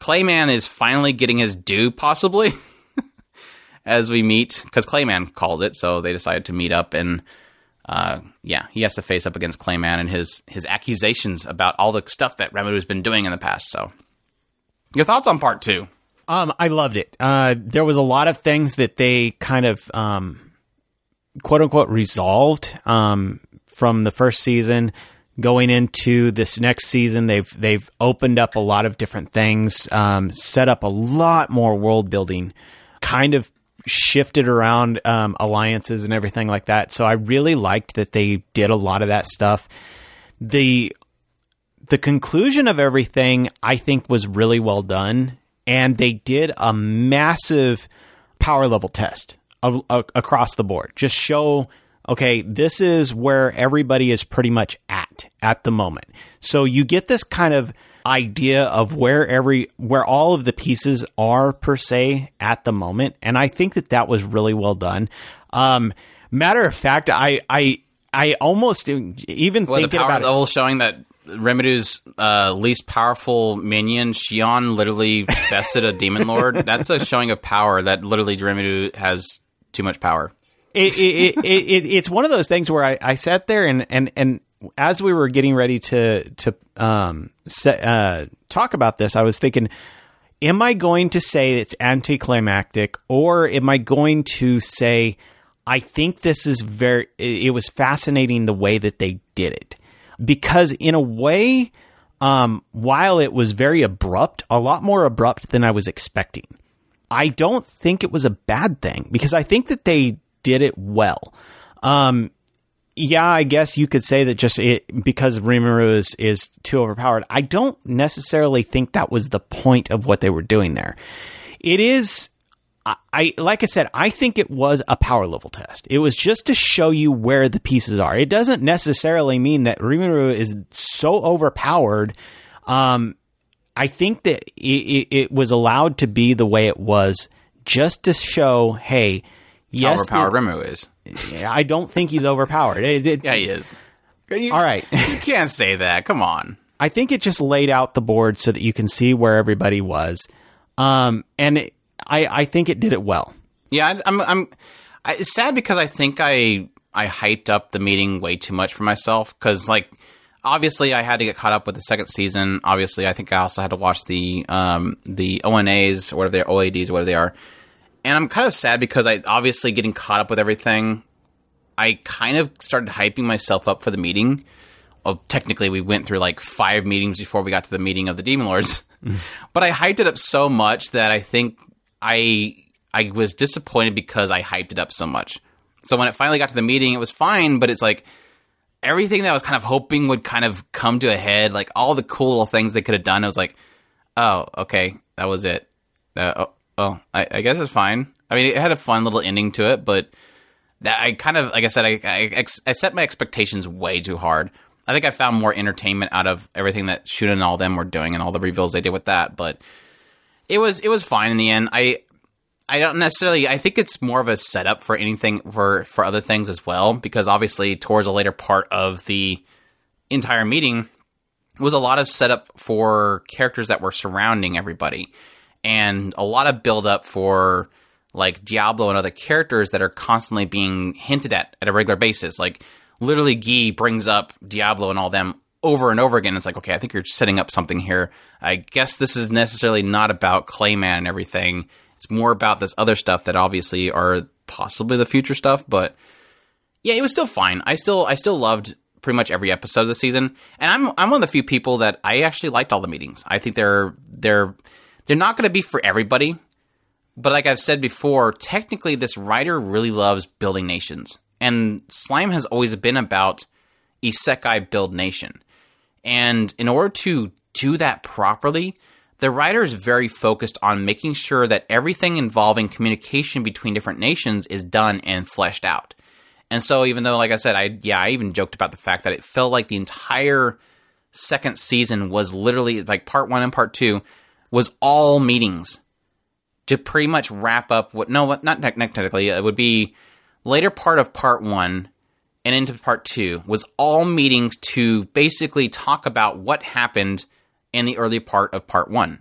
Clayman is finally getting his due, possibly. As we meet, because Clayman calls it, so they decided to meet up, and uh, yeah, he has to face up against Clayman and his his accusations about all the stuff that Remedu's been doing in the past. So Your thoughts on part two? Um, I loved it. Uh, there was a lot of things that they kind of, um, quote unquote, resolved um, from the first season. Going into this next season, they've they've opened up a lot of different things, um, set up a lot more world building, kind of shifted around um, alliances and everything like that. So I really liked that they did a lot of that stuff. The the conclusion of everything, I think, was really well done. And they did a massive power level test of, uh, across the board. Just show, okay, this is where everybody is pretty much at at the moment. So you get this kind of idea of where every where all of the pieces are per se at the moment. And I think that that was really well done. Um, matter of fact, I I I almost even well, thinking the power about level it, showing that. Remidu's uh, least powerful minion, Shion, literally bested a demon lord. That's a showing of power that literally Remidu has too much power. It, it, it, it, it's one of those things where I, I sat there and, and, and as we were getting ready to to um set, uh, talk about this, I was thinking, am I going to say it's anticlimactic, or am I going to say I think this is very? It was fascinating the way that they did it. Because in a way, um, while it was very abrupt, a lot more abrupt than I was expecting, I don't think it was a bad thing because I think that they did it well. Um, yeah, I guess you could say that just it, because Rimuru is, is too overpowered. I don't necessarily think that was the point of what they were doing there. It is... I like I said, I think it was a power level test. It was just to show you where the pieces are. It doesn't necessarily mean that Rimuru is so overpowered. Um, I think that it, it, it was allowed to be the way it was just to show, hey, yes, overpowered the, Rimuru is. I don't think he's overpowered. It, it, yeah, he is. You, all right, you can't say that. Come on. I think it just laid out the board so that you can see where everybody was, um, and. It, I, I think it did it well. Yeah, I, I'm. I'm. I, it's sad because I think I I hyped up the meeting way too much for myself because, like, obviously I had to get caught up with the second season. Obviously, I think I also had to watch the um the O N As or whatever they're O A Ds, whatever they are. And I'm kind of sad because I obviously getting caught up with everything. I kind of started hyping myself up for the meeting. Well, technically, we went through like five meetings before we got to the meeting of the Demon Lords, but I hyped it up so much that I think. I I was disappointed because I hyped it up so much. So when it finally got to the meeting, it was fine, but it's like everything that I was kind of hoping would kind of come to a head, like all the cool little things they could have done. I was like, oh, okay, that was it. Uh, oh, oh I, I guess it's fine. I mean, it had a fun little ending to it, but that I kind of, like I said, I, I, ex- I set my expectations way too hard. I think I found more entertainment out of everything that Shuna and all them were doing and all the reveals they did with that, but... It was it was fine in the end. I I don't necessarily... I think it's more of a setup for anything for, for other things as well, because obviously towards a later part of the entire meeting was a lot of setup for characters that were surrounding everybody and a lot of build-up for, like, Diablo and other characters that are constantly being hinted at at a regular basis. Like, literally, Guy brings up Diablo and all them over and over again. It's like, okay, I think you're setting up something here. I guess this is necessarily not about Clayman and everything. It's more about this other stuff that obviously are possibly the future stuff, but yeah, it was still fine. I still I still loved pretty much every episode of the season. And I'm I'm one of the few people that I actually liked all the meetings. I think they're they're they're not going to be for everybody, but like I've said before, technically this writer really loves building nations. And Slime has always been about Isekai build nation. And in order to do that properly, the writer is very focused on making sure that everything involving communication between different nations is done and fleshed out. And so even though, like I said, I yeah, I even joked about the fact that it felt like the entire second season was literally, like part one and part two, was all meetings to pretty much wrap up what, no, not technically, it would be later part of part one, and into part two, was all meetings to basically talk about what happened in the early part of part one.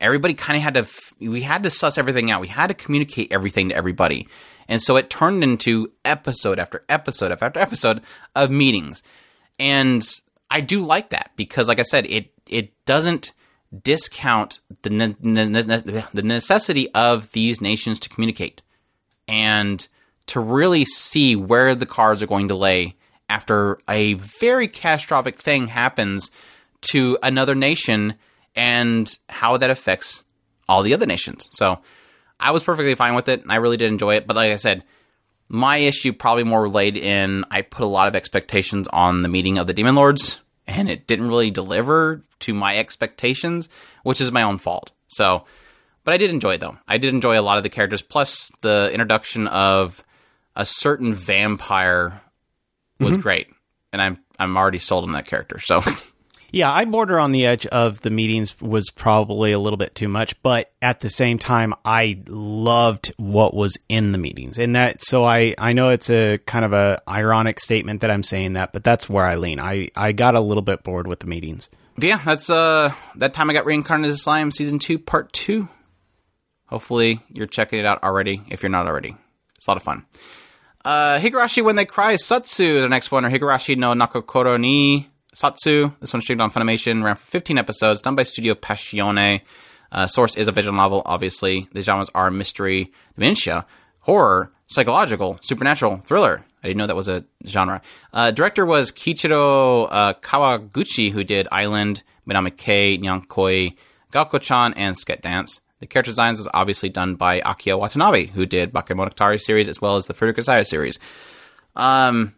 Everybody kind of had to, f- we had to suss everything out. We had to communicate everything to everybody. And so it turned into episode after episode after episode of meetings. And I do like that because, like I said, it it doesn't discount the ne- ne- the necessity of these nations to communicate and to really see where the cards are going to lay after a very catastrophic thing happens to another nation and how that affects all the other nations. So I was perfectly fine with it, and I really did enjoy it. But like I said, my issue probably more laid in I put a lot of expectations on the meeting of the Demon Lords, and it didn't really deliver to my expectations, which is my own fault. So, but I did enjoy it, though. I did enjoy a lot of the characters, plus the introduction of a certain vampire was mm-hmm. great, and I'm I'm already sold on that character, so... Yeah, I border on the edge of the meetings was probably a little bit too much, but at the same time, I loved what was in the meetings. And that, so I, I know it's a kind of a ironic statement that I'm saying that, but that's where I lean. I, I got a little bit bored with the meetings. But yeah, that's uh that time I got reincarnated as slime, season two, part two. Hopefully you're checking it out already. If you're not already, it's a lot of fun. Uh, Higurashi When They Cry Satsu, the next one, or Higurashi no Nakokoro ni Satsu. This one's streamed on Funimation, ran for fifteen episodes, done by Studio Passione. Uh, source is a visual novel, obviously. The genres are mystery, dementia, horror, psychological, supernatural, thriller. I didn't know that was a genre. Uh, director was Kichiro uh, Kawaguchi, who did Island, Minami K, Nyankoi, Gakko-chan, and Sket Dance. The character designs was obviously done by Akio Watanabe, who did Bakemonogatari series, as well as the Fruit of Grisaia series. Um...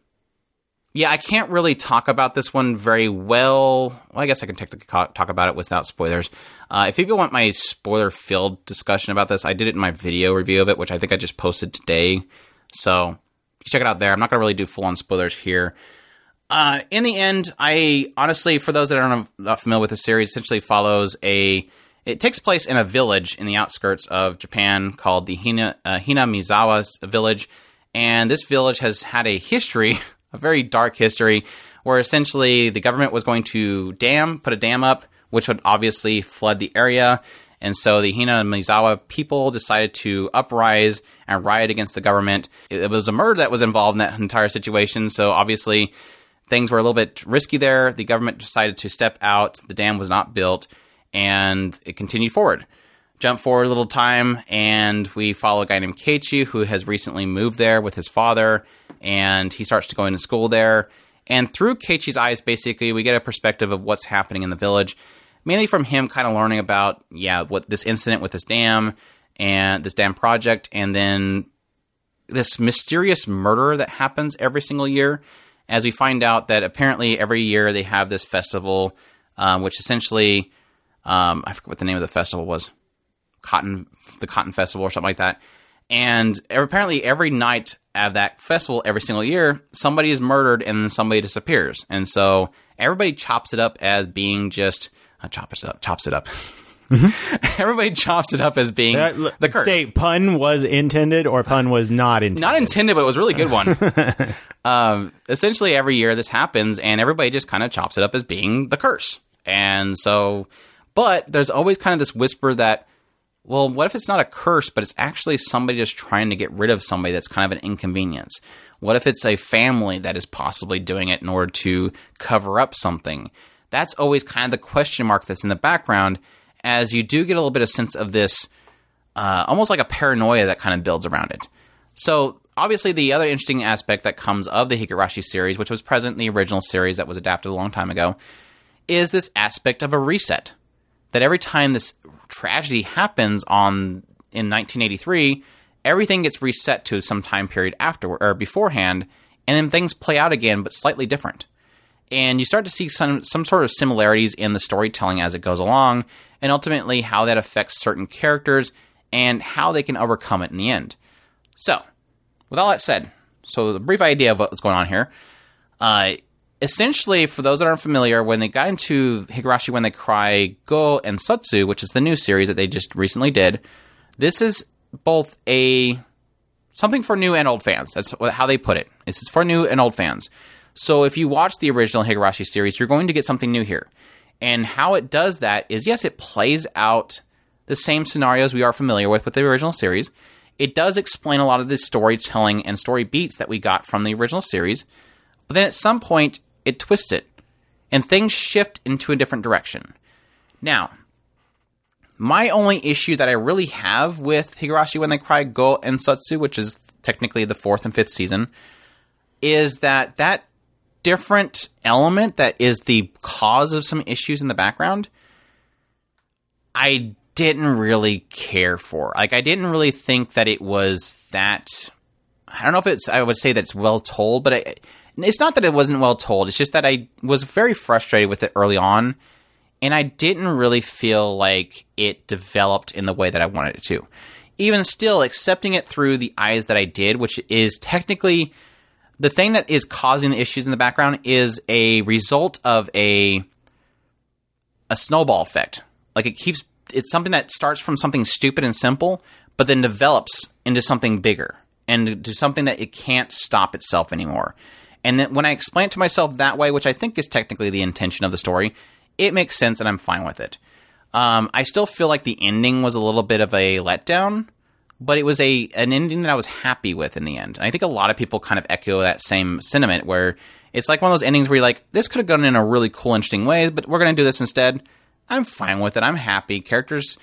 Yeah, I can't really talk about this one very well. Well, I guess I can technically talk about it without spoilers. Uh, if people want my spoiler-filled discussion about this, I did it in my video review of it, which I think I just posted today. So check it out there. I'm not going to really do full-on spoilers here. Uh, in the end, I honestly, for those that are not familiar with the series, essentially follows a... It takes place in a village in the outskirts of Japan called the Hina, uh, Hinamizawa village. And this village has had a history... A very dark history where essentially the government was going to dam, put a dam up, which would obviously flood the area. And so the Hinamizawa people decided to uprise and riot against the government. It, it was a murder that was involved in that entire situation. So obviously things were a little bit risky there. The government decided to step out. The dam was not built, and it continued forward. Jump forward a little time, and we follow a guy named Keiichi who has recently moved there with his father, and he starts to go into school there. And through Keiichi's eyes, basically, we get a perspective of what's happening in the village, mainly from him kind of learning about, yeah, what this incident with this dam and this dam project, and then this mysterious murder that happens every single year, as we find out that apparently every year they have this festival, um, which essentially, um, I forget what the name of the festival was. Cotton, the Cotton Festival or something like that. And apparently every night of that festival, every single year, somebody is murdered and then somebody disappears. And so everybody chops it up as being just... Uh, chop it up, chops it up. Mm-hmm. Everybody chops it up as being uh, l- the curse. Say pun was intended or pun was not intended. Not intended, but it was a really good one. um, essentially every year this happens and everybody just kind of chops it up as being the curse. And so... But there's always kind of this whisper that, well, what if it's not a curse, but it's actually somebody just trying to get rid of somebody that's kind of an inconvenience? What if it's a family that is possibly doing it in order to cover up something? That's always kind of the question mark that's in the background, as you do get a little bit of sense of this, uh, almost like a paranoia that kind of builds around it. So, obviously, the other interesting aspect that comes of the Higurashi series, which was present in the original series that was adapted a long time ago, is this aspect of a reset. That every time this tragedy happens on in nineteen eighty-three, everything gets reset to some time period afterward or beforehand, and then things play out again, but slightly different. And you start to see some some sort of similarities in the storytelling as it goes along, and ultimately how that affects certain characters and how they can overcome it in the end. So, with all that said, so a brief idea of what's going on here. Uh, Essentially, for those that aren't familiar, when they got into Higurashi When They Cry Go and Satsu, which is the new series that they just recently did, this is both a something for new and old fans. That's how they put it. This is for new and old fans. So if you watch the original Higurashi series, you're going to get something new here. And how it does that is, yes, it plays out the same scenarios we are familiar with with the original series. It does explain a lot of the storytelling and story beats that we got from the original series. But then at some point... it twists it, and things shift into a different direction. Now, My only issue that I really have with Higurashi When They Cry Go Ensatsu, which is technically the fourth and fifth season, is that that different element that is the cause of some issues in the background, I didn't really care for. Like, I didn't really think that it was that... I don't know if it's... I would say that's well told, but I, it's not that it wasn't well told. It's just that I was very frustrated with it early on, and I didn't really feel like it developed in the way that I wanted it to. Even still, accepting it through the eyes that I did, which is technically... The thing that is causing the issues in the background is a result of a a snowball effect. Like, it keeps... It's something that starts from something stupid and simple, but then develops into something bigger and to something that it can't stop itself anymore. And then when I explain it to myself that way, which I think is technically the intention of the story, it makes sense and I'm fine with it. Um, I still feel like the ending was a little bit of a letdown, but it was a an ending that I was happy with in the end. And I think a lot of people kind of echo that same sentiment where it's like one of those endings where you're like, this could have gone in a really cool, interesting way, but we're going to do this instead. I'm fine with it. I'm happy. Characters,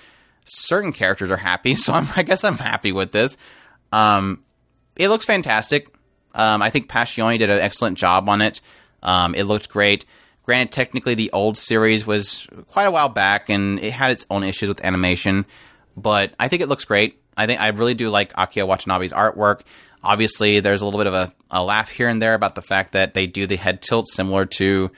certain characters are happy, so I'm, I guess I'm happy with this. Um, it looks fantastic. Um, I think Passione did an excellent job on it. Um, it looked great. Granted, technically, the old series was quite a while back, and it had its own issues with animation, but I think it looks great. I think I really do like Akio Watanabe's artwork. Obviously, there's a little bit of a, a laugh here and there about the fact that they do the head tilt similar to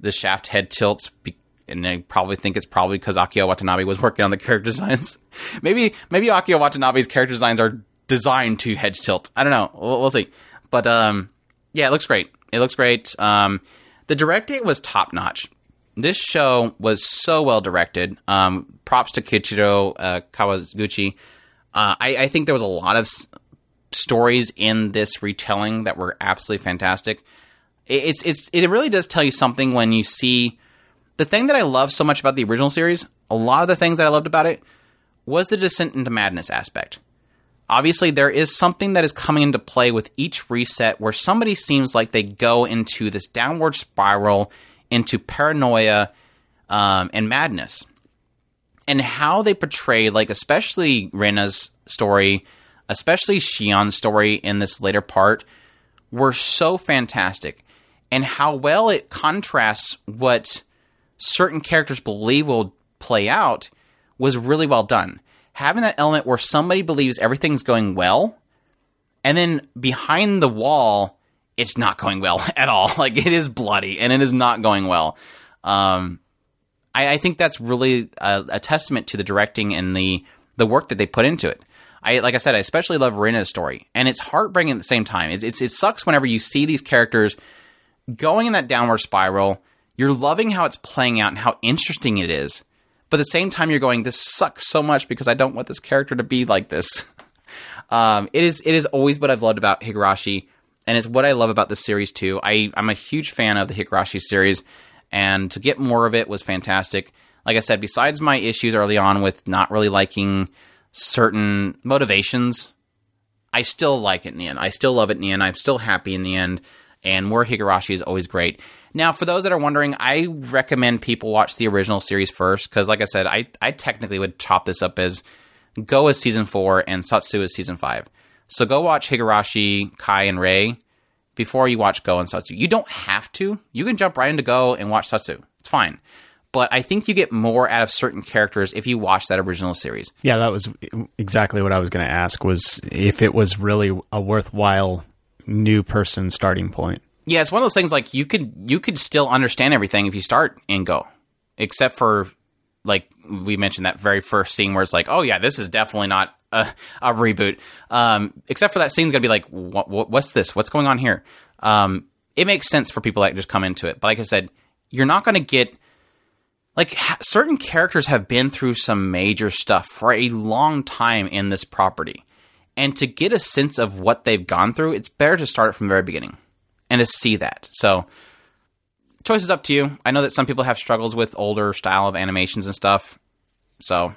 the Shaft head tilts because... And I probably think it's probably because Akio Watanabe was working on the character designs. maybe maybe Akio Watanabe's character designs are designed to head tilt. I don't know. We'll, we'll see. But um, yeah, it looks great. It looks great. Um, the directing was top notch. This show was so well directed. Um, props to Kichiro uh, Kawaguchi. Uh, I, I think there was a lot of s- stories in this retelling that were absolutely fantastic. It, it's it's it really does tell you something when you see. The thing that I love so much about the original series, a lot of the things that I loved about it, was the descent into madness aspect. Obviously, there is something that is coming into play with each reset where somebody seems like they go into this downward spiral, into paranoia um, and madness. And how they portray, like especially Rena's story, especially Shion's story in this later part, were so fantastic. And how well it contrasts what... certain characters believe will play out was really well done. Having that element where somebody believes everything's going well, and then behind the wall, it's not going well at all. Like, it is bloody, and it is not going well. Um, I, I think that's really a, a testament to the directing and the, the work that they put into it. I, like I said, I especially love Rena's story, and it's heartbreaking at the same time. It's, it's, it sucks whenever you see these characters going in that downward spiral. You're loving how it's playing out and how interesting it is. But at the same time, you're going, this sucks so much because I don't want this character to be like this. um, it is it is always what I've loved about Higurashi. And it's what I love about this series, too. I, I'm a huge fan of the Higurashi series. And to get more of it was fantastic. Like I said, besides my issues early on with not really liking certain motivations, I still like it in the end. I still love it in the end. I'm still happy in the end. And more Higurashi is always great. Now, for those that are wondering, I recommend people watch the original series first. Because, like I said, I, I technically would chop this up as Go is Season four and Satsu is Season five. So go watch Higurashi, Kai, and Rei before you watch Go and Satsu. You don't have to. You can jump right into Go and watch Satsu. It's fine. But I think you get more out of certain characters if you watch that original series. Yeah, that was exactly what I was going to ask, was if it was really a worthwhile new person starting point. Yeah, it's one of those things like you could you could still understand everything if you start and Go, except for like we mentioned that very first scene where it's like, oh yeah, this is definitely not a, a reboot. Um, except for that scene's gonna be like, what, what, what's this? What's going on here? Um, it makes sense for people that just come into it, but like I said, you're not gonna get like ha- certain characters have been through some major stuff for a long time in this property, and to get a sense of what they've gone through, it's better to start from the very beginning. And to see that. So, choice is up to you. I know that some people have struggles with older style of animations and stuff. So,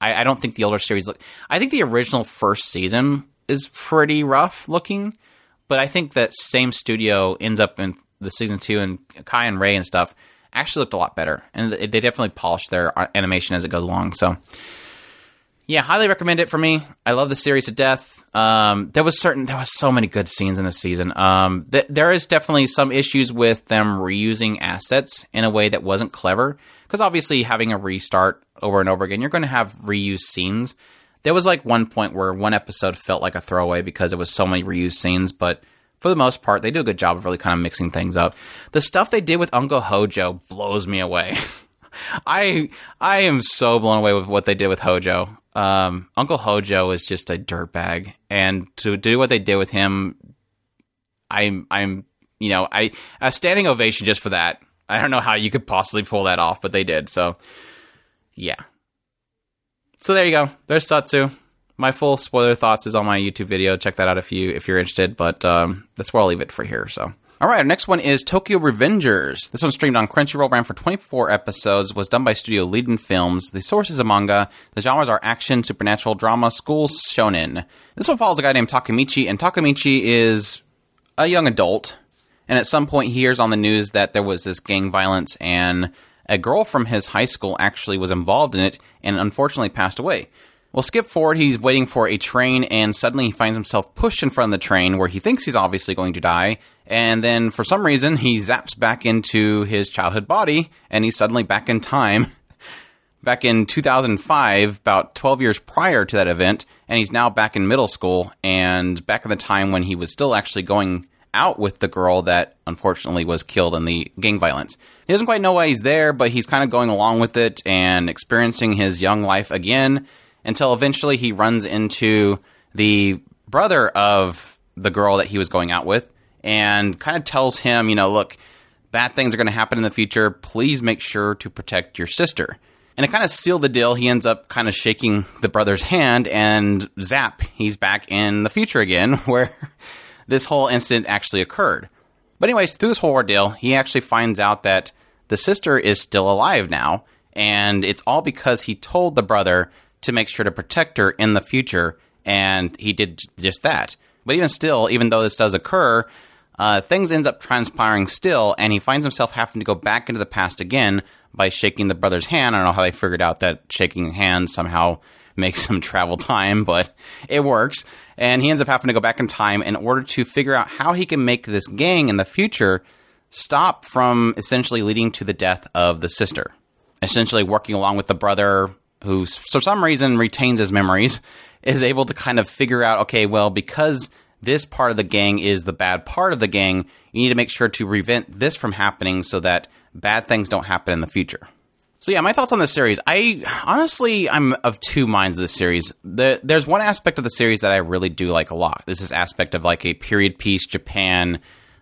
I, I don't think the older series... Look, I think the original first season is pretty rough looking. But I think that same studio ends up in the season two and Kai and Rei and stuff actually looked a lot better, and they definitely polished their animation as it goes along. So, yeah, highly recommend it for me. I love the series to death. Um, there was certain, there was so many good scenes in this season. Um, th- there is definitely some issues with them reusing assets in a way that wasn't clever, because obviously having a restart over and over again, you're going to have reused scenes. There was like one point where one episode felt like a throwaway because it was so many reused scenes, but for the most part, they do a good job of really kind of mixing things up. The stuff they did with Uncle Hojo blows me away. I I am so blown away with what they did with Hojo. Um, Uncle Hojo is just a dirtbag, and to do what they did with him, I'm I'm you know I a standing ovation just for that. I don't know how you could possibly pull that off, but they did. So yeah. So there you go. There's Satsu. My full spoiler thoughts is on my YouTube video. Check that out if you if you're interested. But um, that's where I'll leave it for here. So, all right. Our next one is Tokyo Revengers. This one streamed on Crunchyroll, ran for twenty-four episodes. Was done by Studio Leiden Films. The source is a manga. The genres are action, supernatural, drama, school shonen. This one follows a guy named Takamichi, and Takamichi is a young adult. And at some point, he hears on the news that there was this gang violence, and a girl from his high school actually was involved in it, and unfortunately passed away. Well, skip forward, he's waiting for a train, and suddenly he finds himself pushed in front of the train where he thinks he's obviously going to die, and then for some reason, he zaps back into his childhood body, and he's suddenly back in time, back in two thousand five, about twelve years prior to that event, and he's now back in middle school, and back in the time when he was still actually going out with the girl that unfortunately was killed in the gang violence. He doesn't quite know why he's there, but he's kind of going along with it and experiencing his young life again, until eventually he runs into the brother of the girl that he was going out with and kind of tells him, you know, look, bad things are going to happen in the future. Please make sure to protect your sister. And to kind of seal the deal, he ends up kind of shaking the brother's hand, and zap, he's back in the future again where this whole incident actually occurred. But anyways, through this whole ordeal, he actually finds out that the sister is still alive now, and it's all because he told the brother to make sure to protect her in the future, and he did just that. But even still, even though this does occur, uh, things ends up transpiring still, and he finds himself having to go back into the past again by shaking the brother's hand. I don't know how they figured out that shaking hands somehow makes him travel time, but it works. And he ends up having to go back in time in order to figure out how he can make this gang in the future stop from essentially leading to the death of the sister. Essentially working along with the brother, who for some reason retains his memories, is able to kind of figure out, okay, well, because this part of the gang is the bad part of the gang, you need to make sure to prevent this from happening so that bad things don't happen in the future. So yeah, my thoughts on this series. I honestly, I'm of two minds of this series. The, there's one aspect of the series that I really do like a lot. This is aspect of like a period piece Japan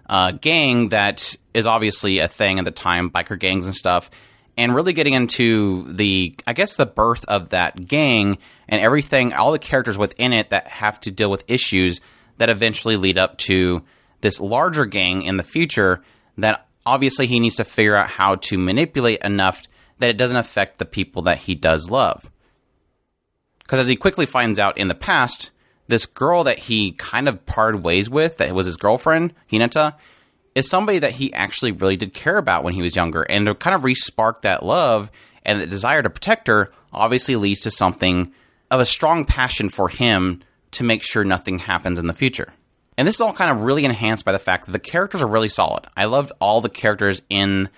uh, gang that is obviously a thing at the time, biker gangs and stuff. And really getting into the, I guess, the birth of that gang and everything, all the characters within it that have to deal with issues that eventually lead up to this larger gang in the future that obviously he needs to figure out how to manipulate enough that it doesn't affect the people that he does love. Because as he quickly finds out in the past, this girl that he kind of parted ways with, that was his girlfriend, Hinata, is somebody that he actually really did care about when he was younger. And to kind of re-spark that love and the desire to protect her obviously leads to something of a strong passion for him to make sure nothing happens in the future. And this is all kind of really enhanced by the fact that the characters are really solid. I loved all the characters in,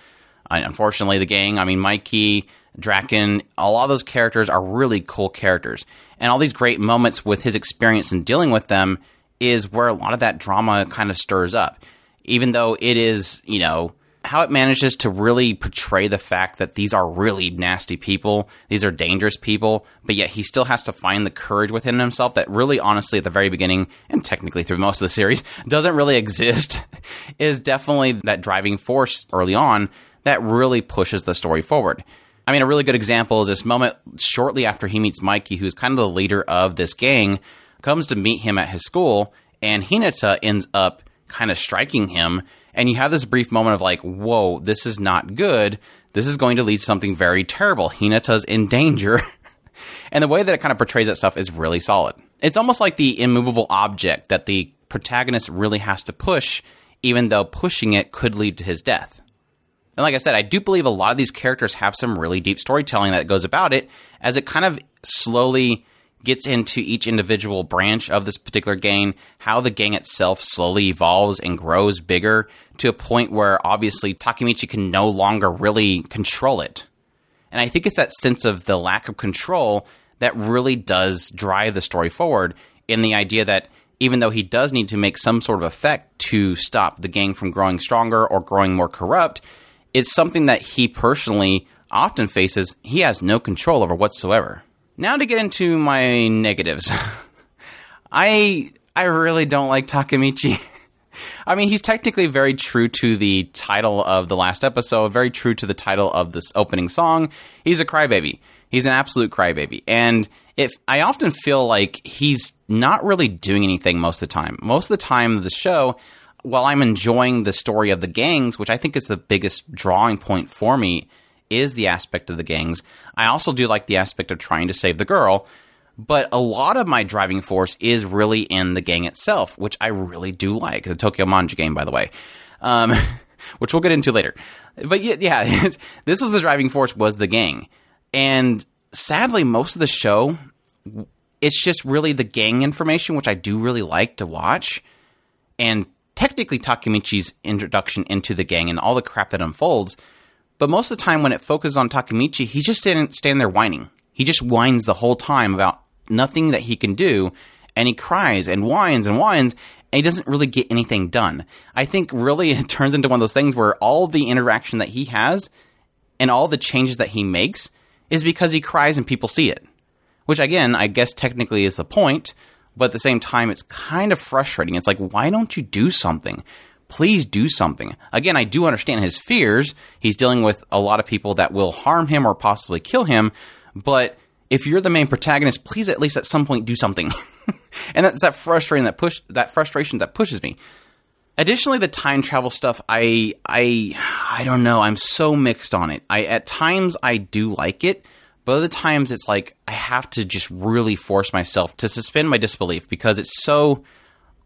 unfortunately, the gang. I mean, Mikey, Draken, a lot of those characters are really cool characters. And all these great moments with his experience in dealing with them is where a lot of that drama kind of stirs up. Even though it is, you know, how it manages to really portray the fact that these are really nasty people, these are dangerous people, but yet he still has to find the courage within himself that really, honestly, at the very beginning, and technically through most of the series, doesn't really exist, is definitely that driving force early on that really pushes the story forward. I mean, a really good example is this moment shortly after he meets Mikey, who's kind of the leader of this gang, comes to meet him at his school, and Hinata ends up kind of striking him, and you have this brief moment of like, whoa, this is not good. This is going to lead to something very terrible. Hinata's in danger. And the way that it kind of portrays that stuff is really solid. It's almost like the immovable object that the protagonist really has to push, even though pushing it could lead to his death. And like I said, I do believe a lot of these characters have some really deep storytelling that goes about it, as it kind of slowly gets into each individual branch of this particular gang, how the gang itself slowly evolves and grows bigger to a point where obviously Takemichi can no longer really control it. And I think it's that sense of the lack of control that really does drive the story forward, in the idea that even though he does need to make some sort of effect to stop the gang from growing stronger or growing more corrupt, it's something that he personally often faces. He has no control over whatsoever. Now to get into my negatives. I I really don't like Takemichi. I mean, he's technically very true to the title of the last episode, very true to the title of this opening song. He's a crybaby. He's an absolute crybaby. And if I often feel like he's not really doing anything most of the time. Most of the time of the show, while I'm enjoying the story of the gangs, which I think is the biggest drawing point for me, is the aspect of the gangs. I also do like the aspect of trying to save the girl, but a lot of my driving force is really in the gang itself, which I really do like. The Tokyo Manja game, by the way, um, which we'll get into later. But yeah, it's, this was the driving force, was the gang. And sadly, most of the show, it's just really the gang information, which I do really like to watch. And technically Takemichi's introduction into the gang and all the crap that unfolds. But most of the time when it focuses on Takemichi, he just didn't stand there whining. He just whines the whole time about nothing that he can do, and he cries and whines and whines, and he doesn't really get anything done. I think really it turns into one of those things where all the interaction that he has and all the changes that he makes is because he cries and people see it. Which again, I guess technically is the point, but at the same time it's kind of frustrating. It's like, why don't you do something? Please do something. Again, I do understand his fears. He's dealing with a lot of people that will harm him or possibly kill him. But if you're the main protagonist, please at least at some point do something. And that's that frustrating that push that frustration that pushes me. Additionally, the time travel stuff, I I I don't know. I'm so mixed on it. I at times I do like it, but other times it's like I have to just really force myself to suspend my disbelief because it's so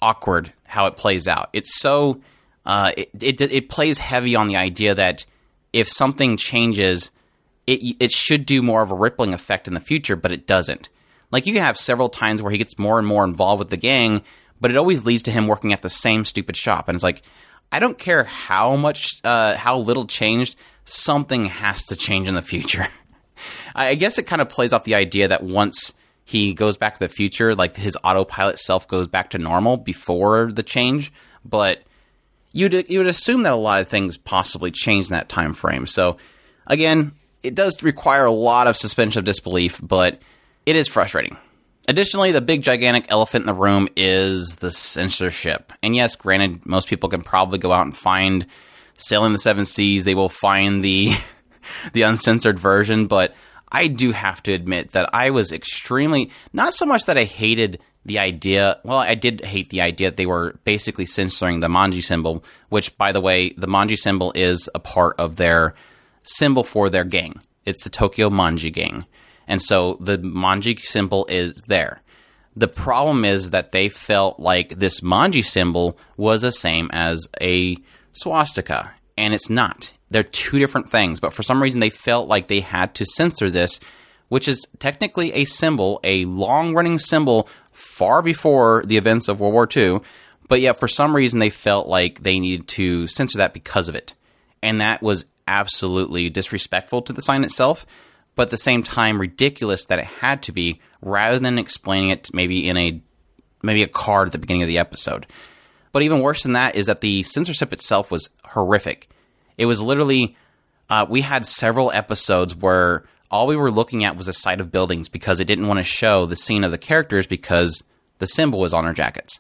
awkward how it plays out. It's so uh, it, it it plays heavy on the idea that if something changes, it it should do more of a rippling effect in the future, but it doesn't. Like you can have several times where he gets more and more involved with the gang, but it always leads to him working at the same stupid shop. And it's like, I don't care how much uh, how little changed, something has to change in the future. I guess it kind of plays off the idea that once he goes back to the future, like his autopilot self goes back to normal before the change, but you'd, you would assume that a lot of things possibly change in that time frame. So again, it does require a lot of suspension of disbelief, but it is frustrating. Additionally, the big gigantic elephant in the room is the censorship. And yes, granted, most people can probably go out and find Sailing the Seven Seas. They will find the the uncensored version, but I do have to admit that I was extremely, not so much that I hated the idea, well, I did hate the idea that they were basically censoring the Manji symbol, which, by the way, the Manji symbol is a part of their symbol for their gang. It's the Tokyo Manji gang. And so the Manji symbol is there. The problem is that they felt like this Manji symbol was the same as a swastika, and it's not. They're two different things, but for some reason they felt like they had to censor this, which is technically a symbol, a long-running symbol far before the events of World War Two, but yet for some reason they felt like they needed to censor that because of it. And that was absolutely disrespectful to the sign itself, but at the same time ridiculous that it had to be, rather than explaining it maybe in a maybe a card at the beginning of the episode. But even worse than that is that the censorship itself was horrific. It was literally, uh, we had several episodes where all we were looking at was a side of buildings because it didn't want to show the scene of the characters because the symbol was on our jackets.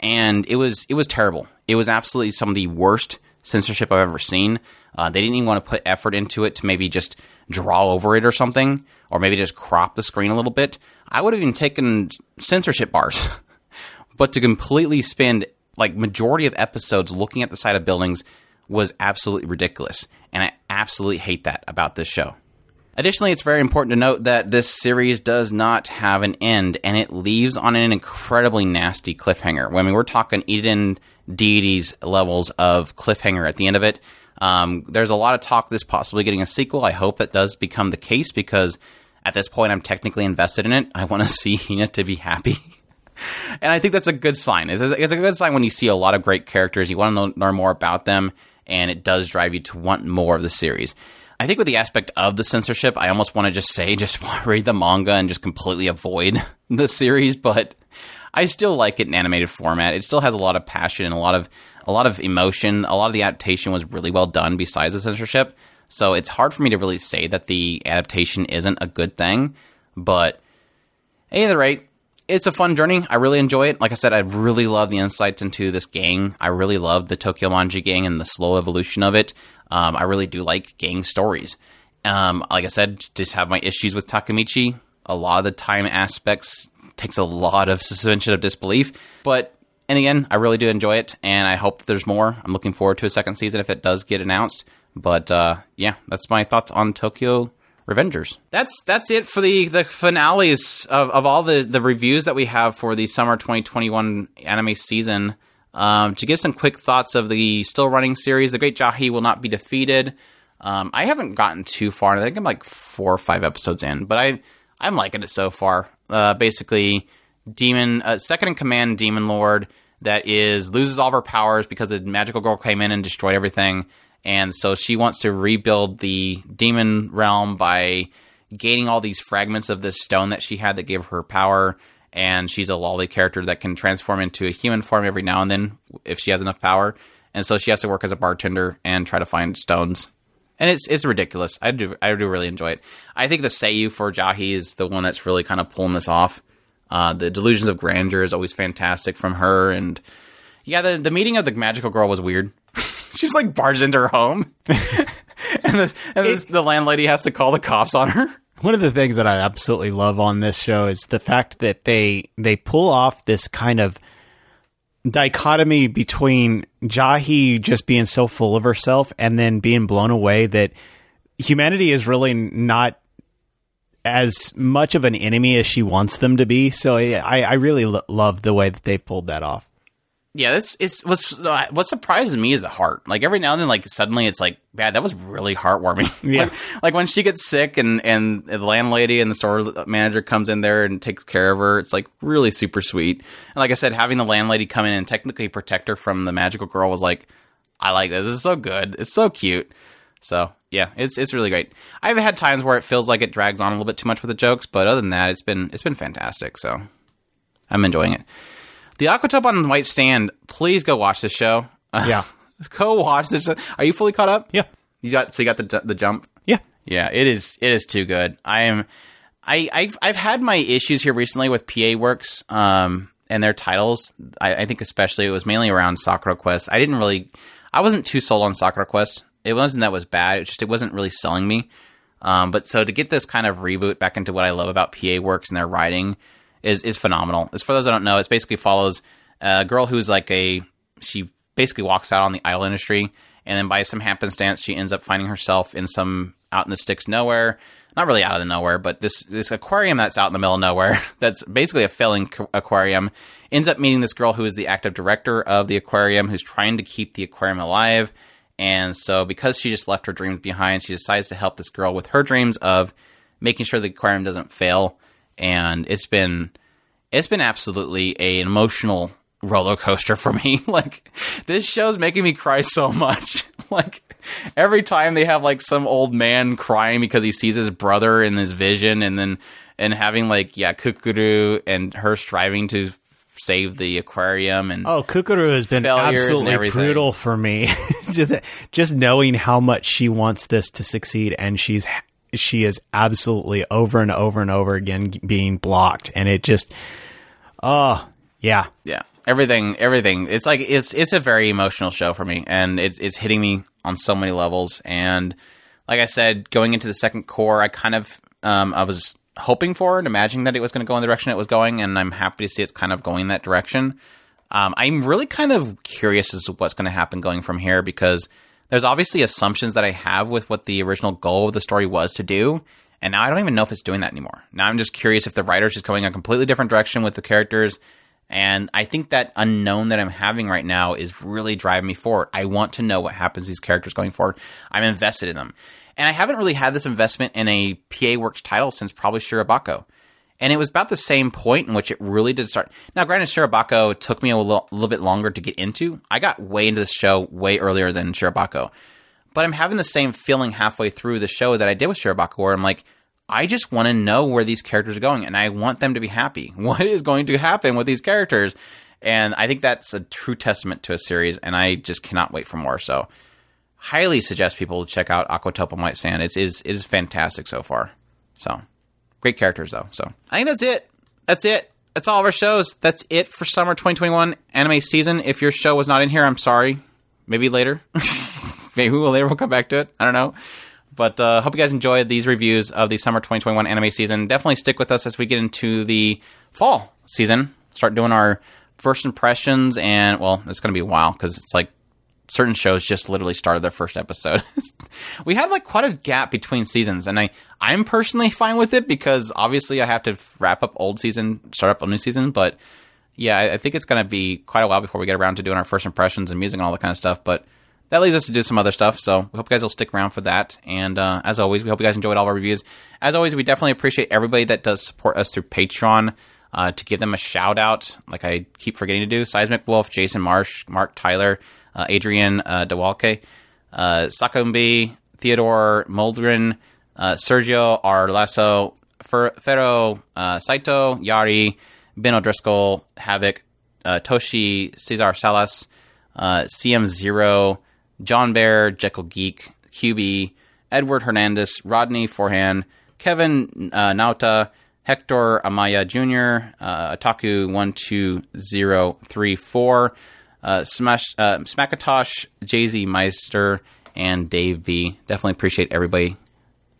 And it was it was terrible. It was absolutely some of the worst censorship I've ever seen. Uh, they didn't even want to put effort into it to maybe just draw over it or something, or maybe just crop the screen a little bit. I would have even taken censorship bars. But to completely spend, like, majority of episodes looking at the side of buildings was absolutely ridiculous, and I absolutely hate that about this show. Additionally, it's very important to note that this series does not have an end, and it leaves on an incredibly nasty cliffhanger. I mean, we're talking Eden Deities levels of cliffhanger at the end of it. Um, there's a lot of talk of this possibly getting a sequel. I hope that does become the case, because at this point I'm technically invested in it. I want to see Hina to be happy. And I think that's a good sign. It's, it's a good sign when you see a lot of great characters. You want to know, learn more about them, and it does drive you to want more of the series. I think with the aspect of the censorship, I almost want to just say, just read the manga and just completely avoid the series, but I still like it in animated format. It still has a lot of passion and a lot of a lot of emotion. A lot of the adaptation was really well done besides the censorship. So it's hard for me to really say that the adaptation isn't a good thing. But at any rate, it's a fun journey. I really enjoy it. Like I said, I really love the insights into this gang. I really love the Tokyo Manji gang and the slow evolution of it. Um, I really do like gang stories. Um, like I said, just have my issues with Takamichi. A lot of the time aspects takes a lot of suspension of disbelief. But in the end, I really do enjoy it, and I hope there's more. I'm looking forward to a second season if it does get announced. But uh, yeah, that's my thoughts on Tokyo Revengers. That's that's it for the, the finales of, of all the, the reviews that we have for the summer twenty twenty-one anime season. Um, to give some quick thoughts of the still running series, The Great Jahi Will Not Be Defeated. Um, I haven't gotten too far. I think I'm like four or five episodes in, but I, I'm liking it so far. Uh, basically, demon uh, second in command demon lord that is loses all of her powers because the magical girl came in and destroyed everything. And so she wants to rebuild the demon realm by gaining all these fragments of this stone that she had that gave her power. And she's a lolly character that can transform into a human form every now and then if she has enough power. And so she has to work as a bartender and try to find stones. And it's it's ridiculous. I do I do really enjoy it. I think the seiyuu for Jahi is the one that's really kind of pulling this off. Uh, the Delusions of Grandeur is always fantastic from her. And yeah, the, the meeting of the magical girl was weird. She's like barges into her home. and this, and this, it, the landlady has to call the cops on her. One of the things that I absolutely love on this show is the fact that they they pull off this kind of dichotomy between Jahi just being so full of herself and then being blown away that humanity is really not as much of an enemy as she wants them to be. So I, I really lo- love the way that they've pulled that off. Yeah, this is what's what surprises me is the heart. Like every now and then, like suddenly it's like, man, that was really heartwarming. Yeah. like, like when she gets sick and, and the landlady and the store manager comes in there and takes care of her, it's like really super sweet. And like I said, having the landlady come in and technically protect her from the magical girl was like, I like this. This is so good. It's so cute. So yeah, it's it's really great. I've had times where it feels like it drags on a little bit too much with the jokes, but other than that, it's been it's been fantastic. So I'm enjoying it. The Aquatobot White Sand, please go watch this show. Yeah. Go watch this. Are you fully caught up? Yeah. You got so you got the the jump? Yeah. Yeah, it is it is too good. I am I I've, I've had my issues here recently with P A Works um and their titles. I, I think especially it was mainly around Sakura Quest. I didn't really I wasn't too sold on Sakura Quest. It wasn't that it was bad. It just it wasn't really selling me. Um but so to get this kind of reboot back into what I love about P A Works and their writing Is, is phenomenal. As for those that don't know, it basically follows a girl who's like a... She basically walks out on the idol industry, and then by some happenstance, she ends up finding herself in some out in the sticks nowhere. Not really out of the nowhere, but this, this aquarium that's out in the middle of nowhere, that's basically a failing aquarium, ends up meeting this girl who is the active director of the aquarium, who's trying to keep the aquarium alive. And so because she just left her dreams behind, she decides to help this girl with her dreams of making sure the aquarium doesn't fail. And it's been, it's been absolutely a, an emotional roller coaster for me. Like this show's making me cry so much. Like every time they have like some old man crying because he sees his brother in his vision, and then and having like yeah Kukuru and her striving to save the aquarium and oh Kukuru has been absolutely brutal for me. just, just knowing how much she wants this to succeed, and she's. She is absolutely over and over and over again being blocked, and it just, oh yeah, yeah, everything, everything. It's like it's it's a very emotional show for me, and it's it's hitting me on so many levels. And like I said, going into the second core, I kind of um, I was hoping for and imagining that it was going to go in the direction it was going, and I'm happy to see it's kind of going that direction. Um, I'm really kind of curious as to what's going to happen going from here, because there's obviously assumptions that I have with what the original goal of the story was to do, and now I don't even know if it's doing that anymore. Now I'm just curious if the writer's just going a completely different direction with the characters, And I think that unknown that I'm having right now is really driving me forward. I want to know what happens to these characters going forward. I'm invested in them. And I haven't really had this investment in a P A Works title since probably Shirabako. And it was about the same point in which it really did start. Now, granted, Shirabako took me a little, little bit longer to get into. I got way into this show way earlier than Shirabako. But I'm having the same feeling halfway through the show that I did with Shirabako, where I'm like, I just want to know where these characters are going, and I want them to be happy. What is going to happen with these characters? And I think that's a true testament to a series, and I just cannot wait for more. So, highly suggest people check out Aquatop and White Sand. It's, it's, it's fantastic so far. So, great characters, though. So, I think that's it. That's it. That's all of our shows. That's it for summer twenty twenty-one anime season. If your show was not in here, I'm sorry. Maybe later. Maybe we'll later we'll come back to it. I don't know. But uh, hope you guys enjoyed these reviews of the summer twenty twenty-one anime season. Definitely stick with us as we get into the fall season. Start doing our first impressions. And, well, it's going to be a while because it's like certain shows just literally started their first episode. We had like quite a gap between seasons. And I, I'm personally fine with it because obviously I have to wrap up old season, start up a new season. But, yeah, I, I think it's going to be quite a while before we get around to doing our first impressions and music and all that kind of stuff. But that leads us to do some other stuff, so we hope you guys will stick around for that. And uh, as always, we hope you guys enjoyed all of our reviews. As always, we definitely appreciate everybody that does support us through Patreon. Uh, to give them a shout-out, like I keep forgetting to do, Seismic Wolf, Jason Marsh, Mark Tyler, uh, Adrian uh, Dewalke, uh, Sakumbi, Theodore Moldren, uh, Sergio Arlasso, Fer- Ferro uh, Saito, Yari, Ben O'Driscoll, Havoc, uh, Toshi, Cesar Salas, uh, C M zero, John Bear, Jekyll Geek, Hubie, Edward Hernandez, Rodney Forehand, Kevin uh, Nauta, Hector Amaya Junior, uh, Otaku one two zero three four, uh, Smash, uh, Smackatosh, Jay-Z Meister, and Dave B. Definitely appreciate everybody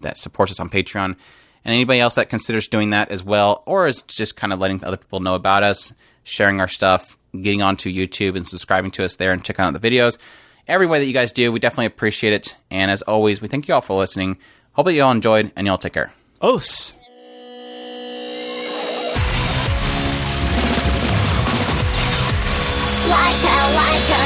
that supports us on Patreon. And anybody else that considers doing that as well, or is just kind of letting other people know about us, sharing our stuff, getting onto YouTube and subscribing to us there and checking out the videos. Every way that you guys do, we definitely appreciate it. And as always, we thank you all for listening. Hope that you all enjoyed, and you all take care. Os! Like a, like a.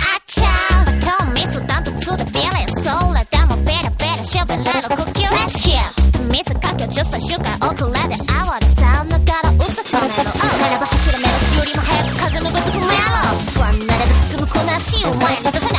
I chow, I don't miss what I'm doing to the feeling. So let them a better, better, shove and let them cook you. Let's hear. The miss a cocktail just a sugar, oh, let it out of sound. I gotta oops, the phone. Oh, whatever, I should have made a beauty, my head, cousin, I'm going to put my aloe. From that, I'm going to put my shoe, my head,